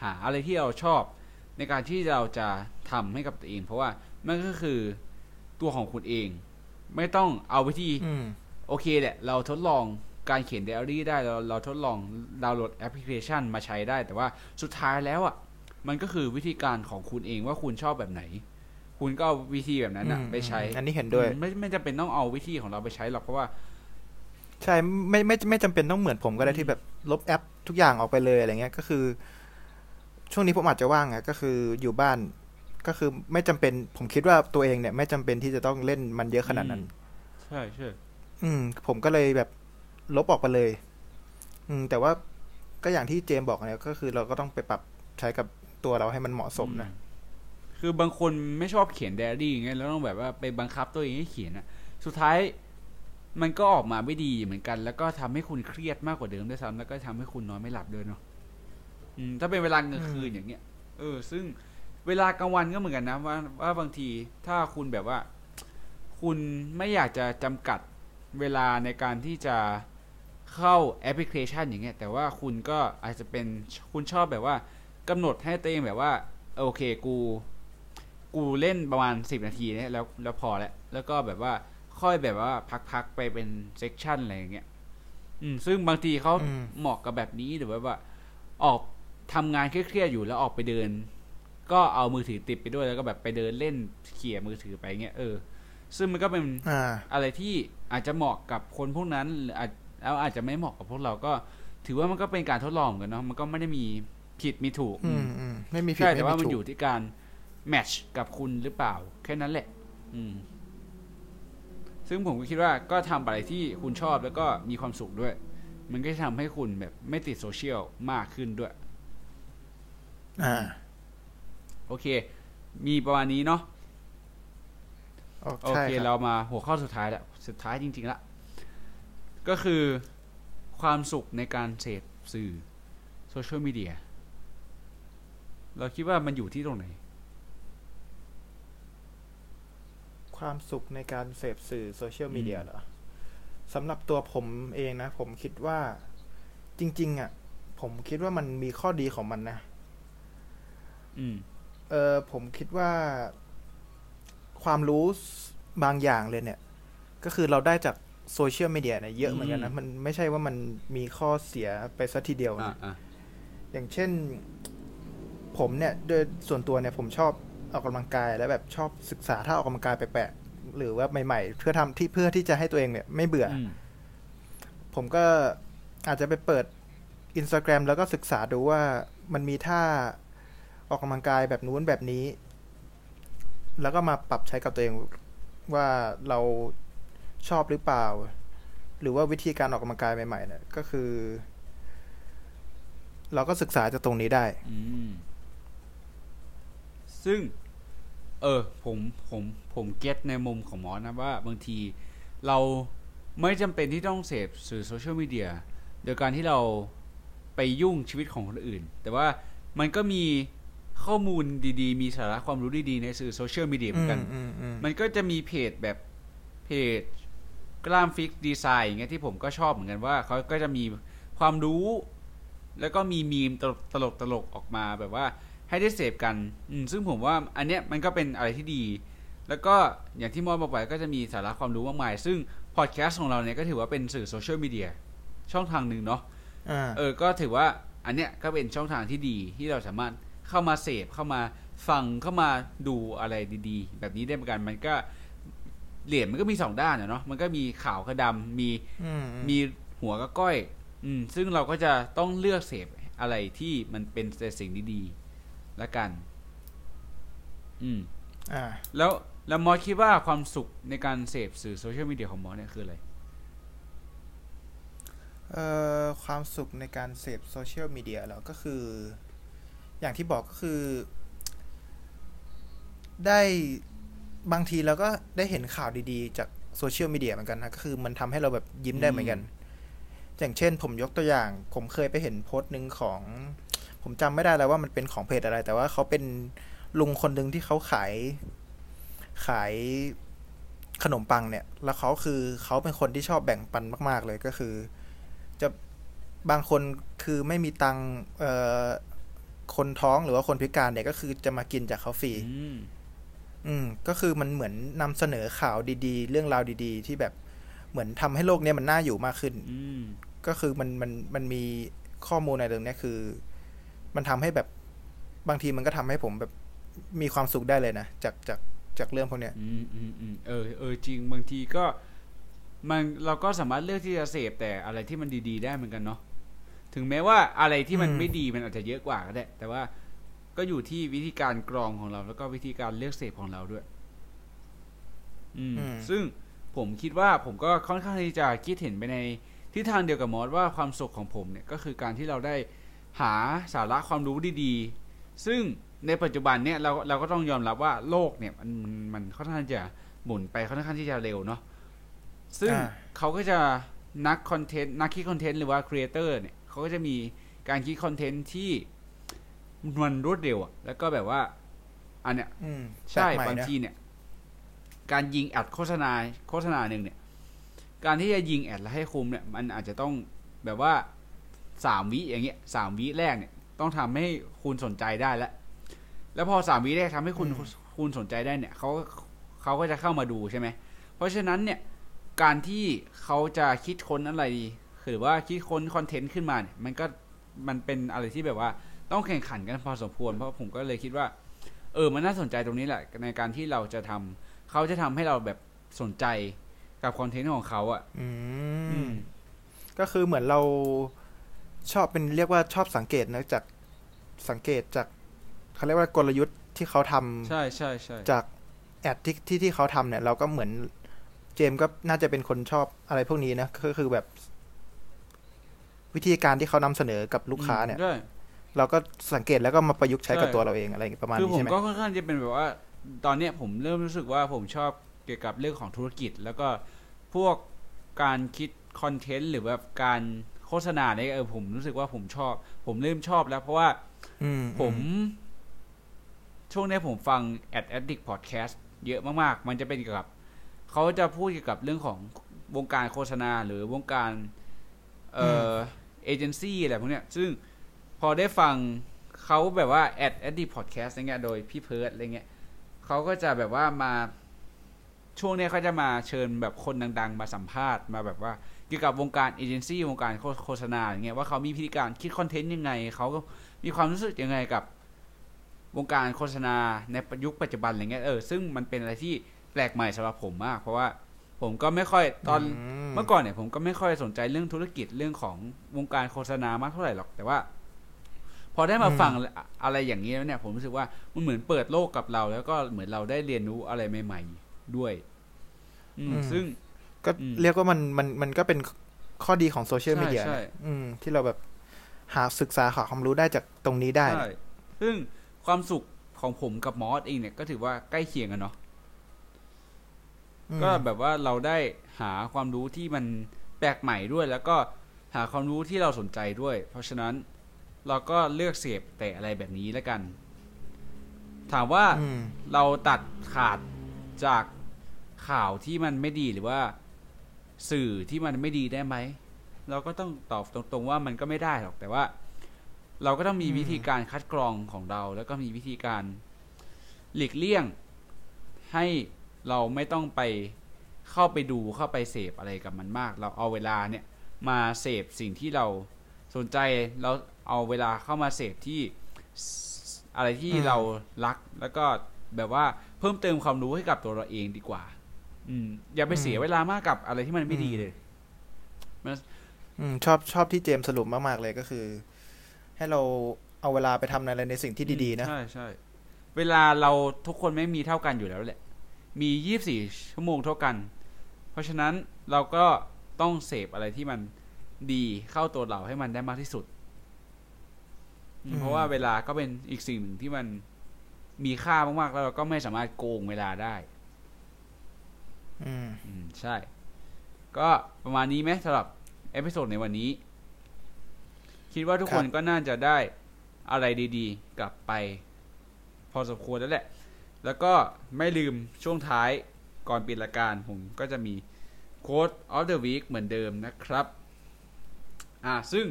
หาอะไรที่เราชอบในการที่เราจะทำให้กับตัวเองเพราะว่ามันก็คือตัวของคุณเองไม่ต้องเอาวิธีโอเคแหละเราทดลอง การเขียนไดอารี่ได้เราทดลองดาวน์โหลดแอปพลิเคชันมาใช้ได้แต่ว่าสุดท้ายแล้วอ่ะมันก็คือวิธีการของคุณเองว่าคุณชอบแบบไหนคุณก็เอาวิธีแบบนั้นนะไปใช้อันนี้เห็นด้วยไม่จำเป็นต้องเอาวิธีของเราไปใช้หรอกเพราะว่าใช่ไม่จำเป็นต้องเหมือนผมก็ได้ที่แบบลบแอปทุกอย่างออกไปเลยอะไรเงี้ยก็คือช่วงนี้ผมอาจจะว่างไงก็คืออยู่บ้านก็คือไม่จำเป็นผมคิดว่าตัวเองเนี่ยไม่จำเป็นที่จะต้องเล่นมันเยอะขนาดนั้นใช่ใช่ผมก็เลยแบบลบออกไปเลยแต่ว่าก็อย่างที่เจมบอกเนี่ยก็คือเราก็ต้องไปปรับใช้กับตัวเราให้มันเหมาะสมนะคือบางคนไม่ชอบเขียนไดอารี่อย่างเงี้ยแล้วต้องแบบว่าไปบังคับตัวเองให้เขียนอ่ะสุดท้ายมันก็ออกมาไม่ดีเหมือนกันแล้วก็ทำให้คุณเครียดมากกว่าเดิมด้วยซ้ำแล้วก็ทำให้คุณนอนไม่หลับด้วยเนาะถ้าเป็นเวลากลางคืนอย่างเงี้ยซึ่งเวลากลางวันก็เหมือนกันนะว่าบางทีถ้าคุณแบบว่าคุณไม่อยากจะจำกัดเวลาในการที่จะเข้าแอปพลิเคชันอย่างเงี้ยแต่ว่าคุณก็อาจจะเป็นคุณชอบแบบว่ากำหนดให้ตัวเองแบบว่าโอเคกูเล่นประมาณ10นาทีเนี่ยแล้วพอแล้วก็แบบว่าค่อยแบบว่าพักไปเป็นเซกชันอะไรอย่างเงี้ยซึ่งบางทีเขาเหมาะกับแบบนี้หรือว่าออกทำงานเครียดๆอยู่แล้วออกไปเดินก็เอามือถือติดไปด้วยแล้วก็แบบไปเดินเล่นเขี่ยมือถือไปเงี้ยซึ่งมันก็เป็น อะไรที่อาจจะเหมาะกับคนพวกนั้นแล้วอาจจะไม่เหมาะกับพวกเราก็ถือว่ามันก็เป็นการทดลองกันเนาะมันก็ไม่ได้มีผิดมีถูกไม่มีผิดแต่ว่ามันอยู่ที่การแมทช์กับคุณหรือเปล่าแค่นั้นแหละซึ่งผมก็คิดว่าก็ทำอะไรที่คุณชอบแล้วก็มีความสุขด้วยมันก็จะทำให้คุณแบบไม่ติดโซเชียลมากขึ้นด้วยโอเคมีประมาณนี้เนาะโอเคเรามาหัวข้อสุดท้ายจริงๆละก็คือความสุขในการเสพสื่อโซเชียลมีเดียเราคิดว่ามันอยู่ที่ตรงไหนความสุขในการเสพสื่อโซเชียลมีเดียเหรอสำหรับตัวผมเองนะผมคิดว่าจริงๆอ่ะผมคิดว่ามันมีข้อดีของมันนะผมคิดว่าความรู้บางอย่างเลยเนี่ยก็คือเราได้จากโซเชียลมีเดียเนี่ยเยอะเหมือนกันนะมันไม่ใช่ว่ามันมีข้อเสียไปซะทีเดียวนะอย่างเช่นผมเนี่ยโดยส่วนตัวเนี่ยผมชอบออกกำลังกายและแบบชอบศึกษาถ้าออกกำลังกายแปลกๆหรือว่าใหม่ๆเพื่อที่จะให้ตัวเองเนี่ยไม่เบื่อผมก็อาจจะไปเปิด Instagram แล้วก็ศึกษาดูว่ามันมีท่าออกกำลังกายแบบนู้นแบบนี้แล้วก็มาปรับใช้กับตัวเองว่าเราชอบหรือเปล่าหรือว่าวิธีการออกกำลังกายใหม่ๆเนี่ยก็คือเราก็ศึกษาจากตรงนี้ได้ซึ่งผมเก็ตในมุมของหมอนะว่าบางทีเราไม่จำเป็นที่ต้องเสพสื่อโซเชียลมีเดียโดยการที่เราไปยุ่งชีวิตของคนอื่นแต่ว่ามันก็มีข้อมูลดีๆมีสาระความรู้ดีๆในสื่อโซเชียลมีเดียเหมือนกันมันก็จะมีเพจแบบเพจกล้ามฟิกดีไซน์อย่างเงี้ยที่ผมก็ชอบเหมือนกันว่าเขาก็จะมีความรู้แล้วก็มีมีมตลกๆออกมาแบบว่าให้ได้เสพกันซึ่งผมว่าอันเนี้ยมันก็เป็นอะไรที่ดีแล้วก็อย่างที่มอบอกไปก็จะมีสาระความรู้มากมายซึ่งพอดแคสต์ของเราเนี่ยก็ถือว่าเป็นสื่อโซเชียลมีเดียช่องทางหนึ่งเนาะก็ถือว่าอันเนี้ยก็เป็นช่องทางที่ดีที่เราสามารถเข้ามาเสพเข้ามาฟังเข้ามาดูอะไรดีๆแบบนี้ได้เหมือนกันมันก็เหรียญมันก็มีสองด้านเนาะมันก็มีขาวกับดำมีหัวกับก้อยซึ่งเราก็จะต้องเลือกเสพอะไรที่มันเป็นสิ่งดีๆละกันแล้วหมอคิดว่าความสุขในการเสพสื่อโซเชียลมีเดียของหมอเนี่ยคืออะไรความสุขในการเสพโซเชียลมีเดียแล้วก็คืออย่างที่บอกก็คือได้บางทีเราก็ได้เห็นข่าวดีๆจากโซเชียลมีเดียเหมือนกันนะก็คือมันทำให้เราแบบยิ้มได้เหมือนกันอย่างเช่นผมยกตัวอย่างผมเคยไปเห็นโพสต์นึงของผมจำไม่ได้แล้วว่ามันเป็นของเพจอะไรแต่ว่าเขาเป็นลุงคนนึงที่เขาขายขนมปังเนี่ยแล้วเขาเป็นคนที่ชอบแบ่งปันมากๆเลยก็คือจะบางคนคือไม่มีตังคนท้องหรือว่าคนพิการเนี่ยก็คือจะมากินจากเขาฟรีก็คือมันเหมือนนำเสนอข่าวดีๆเรื่องราวดีๆที่แบบ เหมือนทำให้โลกนี้มันน่าอยู่มากขึ้นก็คือมันมีข้อมูลในเรื่องนี้คือมันทำให้แบบบางทีมันก็ทำให้ผมแบบมีความสุขได้เลยนะจากเรื่องพวกเนี้ยจริงบางทีก็มันเราก็สามารถเลือกที่จะเสพแต่อะไรที่มันดีๆได้เหมือนกันเนาะถึงแม้ว่าอะไรที่มันไม่ดีมันอาจจะเยอะกว่าก็ได้แต่ว่าก็อยู่ที่วิธีการกรองของเราแล้วก็วิธีการเลือกเสพของเราด้วยซึ่งผมคิดว่าผมก็ค่อนข้างที่จะคิดเห็นไปในทิศทางเดียวกับมอสว่าความสุขของผมเนี่ยก็คือการที่เราได้หาสาระความรู้ดีๆซึ่งในปัจจุบันเนี่ยเราก็ต้องยอมรับว่าโลกเนี่ยมันค่อนข้างจะหมุนไปค่อนข้างที่จะเร็วเนาะซึ่งเขาก็จะนักคอนเทนต์นักคิดคอนเทนต์หรือว่าครีเอเตอร์เนี่ยเขาก็จะมีการคิดคอนเทนต์ที่มันรวดเร็วอ่ะแล้วก็แบบว่าอันเนี้ยใช่บางทีเนี่ยการยิงแอดโฆษณาหนึ่งเนี่ยการที่จะยิงแอดแล้วให้คุมเนี่ยมันอาจจะต้องแบบว่า3วิอย่างเงี้ย3วิแรกเนี่ยต้องทำให้คุณสนใจได้แล้วพอ3วิแรกทำให้คุณสนใจได้เนี่ยเขาก็จะเข้ามาดูใช่ไหมเพราะฉะนั้นเนี่ยการที่เขาจะคิดค้นอะไรหรือว่าคิดค้นคอนเทนต์ขึ้นมาเนี่ยมันเป็นอะไรที่แบบว่าต้องแข่งขันกันพอสมควรเพราะผมก็เลยคิดว่ามันน่าสนใจตรงนี้แหละในการที่เราจะทำเขาจะทำให้เราแบบสนใจกับคอนเทนต์ของเขาอ่ะก็คือเหมือนเราชอบเป็นเรียกว่าชอบสังเกตนะจากสังเกตจากเขาเรียกว่ากลยุทธ์ที่เขาทำใช่ใช่ใช่จากแอดที่เขาทำเนี่ยเราก็เหมือนเจมก็น่าจะเป็นคนชอบอะไรพวกนี้นะก็คือแบบวิธีการที่เขานำเสนอกับลูกค้าเนี่ยเราก็สังเกตแล้วก็มาประยุกต์ใช้กับตัวเราเองอะไรประมาณนี้ใช่ไหมคือผมก็ค่อนข้างจะเป็นแบบว่าตอนนี้ผมเริ่มรู้สึกว่าผมชอบเกี่ยวกับเรื่องของธุรกิจแล้วก็พวกการคิดคอนเทนต์หรือแบบการโฆษณาเนี่ยผมรู้สึกว่าผมชอบผมเริ่มชอบแล้วเพราะว่าผมช่วงนี้ผมฟัง Ad Addict Podcast เยอะมากๆมันจะเป็นเกี่ยวกับเขาจะพูดเกี่ยวกับเรื่องของวงการโฆษณาหรือวงการเอเจนซี่อะไรพวกเนี้ยซึ่งพอได้ฟังเขาแบบว่า Ad Addict Podcast อะไรเงี้ยโดยพี่เพิร์ทอะไรเงี้ยเขาก็จะแบบว่ามาช่วงนี้เขาจะมาเชิญแบบคนดังๆมาสัมภาษณ์มาแบบว่าเกี่ยวกับวงการเอเจนซี่วงการโฆษณาอย่างเงี้ยว่าเขามีวิธีการคิดคอนเทนต์ยังไงเขาก็มีความรู้สึกยังไงกับวงการโฆษณาในยุคปัจจุบันอะไรเงี้ยซึ่งมันเป็นอะไรที่แปลกใหม่สำหรับผมมากเพราะว่าผมก็ไม่ค่อยตอนเมื่อก่อนเนี่ยผมก็ไม่ค่อยสนใจเรื่องธุรกิจเรื่องของวงการโฆษณามากเท่าไหร่หรอกแต่ว่าพอได้มาฟังอะไรอย่างนี้แล้วเนี่ยผมรู้สึกว่ามันเหมือนเปิดโลกกับเราแล้วก็เหมือนเราได้เรียนรู้อะไรใหม่ๆด้วยซึ่งก็เรียกว่ามันก็เป็นข้อดีของโซเชียลมีเดียที่เราแบบหาศึกษาหาความรู้ได้จากตรงนี้ได้ซึ่งความสุขของผมกับมอสเองเนี่ยก็ถือว่าใกล้เคียงกันเนาะก็แบบว่าเราได้หาความรู้ที่มันแปลกใหม่ด้วยแล้วก็หาความรู้ที่เราสนใจด้วยเพราะฉะนั้นเราก็เลือกเสพแต่อะไรแบบนี้แล้วกันถามว่าเราตัดขาดจากข่าวที่มันไม่ดีหรือว่าสื่อที่มันไม่ดีได้ไหมเราก็ต้องตอบตรงๆว่ามันก็ไม่ได้หรอกแต่ว่าเราก็ต้องมีวิธีการคัดกรองของเราแล้วก็มีวิธีการหลีกเลี่ยงให้เราไม่ต้องไปเข้าไปดูเข้าไปเสพอะไรกับมันมากเราเอาเวลาเนี่ยมาเสพสิ่งที่เราสนใจเราเอาเวลาเข้ามาเสพที่อะไรที่เรารักแล้วก็แบบว่าเพิ่มเติมความรู้ให้กับตัวเราเองดีกว่าอย่าไปเสียเวลามากกับอะไรที่มันไม่ดีเลยชอบที่เจมสรุปมากๆเลยก็คือให้เราเอาเวลาไปทำอะไรในสิ่งที่ดีๆนะใช่ๆเวลาเราทุกคนไม่มีเท่ากันอยู่แล้วแหละมี24ชั่วโมงเท่ากันเพราะฉะนั้นเราก็ต้องเสพอะไรที่มันดีเข้าตัวเราให้มันได้มากที่สุดเพราะว่าเวลาก็เป็นอีกสิ่งหนึ่งที่มันมีค่ามากๆแล้วเราก็ไม่สามารถโกงเวลาได้ใช่ก็ประมาณนี้ไหมสำหรับเอพิโซดในวันนี้คิดว่าทุกคนก็น่าจะได้อะไรดีๆกลับไปพอสมควรแล้วแหละแล้วก็ไม่ลืมช่วงท้ายก่อนปิดรายการผมก็จะมีโค้ด of the week เหมือนเดิมนะครับซึ่ง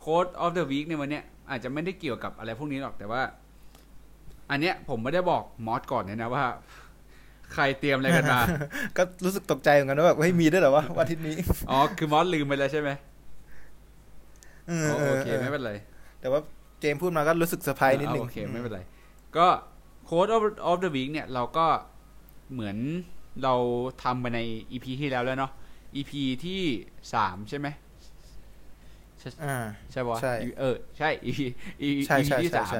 โค้ด of the week ในวันเนี้ยอาจจะไม่ได้เกี่ยวกับอะไรพวกนี้หรอกแต่ว่าอันเนี้ยผมไม่ได้บอกมอสก่อนนะว่า ใครเตรียมอะไรกันมาก็รู้สึกตกใจเหมือนกันว่าแบบเฮ้ยมีด้วยเหรอวะวันอาทิตย์นี้อ๋อคือมอสลืมไปแล้วใช่ไหมโอเคไม่เป็นไรแต่ว่าเจมพูดมาก็รู้สึกเซอร์ไพรส์นิดนึงโอเคไม่เป็นไรก็โค้ดออฟเดอะวีคเนี่ยเราก็เหมือนเราทำไปใน EP ที่แล้วแล้วเนาะ EP ที่3ใช่ไหมใช่ป่ะใช่ EP ที่3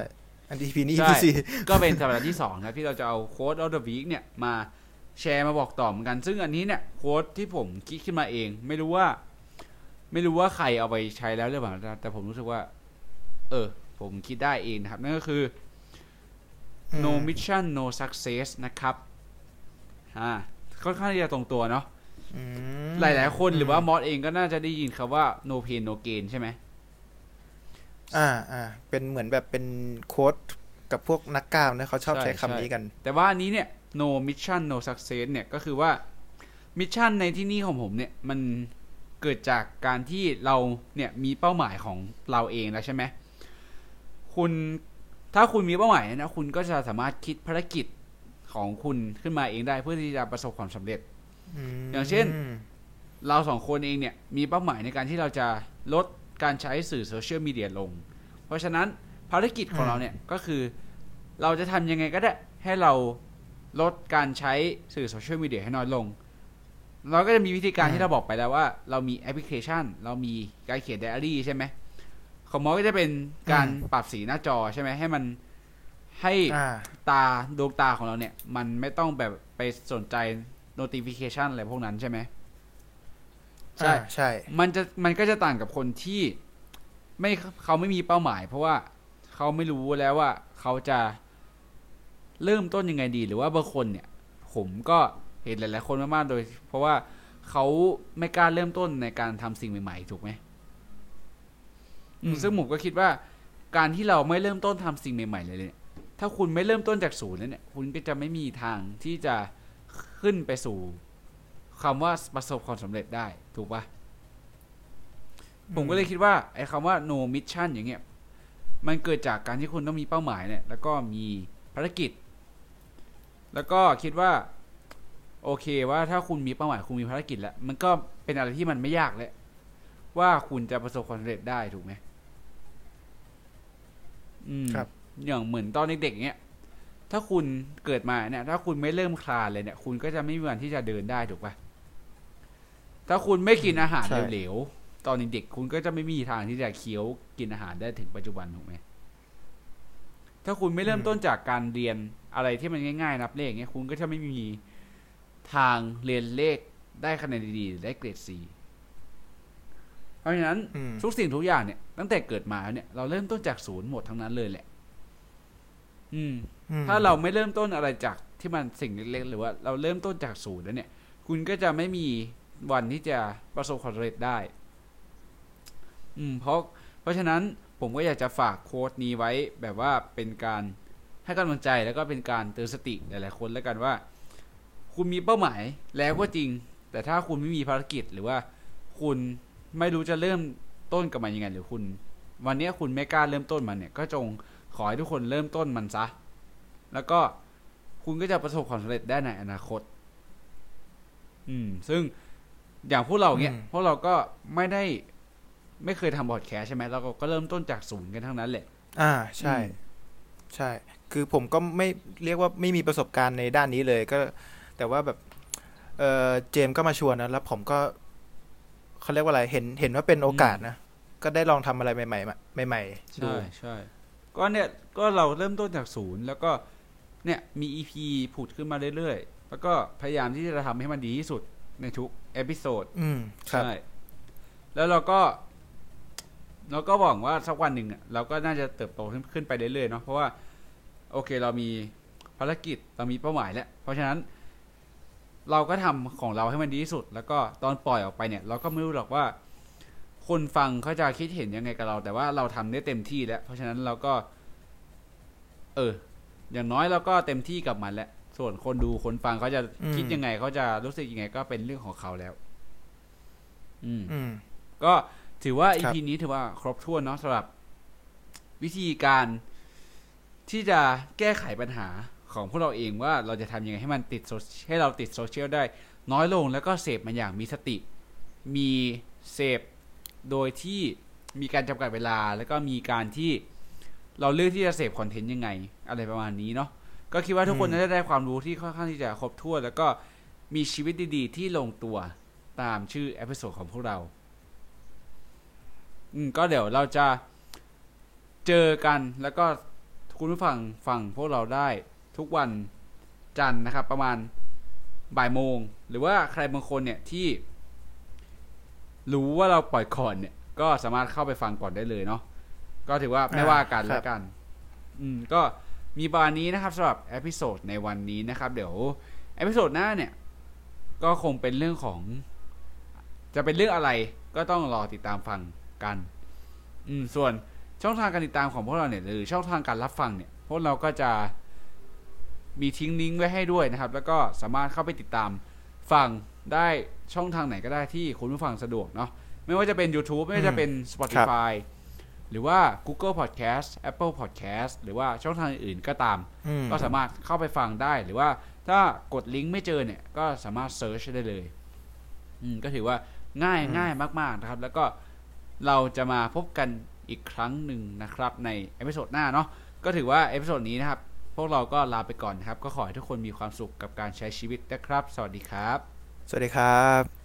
อัน EP นี้ EP 4ก็เป็นสัปดาห์ที่2ครับที่เราจะเอาโค้ดออฟเดอะวีคเนี่ยมาแชร์มาบอกต่อเหมือนกันซึ่งอันนี้เนี่ยโค้ดที่ผมคิดขึ้นมาเองไม่รู้ว่าใครเอาไปใช้แล้วหรือเปล่าแต่ผมรู้สึกว่าผมคิดได้เองนะครับนั่นก็คือ no mission no success นะครับค่อนข้างที่จะตรงตัวเนาะหลายๆคนหรือว่ามอสเองก็น่าจะได้ยินคำว่า no pain no gain ใช่ไหมเป็นเหมือนแบบเป็นโค้ดกับพวกนักกล้ามนะเขาชอบใช้คำนี้กันแต่ว่าอันนี้เนี่ย no mission no success เนี่ยก็คือว่ามิชชั่นในที่นี้ของผมเนี่ยมันเกิดจากการที่เราเนี่ยมีเป้าหมายของเราเองแล้วใช่ไหมคุณถ้าคุณมีเป้าหมายนะคุณก็จะสามารถคิดภารกิจของคุณขึ้นมาเองได้เพื่อที่จะประสบความสำเร็จอย่างเช่นเราสองคนเองเนี่ยมีเป้าหมายในการที่เราจะลดการใช้สื่อโซเชียลมีเดียลงเพราะฉะนั้นภารกิจของเราเนี่ยก็คือเราจะทำยังไงก็ได้ให้เราลดการใช้สื่อโซเชียลมีเดียให้น้อยลงเราก็จะมีวิธีการที่เราบอกไปแล้วว่าเรามีแอปพลิเคชันเรามีการเขียนไดอารี่ใช่ไหมของมอก็จะเป็นการปรับสีหน้าจอใช่ไหมให้มันให้ตาดวงตาของเราเนี่ยมันไม่ต้องแบบไปสนใจ notification อะไรพวกนั้นใช่ไหมใช่มันก็จะต่างกับคนที่เขาไม่มีเป้าหมายเพราะว่าเขาไม่รู้แล้วว่าเขาจะเริ่มต้นยังไงดีหรือว่าบางคนเนี่ยผมก็เห็นหลายๆคนมากๆโดยเพราะว่าเขาไม่กล้าเริ่มต้นในการทำสิ่งใหม่ๆถูกไหมซึ่งผมก็คิดว่าการที่เราไม่เริ่มต้นทำสิ่งใหม่ๆเลยเนี่ยถ้าคุณไม่เริ่มต้นจากศูนย์แล้วเนี่ยคุณก็จะไม่มีทางที่จะขึ้นไปสู่คำว่าประสบความสำเร็จได้ถูกปะผมก็เลยคิดว่าไอ้คำว่า no mission อย่างเงี้ยมันเกิดจากการที่คุณต้องมีเป้าหมายเนี่ยแล้วก็มีภารกิจแล้วก็คิดว่าโอเคว่าถ้าคุณมีเป้าหมายคุณมีภารกิจแล้วมันก็เป็นอะไรที่มันไม่ยากเลยว่าคุณจะประสบความสำเร็จได้ถูกไหมครับอย่างเหมือนตอนเด็กๆเนี้ยถ้าคุณเกิดมาเนี่ยถ้าคุณไม่เริ่มคลานเลยเนี่ยคุณก็จะไม่มีวันที่จะเดินได้ถูกป่ะถ้าคุณไม่กินอาหารเหลวๆตอนเด็กๆคุณก็จะไม่มีทางที่จะเคี้ยวกินอาหารได้ถึงปัจจุบันถูกไหมถ้าคุณไม่เริ่มต้นจากการเรียนอะไรที่มันง่ายๆนับเลขเนี้ยคุณก็จะไม่มีทางเรียนเลขได้คะแนนดีๆได้เกรด C เพราะฉะนั้นทุกสิ่งทุกอย่างเนี่ยตั้งแต่เกิดมาเนี่ยเราเริ่มต้นจากศูนย์หมดทั้งนั้นเลยแหละถ้าเราไม่เริ่มต้นอะไรจากที่มันสิ่งเล็กๆหรือว่าเราเริ่มต้นจากศูนย์แล้วเนี่ยคุณก็จะไม่มีวันที่จะประสบความสำเร็จได้เพราะฉะนั้นผมก็อยากจะฝากโค้ดนี้ไว้แบบว่าเป็นการให้กำลังใจแล้วก็เป็นการเตือนสติหลายๆคนแล้วกันว่าคุณมีเป้าหมายแล้วก็จริงแต่ถ้าคุณไม่มีภารกิจหรือว่าคุณไม่รู้จะเริ่มต้นกับมันยังไงหรือคุณวันนี้คุณไม่กล้าเริ่มต้นมันเนี่ยก็จงขอให้ทุกคนเริ่มต้นมันซะแล้วก็คุณก็จะประสบความสำเร็จได้ในอนาคตซึ่งอย่างพวกเราเนี่ยพวกเราก็ไม่เคยทำพอดแคสต์ใช่ไหมเราก็เริ่มต้นจากศูนย์กันทั้งนั้นแหละใช่คือผมก็ไม่เรียกว่าไม่มีประสบการณ์ในด้านนี้เลยก็แต่ว่าแบบเจมก็มาชวนนะแล้วผมก็เขาเรียกว่าอะไรเห็นว่าเป็นโอกาสนะก็ได้ลองทำอะไรใหม่ดูใช่ก็เนี่ยก็เราเริ่มต้นจากศูนย์แล้วก็เนี่ยมี EP ผุดขึ้นมาเรื่อยๆแล้วก็พยายามที่จะทำให้มันดีที่สุดในทุกเอพิโซดใช่แล้วเราก็หวังว่าสักวันหนึ่งเราก็น่าจะเติบโตขึ้นไปเรื่อยๆเนาะเพราะว่าโอเคเรามีภารกิจเรามีเป้าหมายแล้วเพราะฉะนั้นเราก็ทำของเราให้มันดีที่สุดแล้วก็ตอนปล่อยออกไปเนี่ยเราก็ไม่รู้หรอกว่าคนฟังเขาจะคิดเห็นยังไงกับเราแต่ว่าเราทำได้เต็มที่แล้วเพราะฉะนั้นเราก็อย่างน้อยเราก็เต็มที่กับมันแล้วส่วนคนดูคนฟังเขาจะคิดยังไงเขาจะรู้สึกยังไงก็เป็นเรื่องของเขาแล้วก็ถือว่า EP นี้ถือว่าครบถ้วนเนาะสำหรับวิธีการที่จะแก้ไขปัญหา ของพวกเราเองว่าเราจะทำยังไงให้มันติดให้เราติดโซเชียลได้น้อยลงแล้วก็เสพมันอย่างมีสติมีเสพโดยที่มีการจำกัดเวลาแล้วก็มีการที่เราเลือกที่จะเสพคอนเทนต์ยังไงอะไรประมาณนี้เนาะก็คิดว่าทุกคนจะได้ความรู้ที่ค่อนข้างที่จะครบถ้วนแล้วก็มีชีวิตดีๆที่ลงตัวตามชื่อเอพิโซดของพวกเราก็เดี๋ยวเราจะเจอกันแล้วก็คุณผู้ฟังฟังพวกเราได้ทุกวันจันทร์นะครับประมาณบ่ายโมงหรือว่าใครบางคนเนี่ยที่รู้ว่าเราปล่อยก่อนเนี่ยก็สามารถเข้าไปฟังก่อนได้เลยเนาะก็ถือว่าไม่ว่ากันแล้วกันก็มีประมาณนี้นะครับสำหรับเอพิโซดในวันนี้นะครับเดี๋ยวเอพิโซดหน้าเนี่ยก็คงเป็นเรื่องของจะเป็นเรื่องอะไรก็ต้องรอติดตามฟังกันส่วนช่องทางการติดตามของพวกเราเนี่ยหรือช่องทางการรับฟังเนี่ยพวกเราก็จะมีทิ้งลิงก์ไว้ให้ด้วยนะครับแล้วก็สามารถเข้าไปติดตามฟังได้ช่องทางไหนก็ได้ที่คุณผู้ฟังสะดวกเนาะไม่ว่าจะเป็น YouTube ไม่ว่าจะเป็น Spotify หรือว่า Google Podcast Apple Podcast หรือว่าช่องทางอื่นก็ตามก็สามารถเข้าไปฟังได้หรือว่าถ้ากดลิงก์ไม่เจอเนี่ยก็สามารถเซิร์ชได้เลยก็ถือว่าง่ายมากๆนะครับแล้วก็เราจะมาพบกันอีกครั้งหนึ่งนะครับในเอพิโซดหน้าเนาะก็ถือว่าเอพิโซดนี้นะครับพวกเราก็ลาไปก่อนนะครับก็ขอให้ทุกคนมีความสุขกับการใช้ชีวิตนะครับสวัสดีครับสวัสดีครับ